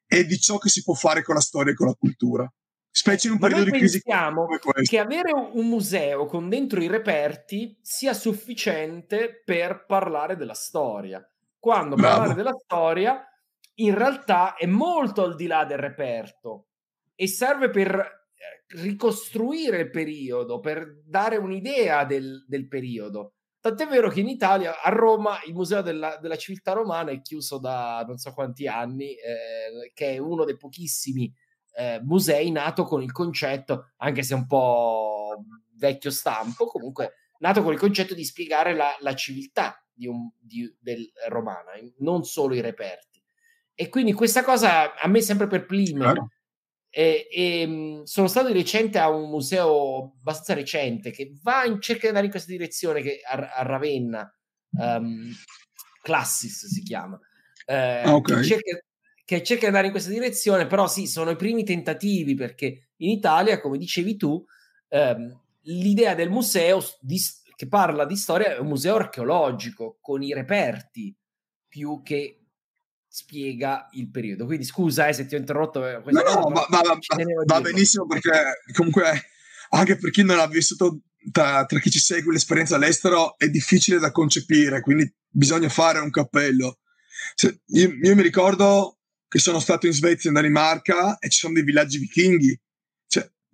e di ciò che si può fare con la storia e con la cultura. Specie in un periodo di crisi come questo. Che avere un museo con dentro i reperti sia sufficiente per parlare della storia. Quando Bravo. parlare della storia in realtà è molto al di là del reperto e serve per ricostruire il periodo, per dare un'idea del, del periodo. Tant'è vero che in Italia, a Roma, il Museo della, della Civiltà Romana è chiuso da non so quanti anni, eh, che è uno dei pochissimi eh, musei nato con il concetto, anche se un po' vecchio stampo, comunque nato con il concetto di spiegare la, la civiltà Di un, di, del romana, non solo i reperti, e quindi questa cosa a me sempre perplime. Claro. e, e sono stato di recente a un museo abbastanza recente che va in cerca di andare in questa direzione, che a, a Ravenna, um, Classis si chiama, eh, okay. che, cerca, che cerca di andare in questa direzione, però sì, sono i primi tentativi, perché in Italia, come dicevi tu, ehm, l'idea del museo di che parla di storia è un museo archeologico con i reperti più che spiega il periodo. Quindi scusa eh, se ti ho interrotto. No, no, ma, ma, va benissimo, perché comunque anche per chi non ha vissuto, tra, tra chi ci segue l'esperienza all'estero è difficile da concepire, quindi bisogna fare un cappello. Cioè, io, io mi ricordo che sono stato in Svezia, in Danimarca, e ci sono dei villaggi vichinghi.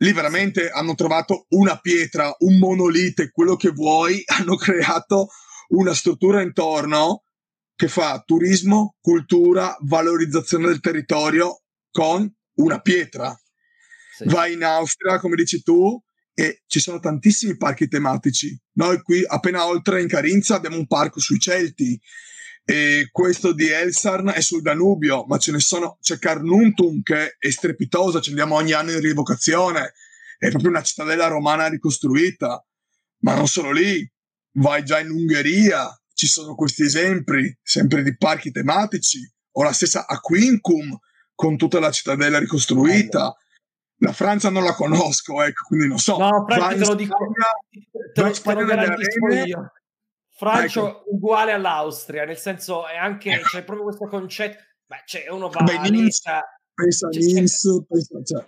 Lì veramente hanno trovato una pietra, un monolite, quello che vuoi, hanno creato una struttura intorno che fa turismo, cultura, valorizzazione del territorio con una pietra. Sì. Vai in Austria, come dici tu, e ci sono tantissimi parchi tematici. Noi qui, appena oltre in Carinzia, abbiamo un parco sui Celti, e questo di Elsarn è sul Danubio, ma ce ne sono, c'è Carnuntum che è strepitosa, ci andiamo ogni anno in rievocazione, è proprio una cittadella romana ricostruita. Ma non solo lì, vai già in Ungheria, ci sono questi esempi sempre di parchi tematici, o la stessa Aquincum con tutta la cittadella ricostruita. La Francia non la conosco, ecco, quindi non so. No, Franchi, te lo dico, te lo, te lo garantisco io. Francia, ecco, uguale all'Austria, nel senso è anche, eh, c'è proprio questo concetto, ma c'è uno va a Nizza, pensa a Nizza, pensa, cioè,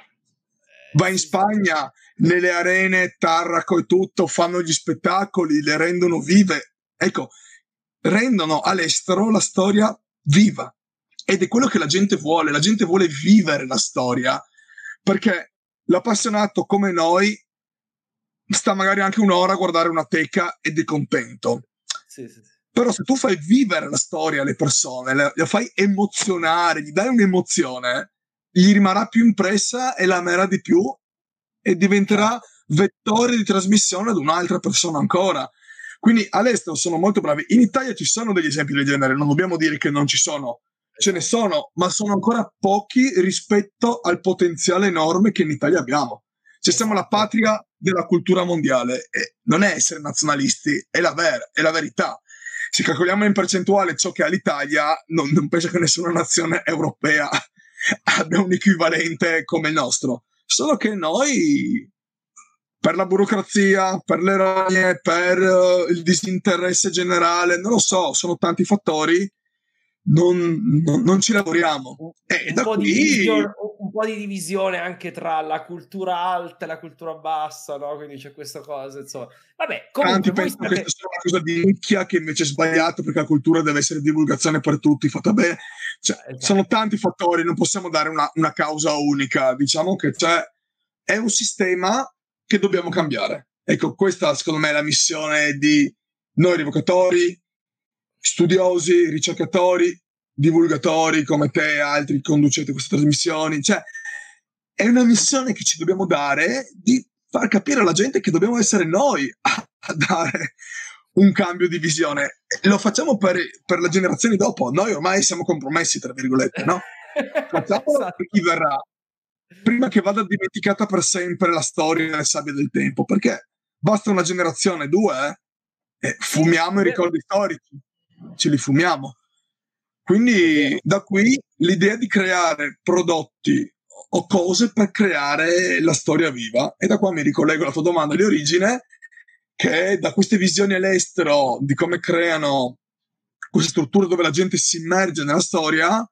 Va in Spagna, nelle arene, Tarraco e tutto, fanno gli spettacoli, le rendono vive. Ecco, rendono all'estero la storia viva. Ed è quello che la gente vuole. La gente vuole vivere la storia, perché l'appassionato come noi sta magari anche un'ora a guardare una teca ed è contento. Sì, sì, sì. Però se tu fai vivere la storia alle persone, la, la fai emozionare, gli dai un'emozione, gli rimarrà più impressa e la amerà di più e diventerà vettore di trasmissione ad un'altra persona ancora. Quindi all'estero sono molto bravi. In Italia ci sono degli esempi del genere, non dobbiamo dire che non ci sono. Ce ne sono, ma sono ancora pochi rispetto al potenziale enorme che in Italia abbiamo. Cioè siamo la patria della cultura mondiale e non è essere nazionalisti, è la, ver- è la verità. Se calcoliamo in percentuale ciò che ha l'Italia, non, non penso che nessuna nazione europea abbia un equivalente come il nostro. Solo che noi, per la burocrazia, per le rogne, per uh, il disinteresse generale, non lo so, sono tanti fattori, non, non, non ci lavoriamo. E un, da po qui... divisione, un po' di divisione anche tra la cultura alta e la cultura bassa, no? Quindi c'è questa cosa, insomma. Vabbè, comunque, tanti pensano che questa sia una cosa di nicchia, che invece è sbagliato, perché la cultura deve essere divulgazione per tutti, fatta bene. Cioè, esatto. Sono tanti fattori, non possiamo dare una, una causa unica. Diciamo che c'è, è un sistema che dobbiamo cambiare. Ecco, questa secondo me è la missione di noi rivocatori, studiosi, ricercatori, divulgatori come te e altri che conducete queste trasmissioni. Cioè, è una missione che ci dobbiamo dare di far capire alla gente che dobbiamo essere noi a, a dare un cambio di visione. Lo facciamo per, per le generazioni dopo. Noi ormai siamo compromessi, tra virgolette, no? Facciamolo per chi verrà, prima che vada dimenticata per sempre la storia nelle sabbie del tempo, perché basta una generazione, due, eh, fumiamo i ricordi storici, ce li fumiamo. Quindi da qui l'idea di creare prodotti o cose per creare la storia viva, e da qua mi ricollego alla tua domanda di origine, che da queste visioni all'estero di come creano queste strutture dove la gente si immerge nella storia,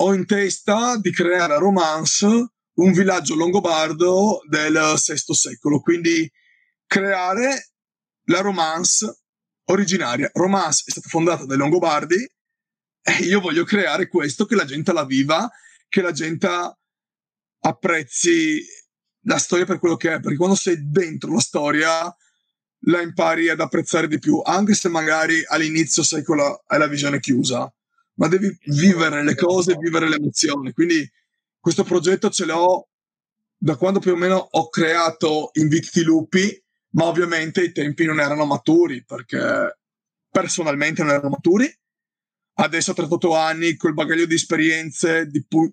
ho in testa di creare a Romans un villaggio longobardo del sesto secolo, quindi creare la Romans originaria. Romans è stata fondata dai Longobardi e io voglio creare questo, che la gente la viva, che la gente apprezzi la storia per quello che è, perché quando sei dentro la storia la impari ad apprezzare di più, anche se magari all'inizio sei con la, hai la visione chiusa, ma devi vivere le cose, vivere le emozioni. Quindi questo progetto ce l'ho da quando più o meno ho creato Invicti Lupi, ma ovviamente i tempi non erano maturi, perché personalmente non erano maturi. Adesso a trentotto anni, col bagaglio di esperienze, di pu-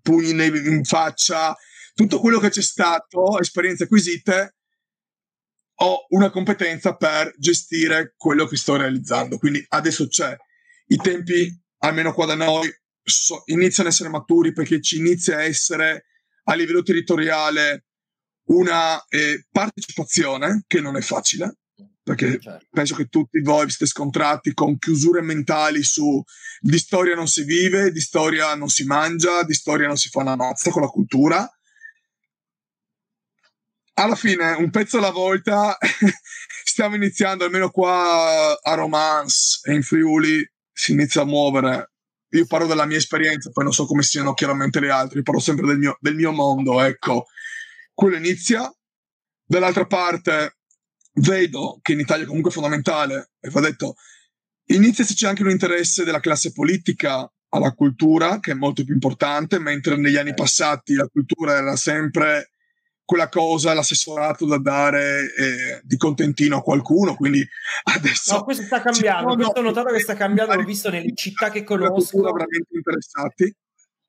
pugni in faccia, tutto quello che c'è stato, esperienze acquisite, ho una competenza per gestire quello che sto realizzando. Quindi adesso c'è i tempi, almeno qua da noi, so, iniziano a essere maturi, perché ci inizia a essere a livello territoriale una eh, partecipazione che non è facile, perché certo. Penso che tutti voi vi siete scontrati con chiusure mentali su di storia non si vive, di storia non si mangia, di storia non si fa una mazza con la cultura. Alla fine, un pezzo alla volta, stiamo iniziando, almeno qua a Romans e in Friuli, si inizia a muovere. Io parlo della mia esperienza, poi non so come siano chiaramente le altre, parlo sempre del mio, del mio mondo, ecco. Quello inizia. Dall'altra parte vedo che in Italia comunque è fondamentale, e va detto, inizia se c'è anche un interesse della classe politica alla cultura, che è molto più importante, mentre negli anni passati la cultura era sempre quella cosa, l'assessorato da dare eh, di contentino a qualcuno. Quindi adesso no, questo sta cambiando, questo ho notato che sta cambiando, l'ho visto nelle città che conosco, veramente interessati.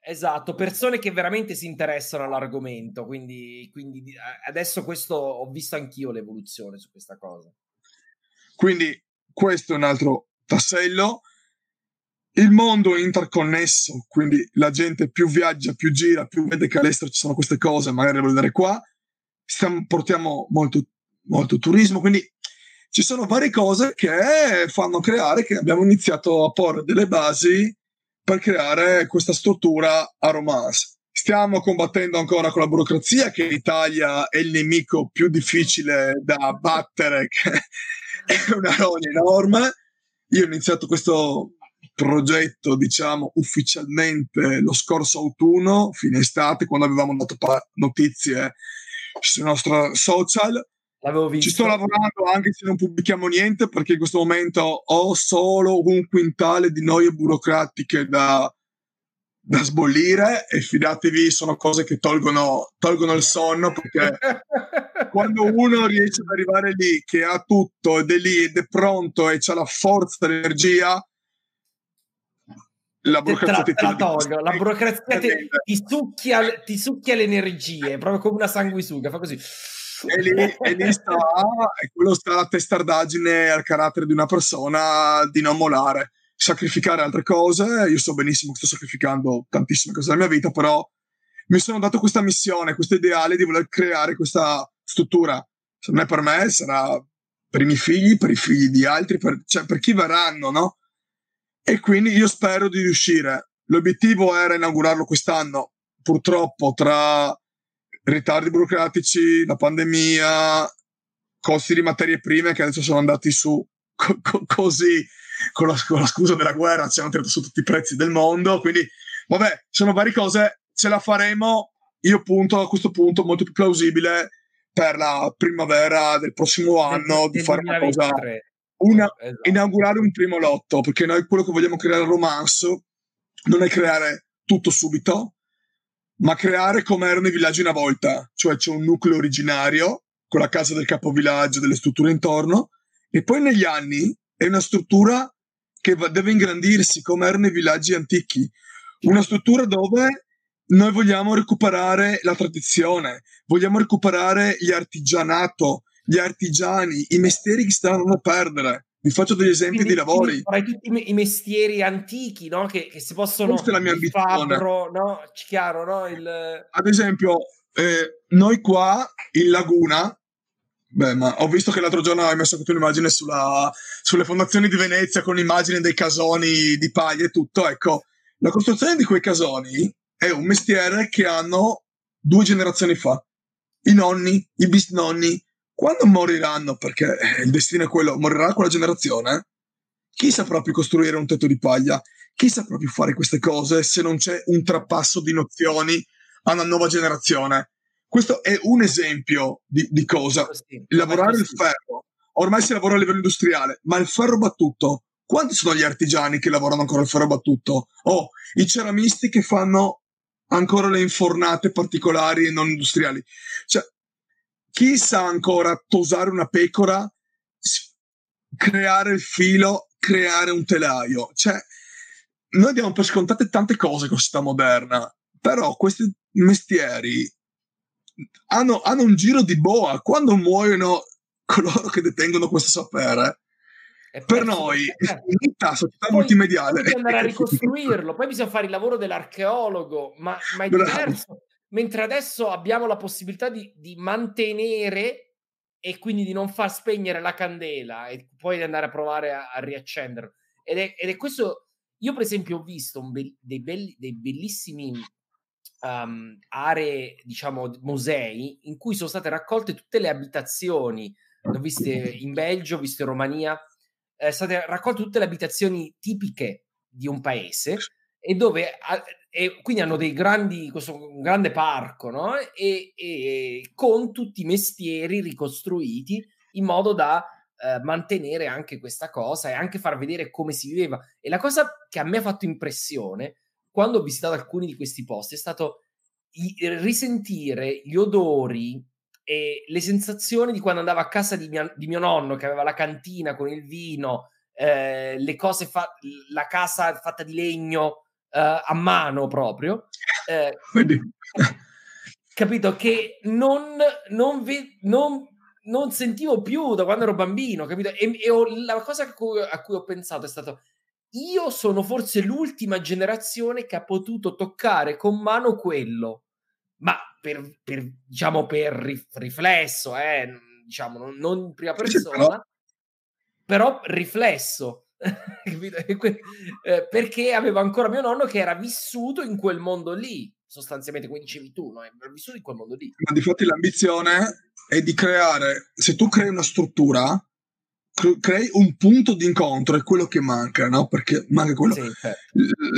Esatto, persone che veramente si interessano all'argomento, quindi, quindi adesso questo ho visto anch'io l'evoluzione su questa cosa. Quindi questo è un altro tassello. Il mondo è interconnesso, quindi la gente più viaggia, più gira, più vede che all'estero ci sono queste cose, magari vuole vedere qua. Stiamo, portiamo molto, molto turismo, quindi ci sono varie cose che fanno creare, che abbiamo iniziato a porre delle basi per creare questa struttura a Romans. stiamo combattendo ancora con la burocrazia, che in Italia è il nemico più difficile da battere, che è una rogna enorme. Io ho iniziato questo progetto, diciamo, ufficialmente lo scorso autunno, fine estate, quando avevamo dato pa- notizie sui nostri social. L'avevo visto. Ci sto lavorando, anche se non pubblichiamo niente, perché in questo momento ho solo un quintale di noie burocratiche da, da sbollire, e fidatevi, sono cose che tolgono, tolgono il sonno, perché quando uno riesce ad arrivare lì, che ha tutto ed è lì ed è pronto e c'ha la forza, l'energia, la burocrazia te la, te la tolgo, la burocrazia te, ti, succhia, ti succhia le energie, proprio come una sanguisuga, fa così. E lì, e lì sta, e quello sta la testardaggine al carattere di una persona di non molare, sacrificare altre cose. Io so benissimo che sto sacrificando tantissime cose della mia vita, però mi sono dato questa missione, questo ideale di voler creare questa struttura. Se non è per me, sarà per i miei figli, per i figli di altri, per, cioè, per chi verranno, no? E quindi io spero di riuscire. L'obiettivo era inaugurarlo quest'anno, purtroppo tra ritardi burocratici, la pandemia, costi di materie prime che adesso sono andati su co- co- così, con la, con la scusa della guerra, ci hanno tirato su tutti i prezzi del mondo, quindi vabbè, sono varie cose, ce la faremo. Io punto a questo punto molto più plausibile per la primavera del prossimo anno di fare una cosa... Una, esatto. Inaugurare un primo lotto, perché noi quello che vogliamo creare a Romans non è creare tutto subito, ma creare come erano i villaggi una volta, cioè c'è un nucleo originario con la casa del capovillaggio, delle strutture intorno, e poi negli anni è una struttura che va, deve ingrandirsi come erano i villaggi antichi, una struttura dove noi vogliamo recuperare la tradizione, vogliamo recuperare gli artigianato, gli artigiani, i mestieri che stanno a perdere. Vi faccio degli esempi. Quindi, di lavori, tutti i mestieri antichi, no? Che, che si possono. Questa è la mia ambizione. Fabbro, no? Chiaro, no? Il... Ad esempio, eh, noi qua in Laguna, beh, ma ho visto che l'altro giorno hai messo un'immagine sulla, sulle fondazioni di Venezia con l'immagine dei casoni di paglia e tutto. Ecco, la costruzione di quei casoni è un mestiere che hanno due generazioni fa, i nonni, i bisnonni. Quando moriranno, perché il destino è quello, morirà quella generazione, chi saprà più costruire un tetto di paglia? Chi saprà più fare queste cose se non c'è un trapasso di nozioni a una nuova generazione? Questo è un esempio di, di cosa. Lavorare il ferro. Ormai si lavora a livello industriale, ma il ferro battuto, quanti sono gli artigiani che lavorano ancora il ferro battuto? O i ceramisti che fanno ancora le infornate particolari e non industriali? Cioè, chi sa ancora tosare una pecora, creare il filo, creare un telaio? Cioè, noi diamo per scontate tante cose con questa moderna, però questi mestieri hanno, hanno un giro di boa. Quando muoiono coloro che detengono questo sapere, per noi è finita la società poi, multimediale. Bisogna andare a ricostruirlo, poi bisogna fare il lavoro dell'archeologo, ma, ma è diverso. Mentre adesso abbiamo la possibilità di, di mantenere e quindi di non far spegnere la candela e poi di andare a provare a, a riaccenderla. Ed è, ed è questo. Io per esempio ho visto un be- dei, belli, dei bellissimi um, aree, diciamo, musei, in cui sono state raccolte tutte le abitazioni. L'ho viste in Belgio, ho visto in Romania. Sono state raccolte tutte le abitazioni tipiche di un paese, e dove... A- E quindi hanno dei grandi, questo, un grande parco, no? E, e con tutti i mestieri ricostruiti in modo da eh, mantenere anche questa cosa e anche far vedere come si viveva. E la cosa che a me ha fatto impressione quando ho visitato alcuni di questi posti è stato risentire gli odori e le sensazioni di quando andavo a casa di, mia, di mio nonno, che aveva la cantina con il vino, eh, le cose fa- la casa fatta di legno, Uh, a mano proprio, eh, capito, che non non, ve, non non sentivo più da quando ero bambino, capito? E, e ho, la cosa a cui, a cui ho pensato è stato: io sono forse l'ultima generazione che ha potuto toccare con mano quello, ma per, per diciamo per riflesso, eh, diciamo non, non in prima persona, però riflesso. Perché avevo ancora mio nonno che era vissuto in quel mondo lì, sostanzialmente, come dicevi tu, no? È vissuto in quel mondo lì. Ma difatti l'ambizione è di creare, se tu crei una struttura, crei un punto d'incontro, è quello che manca, no? Perché manca quello. Sì,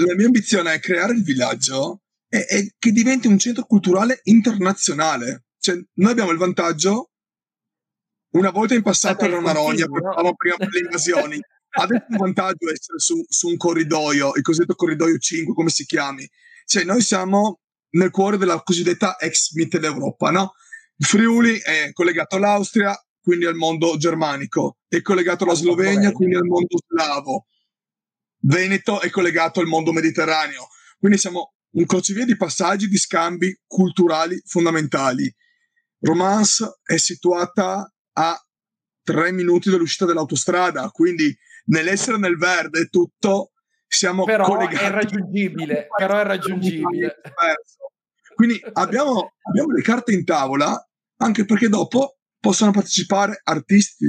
la mia ambizione è creare il villaggio e, e che diventi un centro culturale internazionale. Cioè, noi abbiamo il vantaggio, una volta in passato era una rogna, portavamo prima per le invasioni. Adesso è un vantaggio essere su, su un corridoio, il cosiddetto corridoio cinque, come si chiami. Cioè, noi siamo nel cuore della cosiddetta ex Mitteleuropa, no? Friuli è collegato all'Austria, quindi al mondo germanico, è collegato alla Slovenia, quindi al mondo slavo. Veneto è collegato al mondo mediterraneo. Quindi siamo un crocevia di passaggi, di scambi culturali fondamentali. Romans è situata a tre minuti dall'uscita dell'autostrada, quindi nell'essere nel verde e tutto, siamo però collegati. È raggiungibile, però è raggiungibile. Quindi abbiamo, abbiamo le carte in tavola, anche perché dopo possono partecipare artisti,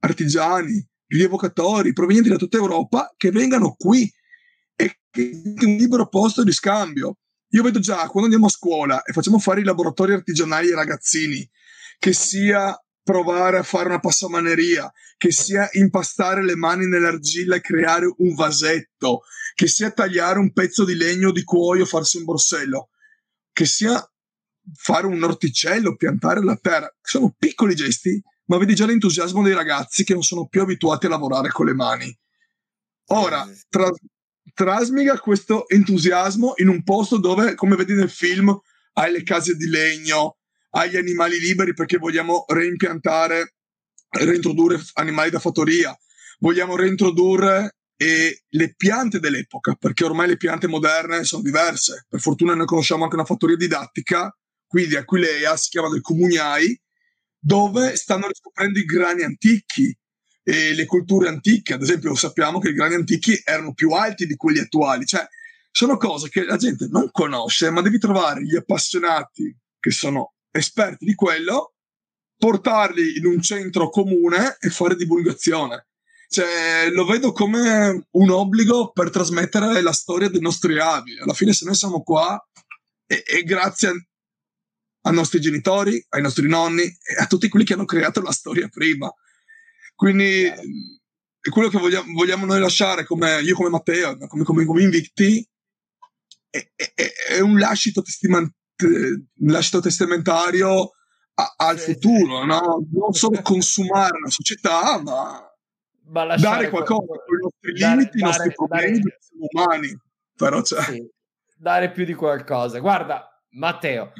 artigiani, rievocatori provenienti da tutta Europa che vengano qui e che è un libero posto di scambio. Io vedo già quando andiamo a scuola e facciamo fare i laboratori artigianali ai ragazzini, che sia provare a fare una passamaneria, che sia impastare le mani nell'argilla e creare un vasetto, che sia tagliare un pezzo di legno di cuoio, farsi un borsello, che sia fare un orticello, piantare la terra. Sono piccoli gesti, ma vedi già l'entusiasmo dei ragazzi che non sono più abituati a lavorare con le mani. Ora, tra- trasmiga questo entusiasmo in un posto dove, come vedi nel film, hai le case di legno, hai gli animali liberi, perché vogliamo reimpiantare, reintrodurre animali da fattoria, vogliamo reintrodurre e le piante dell'epoca, perché ormai le piante moderne sono diverse. Per fortuna noi conosciamo anche una fattoria didattica qui di Aquileia, si chiama del Comugnai, dove stanno riscoprendo i grani antichi e le colture antiche. Ad esempio sappiamo che i grani antichi erano più alti di quelli attuali. Cioè, sono cose che la gente non conosce, ma devi trovare gli appassionati che sono esperti di quello, portarli in un centro comune e fare divulgazione. Cioè, lo vedo come un obbligo per trasmettere la storia dei nostri avi. Alla fine, se noi siamo qua, e, e grazie a ai nostri genitori, ai nostri nonni e a tutti quelli che hanno creato la storia prima. Quindi è quello che vogliamo, vogliamo noi lasciare, come io, come Matteo, come, come, come Invicti, è, è, è un lascito, testimon- lascito testamentario a, al sì, futuro, sì. No? Non solo consumare la società, ma, ma dare qualcosa con i nostri dare, limiti, dare, i nostri problemi, dare, siamo umani. Però cioè. Sì, dare più di qualcosa. Guarda, Matteo,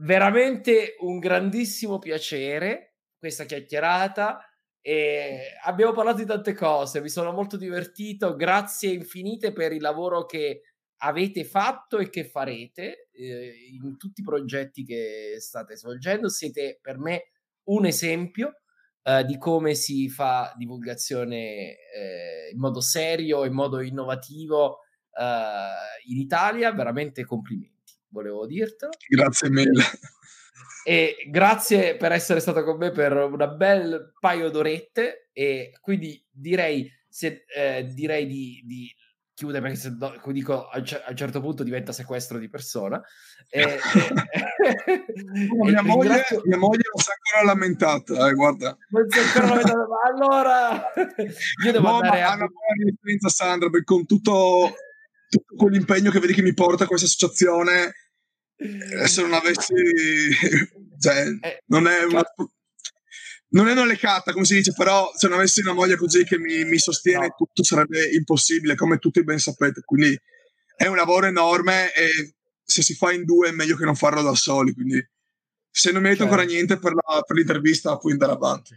veramente un grandissimo piacere questa chiacchierata, e abbiamo parlato di tante cose, mi sono molto divertito, grazie infinite per il lavoro che avete fatto e che farete eh, in tutti i progetti che state svolgendo. Siete per me un esempio eh, di come si fa divulgazione eh, in modo serio, in modo innovativo eh, in Italia. Veramente complimenti, volevo dirtelo. Grazie mille. E grazie per essere stato con me per una bel paio d'orette, e quindi direi se, eh, direi di, di chiudere, perché se do, dico, a, a un certo punto diventa sequestro di persona. E, e, mia, moglie, ringrazio... mia moglie non si è ancora lamentata, eh, guarda. Non si è ancora lamentata, ma allora io devo no, andare a... Anna, Sandra, perché con tutto... tutto quell'impegno che vedi che mi porta questa associazione, se non avessi, cioè, eh, non è una, non è una leccata, come si dice, però se non avessi una moglie così che mi, mi sostiene, no, tutto sarebbe impossibile, come tutti ben sapete. Quindi è un lavoro enorme, e se si fa in due è meglio che non farlo da soli. Quindi se non mi avete ancora niente per, la, per l'intervista, puoi andare avanti.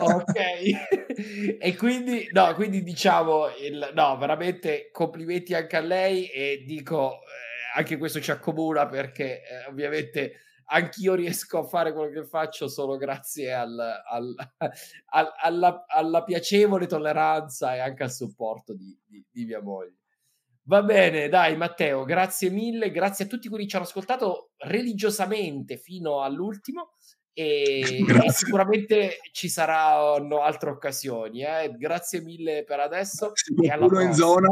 Ok. E quindi, no, quindi diciamo, il, no, veramente complimenti anche a lei, e dico, eh, anche questo ci accomuna, perché eh, ovviamente anch'io riesco a fare quello che faccio solo grazie al, al, al, alla, alla piacevole tolleranza e anche al supporto di, di, di mia moglie. Va bene, dai Matteo, grazie mille, grazie a tutti quelli che ci hanno ascoltato religiosamente fino all'ultimo, e, e sicuramente ci saranno altre occasioni. Eh. Grazie mille per adesso. Se qualcuno è in zona,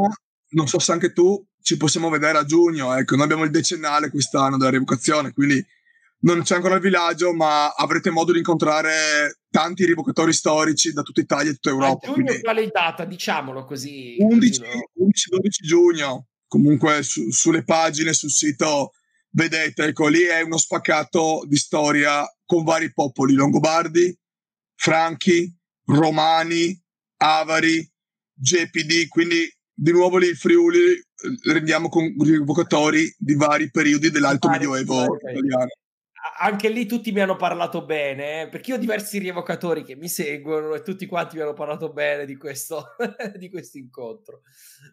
non so se anche tu, ci possiamo vedere a giugno. Ecco, noi abbiamo il decennale quest'anno della rievocazione, quindi non c'è ancora il villaggio, ma avrete modo di incontrare tanti rievocatori storici da tutta Italia e tutta Europa. A giugno quale data? Diciamolo così. undici dodici giugno, comunque su, sulle pagine, sul sito, vedete, ecco, lì è uno spaccato di storia con vari popoli, Longobardi, Franchi, Romani, Avari, Gepidi, quindi di nuovo lì il Friuli rendiamo con rievocatori di vari periodi dell'Alto Medioevo italiano. Anche lì tutti mi hanno parlato bene, perché io ho diversi rievocatori che mi seguono e tutti quanti mi hanno parlato bene di questo di questo incontro.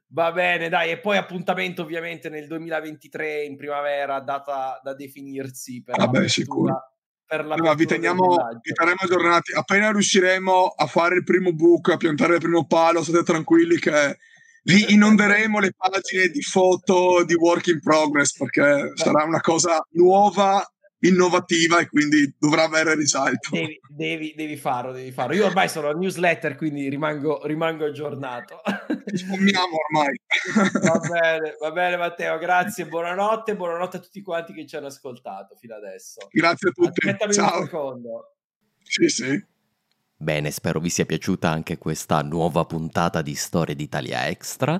Va bene, dai, e poi appuntamento ovviamente nel duemilaventitré in primavera, data da definirsi per ah la beh, sicuro. Per la no, vi teniamo, vi terremo aggiornati. Appena riusciremo a fare il primo buco, a piantare il primo palo, state tranquilli che vi inonderemo le pagine di foto di work in progress, perché sarà una cosa nuova, innovativa, e quindi dovrà avere risalto. Devi, devi, devi farlo, devi farlo. Io ormai sono a newsletter, quindi rimango, rimango aggiornato. Spommiamo ormai. Va bene, va bene Matteo, grazie, buonanotte, buonanotte a tutti quanti che ci hanno ascoltato fino adesso. Grazie a tutti. Aspettami Ciao. Un secondo. Sì, sì. Bene, spero vi sia piaciuta anche questa nuova puntata di Storie d'Italia Extra.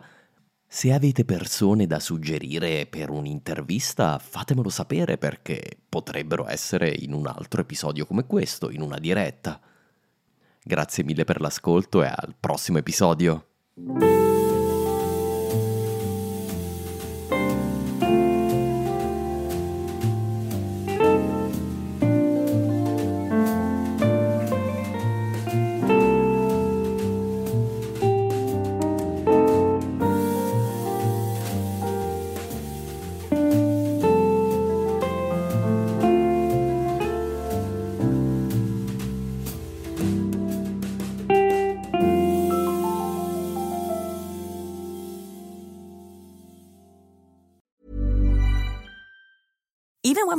Se avete persone da suggerire per un'intervista, fatemelo sapere, perché potrebbero essere in un altro episodio come questo, in una diretta. Grazie mille per l'ascolto e al prossimo episodio. When